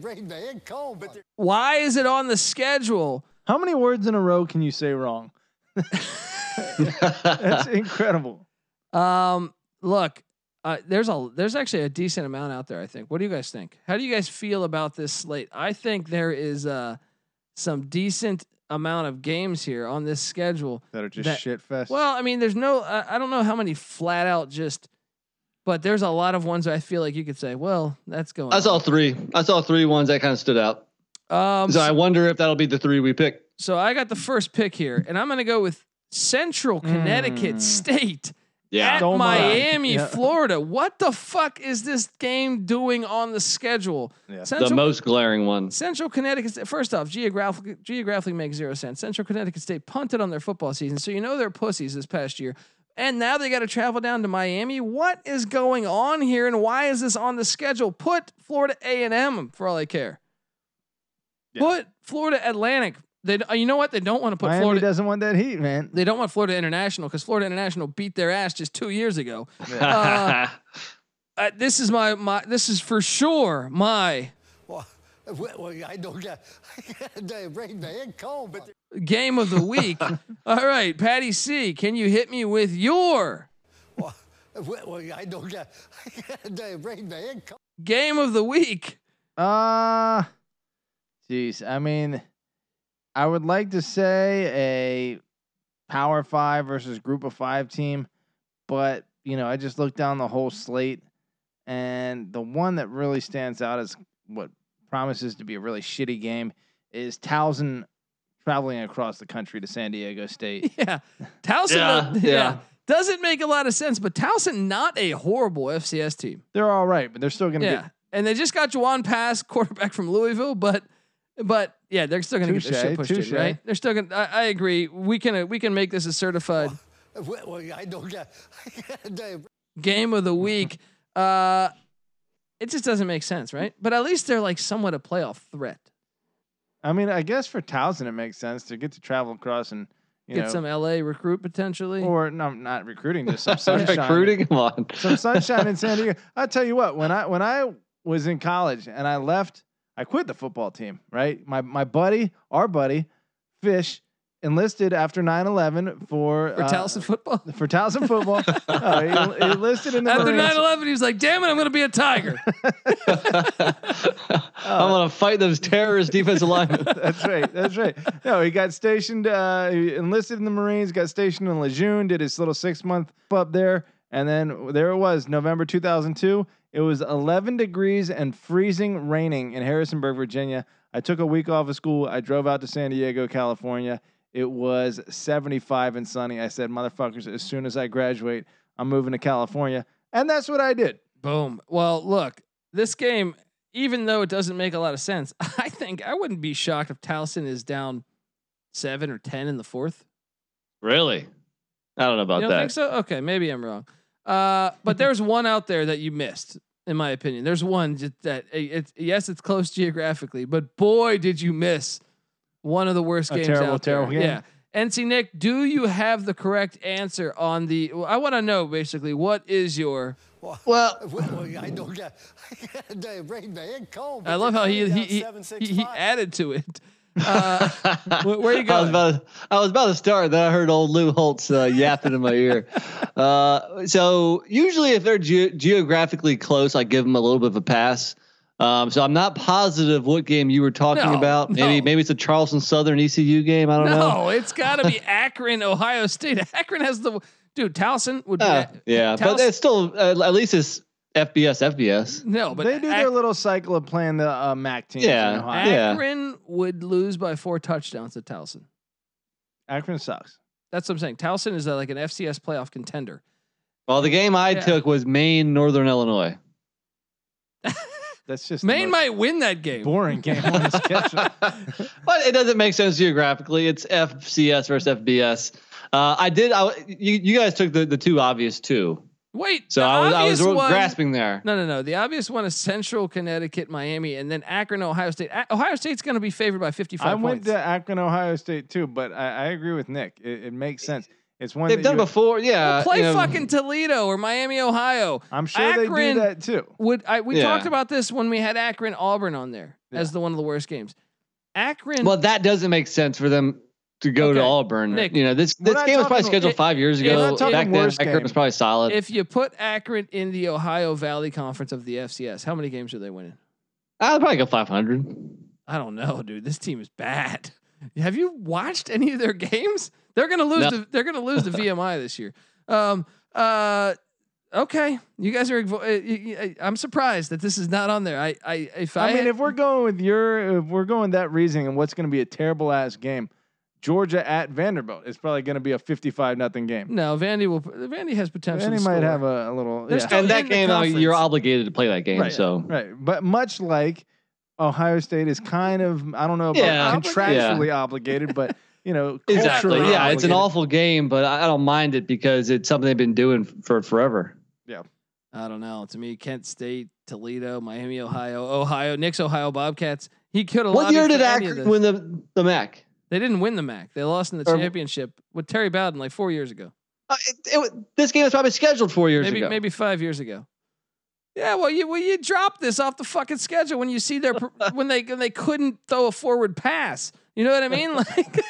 Brain man, cold. But why is it on the schedule? How many words in a row can you say wrong? That's incredible. Um, look, uh, there's a there's actually a decent amount out there. I think. What do you guys think? How do you guys feel about this slate? I think there is uh some decent amount of games here on this schedule that are just that, shit fest. Well, I mean, there's no, I, I don't know how many flat out just, but there's a lot of ones I feel like you could say, well, that's going. I saw on. three. I saw three ones that kind of stood out. Um, so I wonder if that'll be the three we pick. So I got the first pick here, and I'm going to go with Central Connecticut mm. State yeah. at oh Miami, yeah. Florida. What the fuck is this game doing on the schedule? Yeah. Central, the most glaring one. Central Connecticut. First off, geographically, geographically makes zero sense. Central Connecticut State punted on their football season, so you know they're pussies this past year. And now they got to travel down to Miami. What is going on here, and why is this on the schedule? Put Florida A and M for all I care. Yeah. Put Florida Atlantic. They, you know what? They don't want to put Miami Florida. Doesn't want that heat, man. They don't want Florida International because Florida International beat their ass just two years ago. Yeah. Uh, uh, this is my my. This is for sure my. Well, well I don't get. Brain man, cold. But game of the week. All right, Patty C. Can you hit me with your? Well, well I don't get. Brain man, cold. Game of the week. Ah, uh, jeez. I mean. I would like to say a Power Five versus Group of Five team, but you know, I just looked down the whole slate, and the one that really stands out as what promises to be a really shitty game is Towson traveling across the country to San Diego State. Yeah, Towson. yeah, uh, yeah. yeah, doesn't make a lot of sense, but Towson not a horrible F C S team. They're all right, but they're still gonna. Yeah, get- and they just got Juwan Pass, quarterback from Louisville, but. But yeah, they're still going to get their shit pushed touche. in, right? They're still going. I, I agree. We can uh, we can make this a certified. Well, well, I don't get game of the week. Uh, It just doesn't make sense, right? But at least they're like somewhat a playoff threat. I mean, I guess for Towson it makes sense to get to travel across and you get know, some L A recruit potentially, or no, not recruiting, just some sunshine. Recruiting, come on, some sunshine in San Diego. I tell you what, when I when I was in college and I left, I quit the football team. Right, my my buddy, our buddy, Fish, enlisted after nine eleven for for uh, Towson football. For Towson football, uh, he, he enlisted in the after nine eleven. He was like, "Damn it, I'm going to be a Tiger. uh, I'm going to fight those terrorist defensive linemen." That's right. That's right. No, he got stationed. Uh, he enlisted in the Marines. Got stationed in Lejeune. Did his little six month up there, and then there it was, November two thousand two. It was eleven degrees and freezing raining in Harrisonburg, Virginia. I took a week off of school. I drove out to San Diego, California. It was seventy-five and sunny. I said, motherfuckers, as soon as I graduate, I'm moving to California. And that's what I did. Boom. Well, look, this game, even though it doesn't make a lot of sense, I think I wouldn't be shocked if Towson is down seven or ten in the fourth. Really? I don't know about that. You don't think so? Okay, maybe I'm wrong. Uh, but there's one out there that you missed, in my opinion. There's one just that it's, yes, it's close geographically, but boy, did you miss one of the worst games out there. A terrible, terrible game. Yeah. N C Nick, do you have the correct answer on the? I want to know basically what is your. Well, well I don't get. I love how he he he, he added to it. Uh, where you going? I was, to, I was about to start, then I heard old Lou Holtz uh, yapping in my ear. Uh, so usually, if they're ge- geographically close, I give them a little bit of a pass. Um, so I'm not positive what game you were talking no, about. Maybe no. maybe it's a Charleston Southern E C U game. I don't no, know. No, it's got to be Akron, Ohio State. Akron has the dude. Towson would be. Uh, yeah, Towson. But it's still uh, at least it's F B S. F B S. No, but they do Ak- their little cycle of playing the uh, MAC teams. Yeah, in Ohio. Akron yeah. would lose by four touchdowns to Towson. Akron sucks. That's what I'm saying. Towson is uh, like an F C S playoff contender. Well, the game I yeah. took was Maine, Northern Illinois. That's just Maine might win that game. Boring game on his schedule. But it doesn't make sense geographically. It's F C S versus F B S. Uh, I did. I, you, you guys took the, the two obvious two. Wait. So I was, I was one, grasping there. No, no, no. The obvious one is Central Connecticut, Miami, and then Akron, Ohio State. A- Ohio State's going to be favored by fifty-five points. I went points. to Akron, Ohio State too, but I, I agree with Nick. It, it makes sense. It's one they've done before. Yeah. Well, play you know, fucking Toledo or Miami, Ohio. I'm sure Akron they do that too. Would I, we yeah. talked about this when we had Akron Auburn on there yeah. as the, one of the worst games. Akron. Well, that doesn't make sense for them to go okay. to Auburn. Nick, you know, this, this game was probably scheduled it, five years ago. Back then, Akron was probably solid. If you put Akron in the Ohio Valley Conference of the F C S, how many games are they winning? I'll probably go five hundred. I don't know, dude. This team is bad. Have you watched any of their games? They're gonna lose. No. The, they're gonna lose the V M I this year. Um, uh, okay, you guys are. I'm surprised that this is not on there. I, I, if I, I mean, had, if we're going with your, if we're going that reasoning, and what's gonna be a terrible ass game, Georgia at Vanderbilt is probably gonna be a fifty-five nothing game. No, Vandy will. Vandy has potential. Vandy might have a, a little. Yeah. And that game, uh, you're obligated to play that game. Right, so right, but much like Ohio State is kind of, I don't know, about yeah. contractually yeah. obligated, but. You know, exactly. Yeah, obligated. It's an awful game, but I don't mind it because it's something they've been doing for forever. Yeah, I don't know. To me, Kent State, Toledo, Miami, Ohio, Ohio, Nick's Ohio Bobcats. He could have. What year did Akron win the the MAC? They didn't win the MAC. They lost in the or, championship with Terry Bowden like four years ago. Uh, it, it, this game was probably scheduled four years maybe, ago, maybe five years ago. Yeah, well, you well you dropped this off the fucking schedule when you see their when they when they couldn't throw a forward pass. You know what I mean? Like,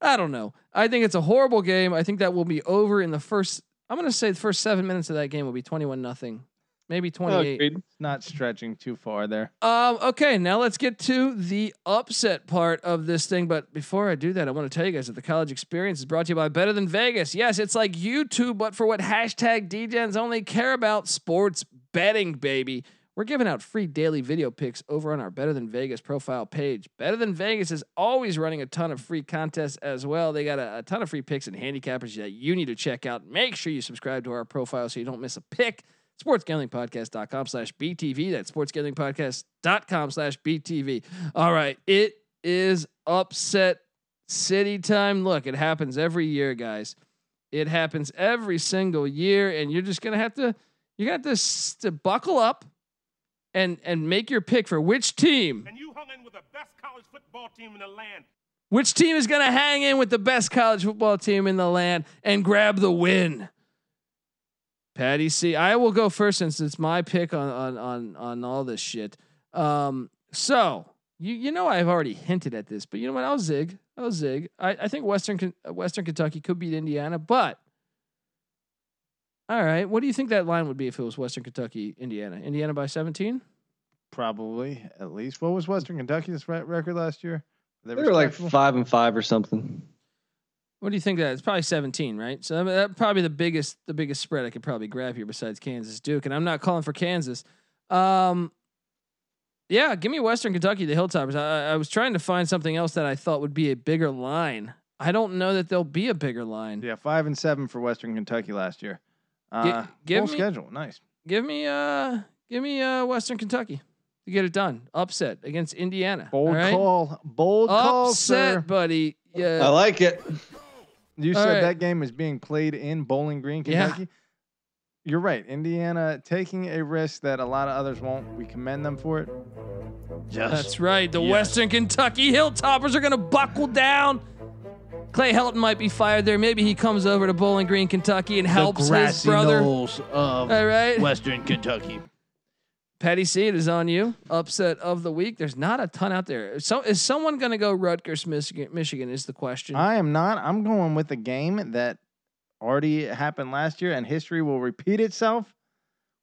I don't know. I think it's a horrible game. I think that will be over in the first, I'm going to say the first seven minutes of that game will be twenty-one nothing, maybe twenty-eight. Oh, not stretching too far there. Um, okay. Now let's get to the upset part of this thing. But before I do that, I want to tell you guys that the college experience is brought to you by Better Than Vegas. Yes. It's like YouTube, but for what hashtag D Gens only care about, sports betting, baby. We're giving out free daily video picks over on our Better Than Vegas profile page. Better Than Vegas is always running a ton of free contests as well. They got a, a ton of free picks and handicappers that you need to check out. Make sure you subscribe to our profile so you don't miss a pick. sportsgamblingpodcast.com slash BTV. That's sportsgamblingpodcast.com slash BTV. All right. It is upset city time. Look, it happens every year, guys. It happens every single year. And you're just going to have to, you got to, to buckle up. and and make your pick for which team. And you hung in with the best college football team in the land. Which team is going to hang in with the best college football team in the land and grab the win? Patty C. I will go first since it's my pick on on on on all this shit. Um, so you you know I've already hinted at this, but you know what? I'll zig. I'll zig. I, I think Western Western Kentucky could beat Indiana, but all right. What do you think that line would be if it was Western Kentucky, Indiana? Indiana by seventeen? Probably, at least. What was Western Kentucky's record last year? They, they were like five and five or something. What do you think that? It's probably seventeen, right? So I mean, that probably the biggest, the biggest spread I could probably grab here besides Kansas Duke. And I'm not calling for Kansas. Um, yeah. Give me Western Kentucky, the Hilltoppers. I, I was trying to find something else that I thought would be a bigger line. I don't know that there'll be a bigger line. Yeah. Five and seven for Western Kentucky last year. Uh, G- give full me, schedule. Nice. Give me, uh, give me uh Western Kentucky to get it done. Upset against Indiana. Bold right? call, bold Upset, call, sir. buddy. Yeah. I like it. You All said right. that game is being played in Bowling Green, Kentucky. Yeah. You're right. Indiana taking a risk that a lot of others won't. We commend them for it. Yes. That's right. The yes. Western Kentucky Hilltoppers are going to buckle down. Clay Helton might be fired there. Maybe he comes over to Bowling Green, Kentucky, and helps the his brother. Knolls of All right. Western Kentucky. Patty C, it is on you. Upset of the week. There's not a ton out there. So is someone going to go Rutgers, Michigan, Michigan is the question. I am not. I'm going with a game that already happened last year and history will repeat itself.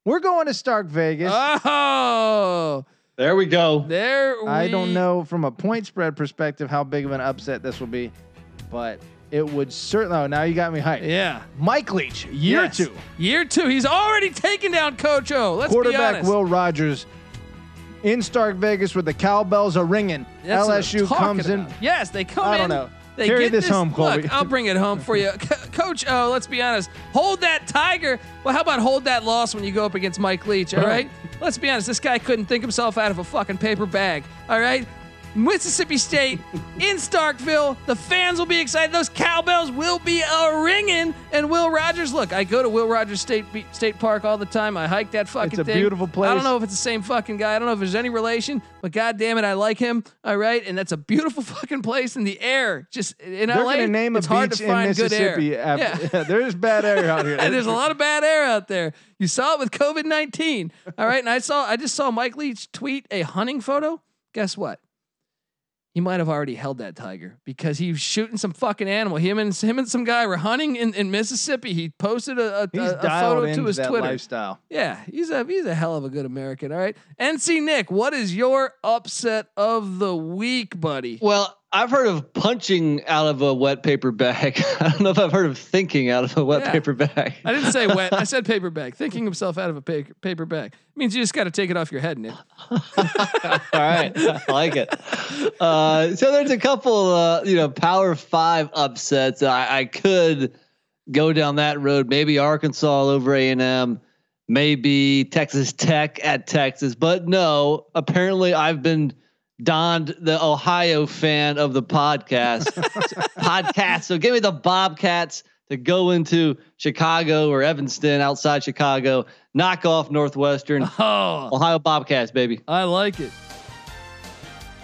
We're going to Stark Vegas. Oh, there we go. There. We... I don't know from a point spread perspective how big of an upset this will be, but it would certainly. Oh, now you got me hyped. Yeah. Mike Leach, year yes. two. Year two. He's already taken down Coach O. Let's be honest. Quarterback Will Rogers in Stark Vegas with the cowbells a ringing. That's L S U comes about. in. Yes, they come I in. I don't know. They Carry get this, this home, Colby. Look, I'll bring it home for you. Co- Coach O, let's be honest. Hold that tiger. Well, how about hold that loss when you go up against Mike Leach, all right? Let's be honest. This guy couldn't think himself out of a fucking paper bag, all right? Mississippi State in Starkville. The fans will be excited. Those cowbells will be a-ringing. And Will Rogers, look, I go to Will Rogers State State Park all the time. I hike that fucking thing. It's a thing. beautiful place. I don't know if it's the same fucking guy. I don't know if there's any relation, but God damn it, I like him. All right, and that's a beautiful fucking place. And the air, just in They're L A, gonna name it's a hard beach to find in Mississippi good air. After, yeah. Yeah, there's bad air out here. There's a lot of bad air out there. You saw it with COVID nineteen. All right, and I saw, I just saw Mike Leach tweet a hunting photo. Guess what? He might have already held that tiger because he was shooting some fucking animal. Him and him and some guy were hunting in, in Mississippi. He posted a, a, a, a photo to his that Twitter. Lifestyle. Yeah, he's a he's a hell of a good American. All right, N C Nick, what is your upset of the week, buddy? Well, I've heard of punching out of a wet paper bag. I don't know if I've heard of thinking out of a wet yeah. paper bag. I didn't say wet. I said paper bag. Thinking himself out of a paper, paper bag. It means you just got to take it off your head, Nick. All right. I like it. Uh, so there's a couple, uh, you know, power five upsets. I, I could go down that road. Maybe Arkansas over A and M. Maybe Texas Tech at Texas. But no, apparently I've been donned the Ohio fan of the podcast podcast. So give me the Bobcats to go into Chicago or Evanston outside Chicago, knock off Northwestern. Oh, Ohio Bobcats, baby. I like it.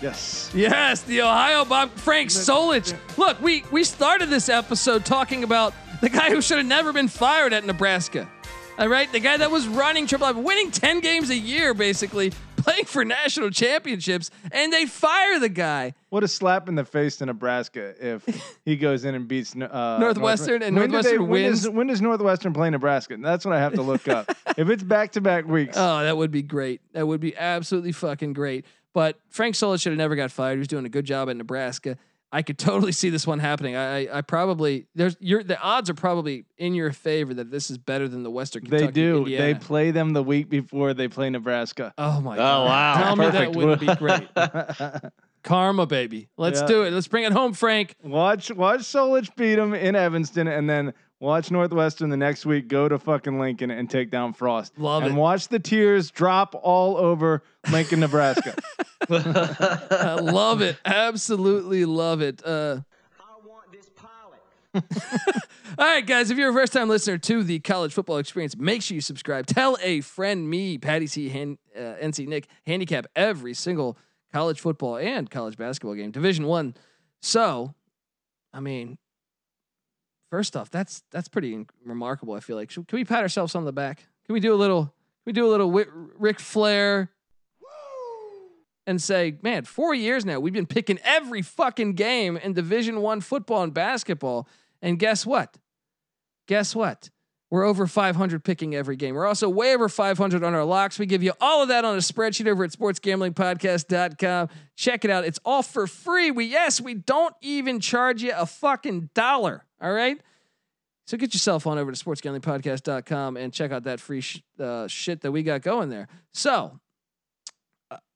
Yes. Yes. The Ohio Bob Frank Solich. Look, we, we started this episode talking about the guy who should have never been fired at Nebraska. All right. The guy that was running triple I, winning ten games a year, basically, playing for national championships, and they fire the guy. What a slap in the face to Nebraska if he goes in and beats uh, Northwestern, Northwestern and when Northwestern they, when wins. Does, when does Northwestern play Nebraska? That's what I have to look up. If it's back-to-back weeks. Oh, that would be great. That would be absolutely fucking great. But Frank Solich should have never got fired. He was doing a good job at Nebraska. I could totally see this one happening. I, I, I probably there's your the odds are probably in your favor that this is better than the Western Kentucky. They do. Indiana. They play them the week before they play Nebraska. Oh my! Oh God. Wow! Tell Perfect. me that wouldn't be great. Karma, baby. Let's yeah. do it. Let's bring it home, Frank. Watch watch Solich beat them in Evanston, and then watch Northwestern the next week go to fucking Lincoln and take down Frost. Love and it. And watch the tears drop all over Lincoln, Nebraska. I love it. Absolutely love it. Uh, I want this pilot. All right, guys, if you're a first time listener to the College Football Experience, make sure you subscribe. Tell a friend, me, Patty C, Han, uh, N C Nick, handicap every single college football and college basketball game, Division One. So, I mean, first off, that's that's pretty in- remarkable. I feel like, should, can we pat ourselves on the back? Can we do a little? Can we do a little Whit, Ric Flair? And say, man, four years now we've been picking every fucking game in Division One football and basketball, and guess what? Guess what? We're over five hundred picking every game. We're also way over five hundred on our locks. We give you all of that on a spreadsheet over at sports gambling podcast dot com. Check it out. It's all for free. We yes, we don't even charge you a fucking dollar. All right. So get yourself on over to sports gambling podcast dot com and check out that free sh- uh, shit that we got going there. So.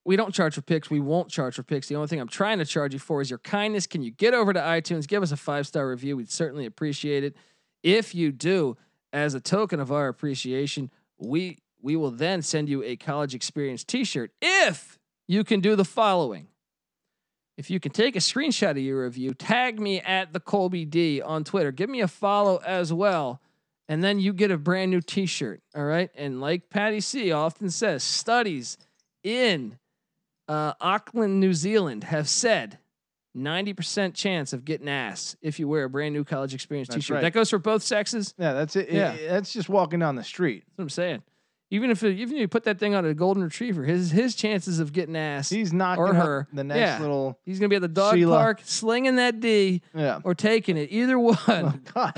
We don't charge for picks. We won't charge for picks. The only thing I'm trying to charge you for is your kindness. Can you get over to iTunes? Give us a five-star review. We'd certainly appreciate it. If you do, as a token of our appreciation, we we will then send you a College Experience t-shirt. If you can do the following. If you can take a screenshot of your review, tag me at the Colby D on Twitter. Give me a follow as well. And then you get a brand new t-shirt. All right. And like Patty C often says, studies in Uh, Auckland, New Zealand have said ninety percent chance of getting ass if you wear a brand new College Experience that's t-shirt. Right. That goes for both sexes. Yeah, that's it. Yeah. It, that's just walking down the street. That's what I'm saying. Even if it, even if you put that thing on a golden retriever, his his chances of getting ass, he's not or her, the next yeah, little he's gonna be at the dog Sheila. Park slinging that D, yeah. or taking it. Either one. Oh, God.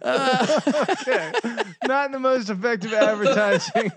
uh, okay. Not the most effective advertising.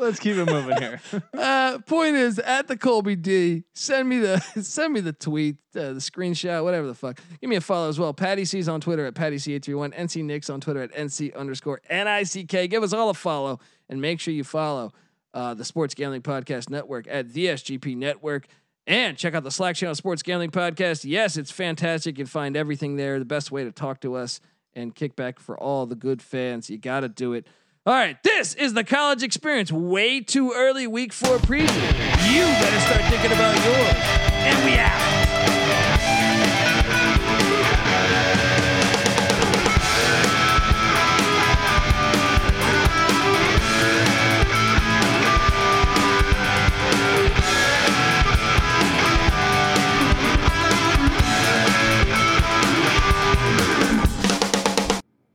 Let's keep it moving here. uh, point is, at the Colby D, send me the send me the tweet, uh, the screenshot, whatever the fuck. Give me a follow as well. Patty C's on Twitter at Patty C eight three one. N C Nick's on Twitter at N C underscore N I C K. Give us all a follow and make sure you follow uh, the Sports Gambling Podcast Network at the S G P Network and check out the Slack channel Sports Gambling Podcast. Yes, it's fantastic. You can find everything there. The best way to talk to us and kick back for all the good fans. You got to do it. All right, this is the College Experience. Way too early week four preview. You better start thinking about yours. And we out.